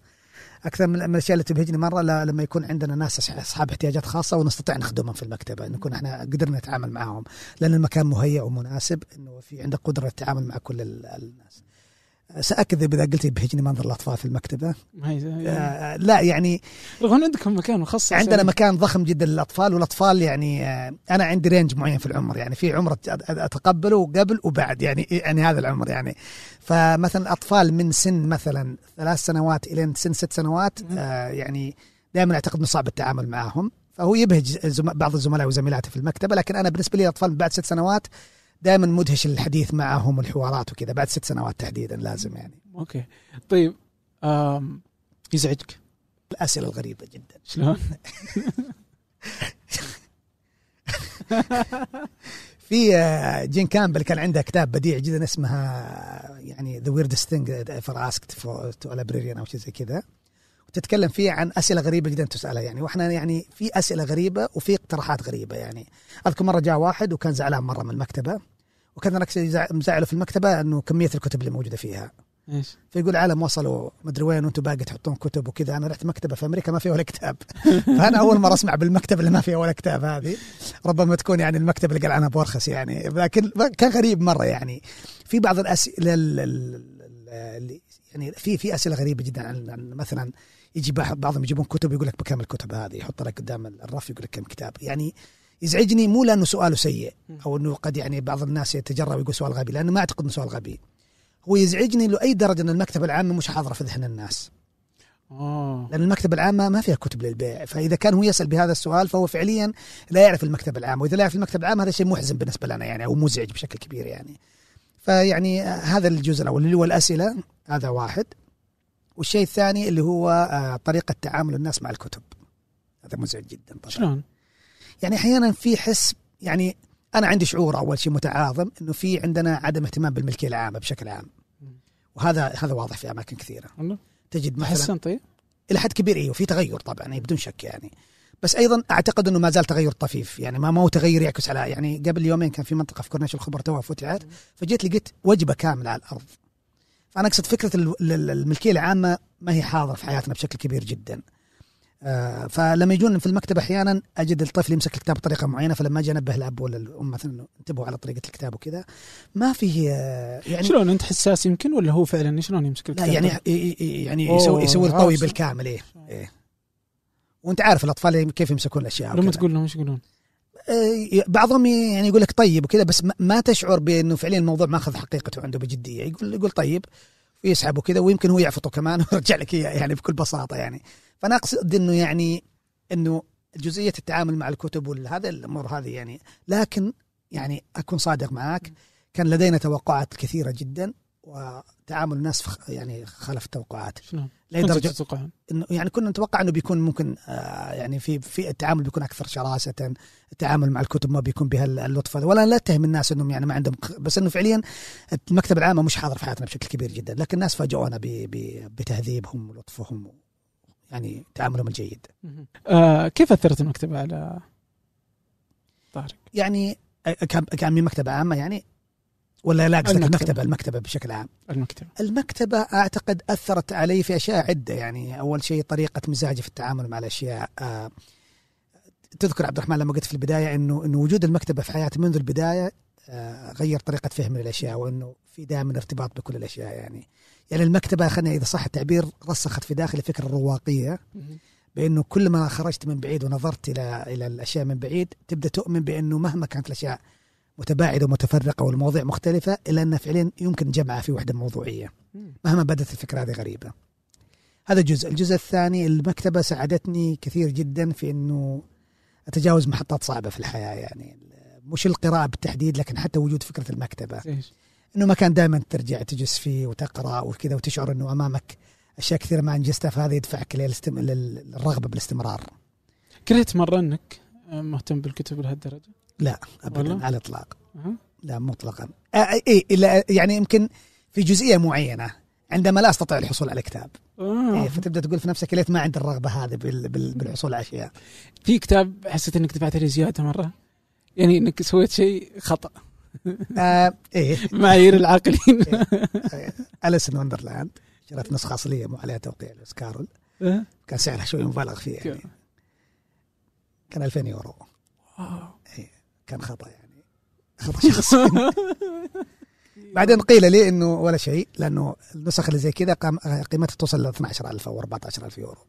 أكثر من الأشياء اللي تبهجني مرة لما يكون عندنا ناس أصحاب احتياجات خاصة ونستطيع نخدمهم في المكتبة، نكون إحنا قدرنا نتعامل معهم لأن المكان مهيأ ومناسب، إنه في عندك قدرة التعامل مع كل الناس. سأكذب إذا قلت يبهجني منظر الأطفال في المكتبة، لا يعني رغم عندكم مكان مخصص، عندنا مكان ضخم جدا للأطفال، والأطفال يعني أنا عندي رينج معين في العمر، يعني في عمر أتقبله قبل وبعد يعني هذا العمر يعني، فمثلا أطفال من سن مثلا 3 سنوات إلى سن 6 سنوات يعني دائما أعتقد صعب التعامل معهم، فهو يبهج بعض الزملاء وزميلاتي في المكتبة. لكن أنا بالنسبة لي الأطفال بعد 6 سنوات دائما مدهش الحديث معهم والحوارات وكذا، بعد 6 سنوات تحديدا لازم يعني. اوكي طيب يزعجك الأسئلة الغريبة جدا. شلون؟ في جين كامبل كان عندها كتاب بديع جدا اسمها يعني The Weirdest Thing That Ever Asked to a Librarian أو شيء زي كذا، وتتكلم فيه عن أسئلة غريبة جدا تسألها يعني، وإحنا يعني في أسئلة غريبة وفي اقتراحات غريبة يعني. أذكر مرة جاء واحد وكان زعلان مرة من المكتبة، وكان أنا مزعله في المكتبة أنه كمية الكتب اللي موجودة فيها، فيقول عالم وصلوا مدري وين وانتم باقي تحطون كتب وكذا، أنا رحت مكتبة في أمريكا ما فيها ولا كتاب، فأنا أول مرة أسمع بالمكتبة اللي ما فيها ولا كتاب، هذه ربما تكون يعني المكتبة اللي قال عنها بورخس يعني، لكن كان غريب مرة يعني. في بعض الأسئلة اللي يعني في أسئلة غريبة جدا عن مثلا يجي بعضهم يجيبون كتب يقول لك بكم الكتب هذه، يحط لك قدام الرف يقول لك كم كتاب، يعني يزعجني مو لأنه سؤاله سيء أو أنه قد يعني بعض الناس يتجرأ ويقول سؤال غبي، لأنه ما أعتقد أنه سؤال غبي، هو يزعجني لأي درجة أن المكتبة العامة مش حاضرة في ذهن الناس، لأن المكتبة العامة ما فيها كتب للبيع، فإذا كان هو يسأل بهذا السؤال فهو فعليا لا يعرف المكتبة العامة، وإذا لا يعرف المكتبة العامة هذا شيء محزن بالنسبة لنا يعني، أو مزعج بشكل كبير يعني. فيعني هذا الجزء الأول اللي هو الأسئلة، هذا واحد. والشيء الثاني اللي هو طريقة تعامل الناس مع الكتب، هذا مزعج جدا طبعا. شلون؟ يعني أحيانا في حس، يعني أنا عندي شعور أول شيء متعاظم أنه في عندنا عدم اهتمام بالملكية العامة بشكل عام، وهذا واضح في أماكن كثيرة تجد مثلا. طيب؟ إلى حد كبير إيه، وفي تغير طبعا بدون شك يعني، بس أيضا أعتقد أنه ما زال تغير طفيف، يعني ما هو تغير يعكس على، يعني قبل يومين كان في منطقة في كورنيش الخبر توها فتحت، فجيت لقيت وجبة كاملة على الأرض. فأنا أقصد فكرة الملكية العامة ما هي حاضرة في حياتنا بشكل كبير جدا. فلما يجون في المكتب أحيانا أجد الطفل يمسك الكتاب بطريقة معينة، فلما أجي أنبه الأب ولا الأم مثلا انتبهوا على طريقة الكتاب وكذا، ما في يعني. شلون أنت حساس يمكن ولا هو فعلا شلون يمسك الكتاب؟ لا يعني يسوي الطوي بالكامل. إيه وأنت عارف الأطفال كيف يمسكون الأشياء، لما تقول لهم إيش يقولون؟ بعضهم يعني يقول لك طيب وكذا، بس ما تشعر بأنه فعليا الموضوع ما أخذ حقيقته عنده بجدية. يقول طيب ويسحبه كذا، ويمكن هو يعفطه كمان ويرجع لك إياه يعني بكل بساطة يعني. فأنا أقصد أنه يعني أنه جزئية التعامل مع الكتب وهذا الأمور هذه يعني، لكن يعني أكون صادق معاك، كان لدينا توقعات كثيرة جدا وتعامل الناس يعني خلف التوقعات. لا درجة إنه يعني كنا نتوقع أنه بيكون ممكن يعني في التعامل بيكون أكثر شراسة، التعامل مع الكتب ما بيكون بهاللطف، ولا لا تهم الناس أنهم يعني ما عندهم، بس أنه فعليا المكتب العام مش حاضر في حياتنا بشكل كبير جدا، لكن الناس فاجئونا بتهذيبهم ولطفهم يعني تعاملهم الجيد. كيف أثرت المكتبة على طارق؟ يعني كان من مكتبة عامة يعني ولا لا؟ المكتبة بشكل عام. المكتبة أعتقد أثرت علي في أشياء عدة، يعني أول شيء طريقة مزاجي في التعامل مع الأشياء. تذكر عبد الرحمن لما قلت في البداية إنه وجود المكتبة في حياتي منذ البداية غير طريقة فهمي للأشياء، وإنه في دائما ارتباط بكل الأشياء يعني المكتبة خلني إذا صح التعبير رسخت في داخلي فكرة الرواقية، بأنه كل ما خرجت من بعيد ونظرت إلى الأشياء من بعيد تبدأ تؤمن بأنه مهما كانت الأشياء متباعدة ومتفرقة والمواضيع مختلفة، إلا أن فعليا يمكن جمعها في وحدة موضوعية مهما بدت الفكرة هذه غريبة. هذا الجزء الثاني، المكتبة ساعدتني كثير جدا في أنه أتجاوز محطات صعبة في الحياة، يعني مش القراءة بالتحديد، لكن حتى وجود فكرة المكتبة أنه مكان دائما ترجع تجلس فيه وتقرأ وكذا، وتشعر أنه أمامك أشياء كثيرة ما أنجزتها، فهذا يدفعك للرغبة بالاستمرار. كرهت مرة أنك مهتم بالكتب لهالدرجة؟ لا أبداً على الإطلاق، لا مطلقاً. إلا يعني يمكن في جزئية معينة عندما لا أستطيع الحصول على كتاب، فتبدأ تقول في نفسك ليت ما عندي الرغبة هذه بالحصول على أشياء. في كتاب حسيت إنك دفعت عليه زيادة مرة، يعني إنك سويت شيء خطأ؟ معايير العاقلين. أليس إن وندرلاند شريت نسخة أصلية مو عليها توقيع لويس كارول، كان سعرها شوي مبالغ فيه يعني، كان 2000 يورو. كان خطأ يعني، خطأ شخصي. بعدين قيل لي إنه ولا شيء، لأنه النسخ اللي زي كذا قيمتها توصل ل 12,000 أو 14,000 يورو.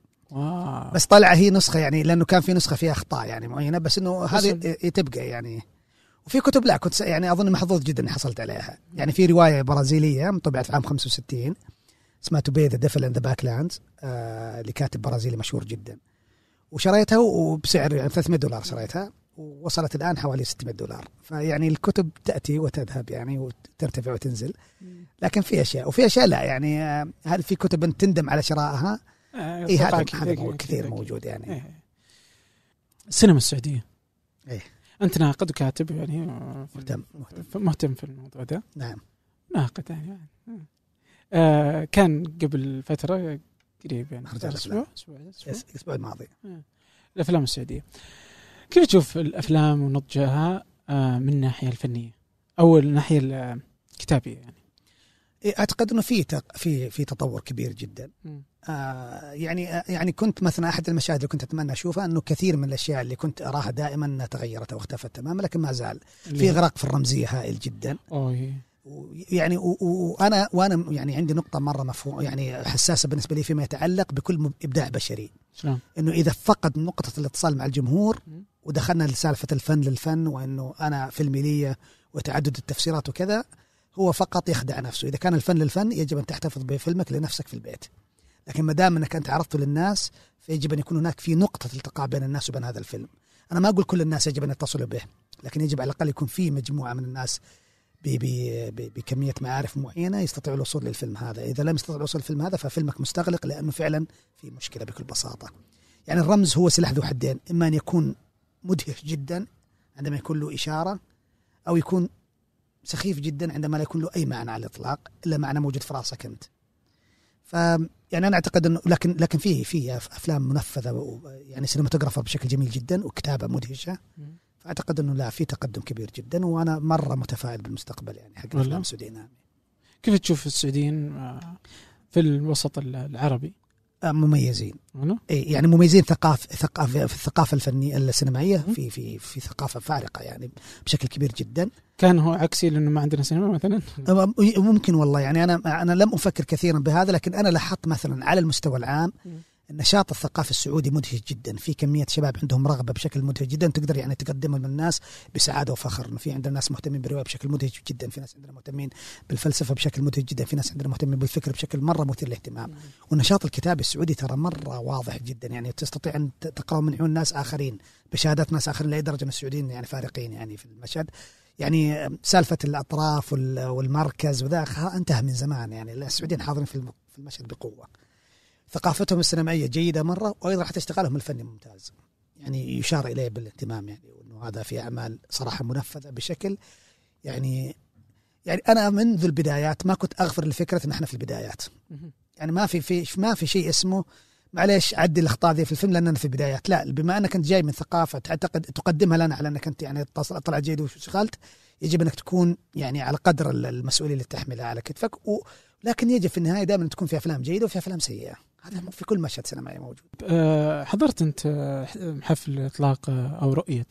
بس طلع هي نسخة يعني، لأنه كان في نسخة فيها أخطاء يعني معينة، بس إنه هذه تبقى يعني. وفي كتب لا كنت يعني أظن محظوظ جدا حصلت عليها، يعني في رواية برازيلية طبعت في عام 65 اسمها To Pay the Devil in the Backlands لكاتب برازيلي مشهور جدا، وشريتها وبسعر يعني $300 شريتها، ووصلت الآن حوالي $600. فيعني الكتب تأتي وتذهب يعني، وترتفع وتنزل، لكن في أشياء وفي أشياء لا يعني. هل في كتب أنت تندم على شرائها؟ هذا كثير موجود يعني. السينما السعودية، أنت ناقد وكاتب يعني مهتم في الموضوع ده. نعم ناقد يعني. كان قبل فترة قريب يعني الأسبوع الماضي الأفلام السعودية، كيف تشوف الأفلام ونضجها من ناحية الفنية أو الناحية الكتابية يعني؟ أعتقد إنه في تطور كبير جدا. يعني كنت مثلا أحد المشاهد اللي كنت أتمنى أشوفها إنه كثير من الأشياء اللي كنت أراها دائما تغيرت أو اختفت تماما، لكن ما زال في إغراق في الرمزية هائل جدا. يعني وأنا يعني عندي نقطة مرة مفهوم يعني حساسة بالنسبة لي فيما يتعلق بكل إبداع بشري، إنه إذا فقد نقطة الاتصال مع الجمهور ودخلنا لسالفة الفن للفن، وإنه أنا فيلمي لي وتعدد التفسيرات وكذا، هو فقط يخدع نفسه. إذا كان الفن للفن يجب أن تحتفظ بفيلمك لنفسك في البيت، لكن ما دام أنك أنت عرضته للناس فيجب أن يكون هناك في نقطة التقاء بين الناس وبين هذا الفيلم. أنا ما أقول كل الناس يجب أن يتصلوا به، لكن يجب على الأقل يكون في مجموعة من الناس بكمية معارف معينة يستطيعوا الوصول للفيلم هذا. إذا لم يستطيعوا الوصول للفيلم هذا ففيلمك مستغلق، لأنه فعلا في مشكلة بكل بساطة. يعني الرمز هو سلاح ذو حدين، إما أن يكون مدهش جدا عندما يكون له إشارة، أو يكون سخيف جدا عندما لا يكون له أي معنى على الإطلاق إلا معنى موجود في رأسك أنت. ف يعني انا اعتقد انه لكن في افلام منفذه يعني سينماتوغرافه بشكل جميل جدا وكتابه مدهشه، فاعتقد انه لا في تقدم كبير جدا، وانا مره متفائل بالمستقبل يعني حق الافلام السعوديه. كيف تشوف السعوديين في الوسط العربي؟ مميزين يعني مميزين في الثقافه الفنيه السينمائيه، في ثقافه فارقه يعني بشكل كبير جدا. كان هو عكسي لانه ما عندنا سينما مثلا، ممكن والله يعني انا لم افكر كثيرا بهذا، لكن انا لاحظت مثلا على المستوى العام النشاط الثقافي السعودي مدهش جدا، في كميه شباب عندهم رغبه بشكل مدهش جدا تقدر يعني تقدمها للناس بسعاده وفخر. انه في عندنا ناس مهتمين بالروايه بشكل مدهش جدا، في ناس عندنا مهتمين بالفلسفه بشكل مدهش جدا، في ناس عندنا مهتمين بالفكر بشكل مره مثير للاهتمام. والنشاط الكتابي السعودي ترى مره واضح جدا، يعني تستطيع ان تقرا من عيون ناس اخرين بشهادات ناس اخرين، لاي درجه السعوديين يعني فارقين يعني في المشهد. يعني سالفه الاطراف والمركز وذا انتهى من زمان، يعني السعوديين حاضرين في المشهد بقوه. ثقافتهم السينمائية جيدة مرة، وأيضا حتى اشتغالهم الفني ممتاز، يعني يشار إليه بالاهتمام، يعني وأنه هذا في أعمال صراحة منفذة بشكل يعني أنا منذ البدايات ما كنت أغفر لفكرة إن إحنا في البدايات، يعني ما في شيء اسمه معليش عدي الأخطاء ذي في الفيلم لأننا في البدايات. لا، بما أنك أنت جاي من ثقافة تعتقد تقدمها لنا على أنك أنت يعني طلعت جيد وشغلت، يجب أنك تكون يعني على قدر المسؤولية اللي تحملها على كتفك لكن يجب في النهاية دائما تكون في أفلام جيدة وفي أفلام سيئة، هذا في كل مشهد سينمائي موجود. حضرت أنت حفل إطلاق أو رؤية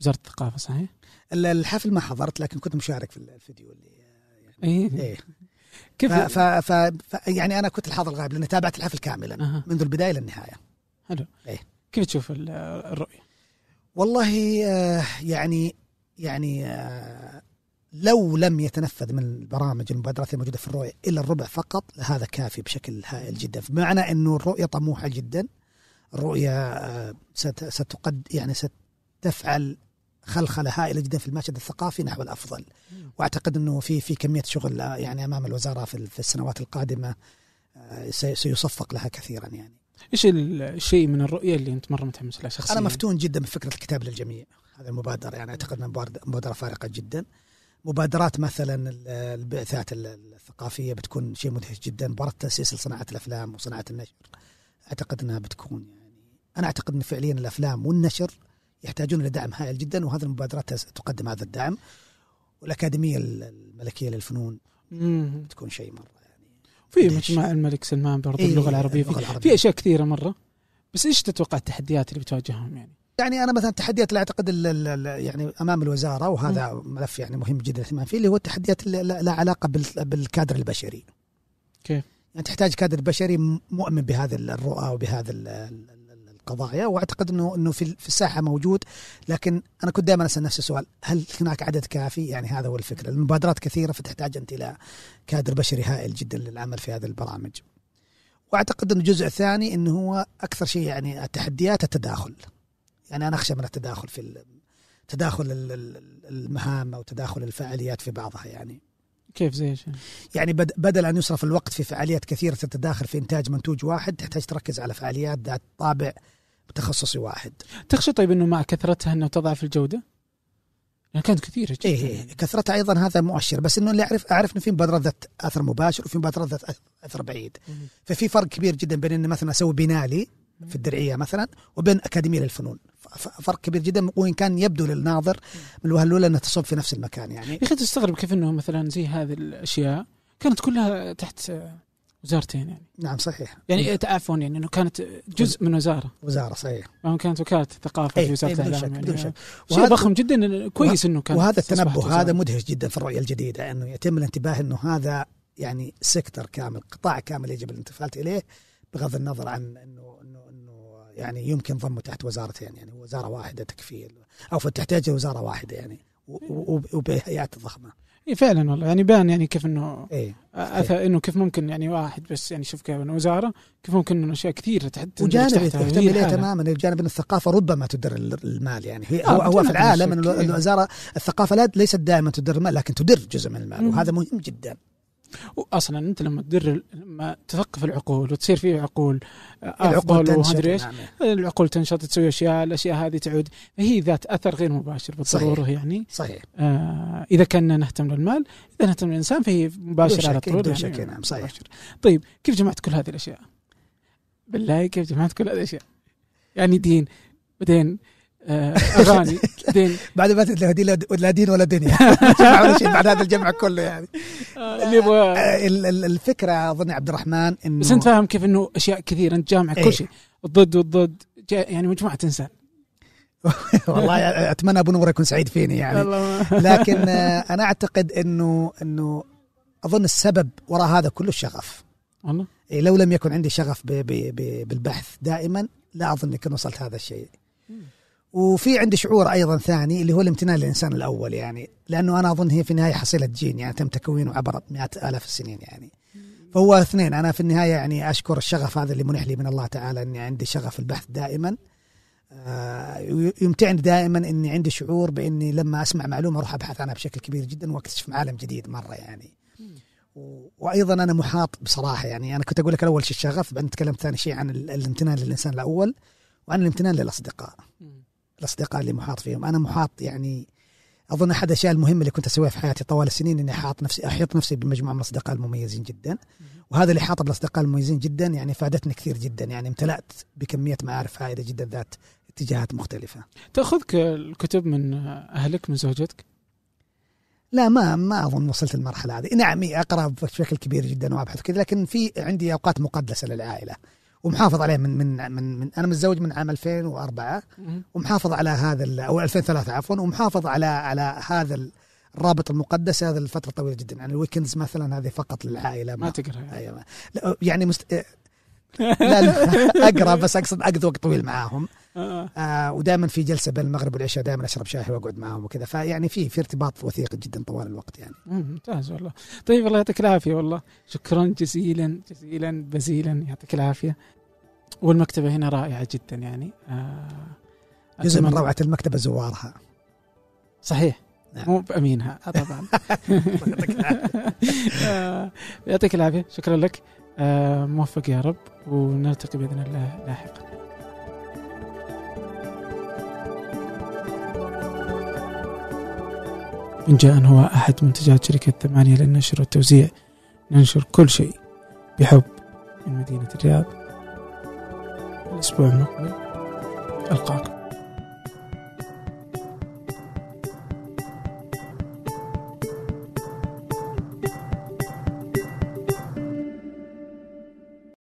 وزارة الثقافة صحيح؟ الحفل ما حضرت، لكن كنت مشارك في الفيديو اللي يعني إيه. كيف يعني أنا كنت الحاضر الغائب، لأن تابعت الحفل كاملا منذ البداية للنهاية. حلو. إيه. كيف تشوف الرؤية؟ والله يعني لو لم يتنفذ من البرامج والمبادرات الموجودة في الرؤية إلا الربع فقط، هذا كافي بشكل هائل جدا، بمعنى أنه الرؤية طموحة جدا، الرؤية ستفعل خلخلة هائلة جدا في المشهد الثقافي نحو الأفضل. وأعتقد أنه في كمية شغل يعني أمام الوزارة في السنوات القادمة سيصفق لها كثيرا. يعني إيش الشيء من الرؤية اللي أنت مرة متحمس لها شخصيا؟ أنا مفتون جدا بفكرة الكتاب للجميع، هذا المبادرة يعني أعتقد أنها مبادرة فارقة جدا. مبادرات مثلا البعثات الثقافية بتكون شيء مدهش جدا، مبادرة تأسيس لصناعة الأفلام وصناعة النشر أعتقد أنها بتكون يعني أنا أعتقد أن فعليا الأفلام والنشر يحتاجون لدعم هائل جدا، وهذه المبادرات تقدم هذا الدعم. والأكاديمية الملكية للفنون بتكون شيء مرة يعني في مجمع الملك سلمان برضو اللغة العربية في أشياء كثيرة مرة. بس إيش تتوقع التحديات اللي بتواجههم؟ يعني أنا مثلا التحديات اللي أعتقد يعني أمام الوزارة، وهذا ملف يعني مهم جدا الاهتمام فيه، اللي هو التحديات اللي لا علاقة بالكادر البشري. كيف؟ يعني تحتاج كادر بشري مؤمن بهذه الرؤى وبهذه القضايا، وأعتقد إنه في الساحة موجود، لكن أنا كنت دائما أسأل نفسي سؤال، هل هناك عدد كافي؟ يعني هذا هو الفكرة. المبادرات كثيرة، فتحتاج أنت إلى كادر بشري هائل جدا للعمل في هذه البرامج. وأعتقد إنه الجزء الثاني إنه هو أكثر شيء يعني التحديات التداخل، يعني أنا أخشى من التداخل في تداخل المهام أو تداخل الفعاليات في بعضها. يعني كيف زي شيء؟ يعني بدل أن يصرف الوقت في فعاليات كثيرة تتداخل في إنتاج منتوج واحد، تحتاج تركز على فعاليات ذات طابع تخصصي واحد. تخشى طيب أنه مع كثرتها أنه تضعف الجودة؟ يعني كانت كثيرة جدا. إيه كثرتها أيضا هذا مؤشر، بس أنه اللي أعرف أنه في مبادرات ذات أثر مباشر وفي مبادرات ذات أثر بعيد. ففي فرق كبير جدا بين أن مثلا أسوي بنالي في الدرعية مثلا وبين أكاديمية للفنون، فرق كبير جدا، وإن كان يبدو للناظر من الوهلولة أنها تصب في نفس المكان. يعني يا أخي تستغرب كيف أنه مثلا زي هذه الأشياء كانت كلها تحت وزارتين. يعني نعم صحيح، يعني تعرفون يعني أنه كانت جزء من وزارة صحيح، كانت وكالة الثقافة في وزارة الإعلام. يعني شيء ضخم جدا، كويس أنه كان. وهذا التنبه هذا مدهش جدا في الرؤية الجديدة، أنه يتم الانتباه أنه هذا يعني سيكتور كامل، قطاع كامل يجب الانتفاع إليه، بغض النظر عن انه يعني يمكن ضمه تحت وزارتين، يعني وزاره واحده تكفي او فتحتاج وزاره واحده يعني وبهيئات ضخمه. اي فعلا والله، يعني بان يعني كيف انه إيه. انه كيف ممكن يعني واحد بس يعني شوف كيف وزاره، كيف ممكن انه اشياء كثيره تحت وجانب تهتم له تماما. الجانب من الثقافه ربما تدر المال، يعني هو في العالم انه الوزاره الثقافه ليست دائما تدر المال، لكن تدر جزء من المال، وهذا مهم جدا. واصلا انت لما تدر لما تثقف العقول وتصير فيه عقول افضل وهدريش العقول تنشط تسوي اشياء، الاشياء هذه تعود، هي ذات اثر غير مباشر بالضروره. صحيح. يعني صحيح. اذا كنا نهتم للمال، اذا نهتم للانسان فهي مباشره على طول. يعني نعم صحيح. طيب كيف جمعت كل هذه الاشياء؟ بالله كيف جمعت كل هذه الاشياء؟ يعني دين، بعدين اغاني، دين، بعد ما لا دين ولا دنيا بعد هذا الجمع كله. يعني الفكره اظن عبد الرحمن انه بس انت فاهم كيف انه اشياء كثيره انت جامعه كل شيء، الضد والضد يعني مجموعه انسان. والله اتمنى ابو نور يكون سعيد فيني يعني. لكن انا اعتقد انه اظن السبب وراء هذا كله الشغف. والله لو لم يكن عندي شغف بالبحث دائما لا اظن اني كنت وصلت هذا الشيء. وفي عندي شعور أيضا ثاني اللي هو الامتنان للإنسان الأول، يعني لأنه أنا أظن هي في النهاية حصيلة جين، يعني تم تكوينه عبر مئات آلاف السنين. يعني فهو اثنين، أنا في النهاية يعني أشكر الشغف هذا اللي منح لي من الله تعالى أني عندي شغف البحث دائما. يمتعني دائما أني عندي شعور بأني لما أسمع معلومة أروح أبحث عنها بشكل كبير جدا وأكتشف عالم جديد مرة. يعني وأيضا أنا محاط بصراحة، يعني أنا كنت أقول لك الأول شيء الشغف، بعدين تكلمت ثاني شيء عن الامتنان للإنسان الأول، وعن الامتنان للأصدقاء. الأصدقاء اللي محاط فيهم، أنا محاط يعني أظن أحد الأشياء المهمة اللي كنت أسويها في حياتي طوال السنين إني أحيط نفسي بمجموعة من الأصدقاء المميزين جدا، وهذا اللي حاط بالأصدقاء المميزين جدا يعني فادتني كثير جدا، يعني امتلأت بكمية معارف هائلة جدا ذات اتجاهات مختلفة. تأخذك الكتب من أهلك من زوجتك؟ لا، ما أظن وصلت المرحلة هذه. نعم أقرأ بشكل كبير جدا وأبحث كذا، لكن في عندي أوقات مقدسة للعائلة ومحافظ عليه من من من انا متزوج من عام 2004 ومحافظ على هذا او 2003 عفوا، ومحافظ على هذا الرابط المقدس هذا الفتره طويله جدا. يعني الويكندز مثلا هذه فقط للعائله، ما تقرا؟ ايوه يعني لا اقرا، بس اقصد اقضي وقت طويل معاهم. ودائما في جلسه بين المغرب والعشاء دائما اشرب شاي واقعد معاهم وكذا، فيعني في ارتباط وثيق جدا طوال الوقت. يعني ممتاز والله. طيب الله يعطيك العافيه، والله شكرا جزيلا جزيلا بزيلا، يعطيك العافيه. والمكتبه هنا رائعه جدا، يعني جزء من روعه المكتبه زوارها. صحيح. نعم. مو بامينها طبعا. يعطيك العافيه، شكرا لك. موفق يا رب، ونلتقي بإذن الله لاحقا. إنجاء هو أحد منتجات شركة 8 للنشر والتوزيع. ننشر كل شيء بحب من مدينة الرياض. الأسبوع المقبل ألقاكم.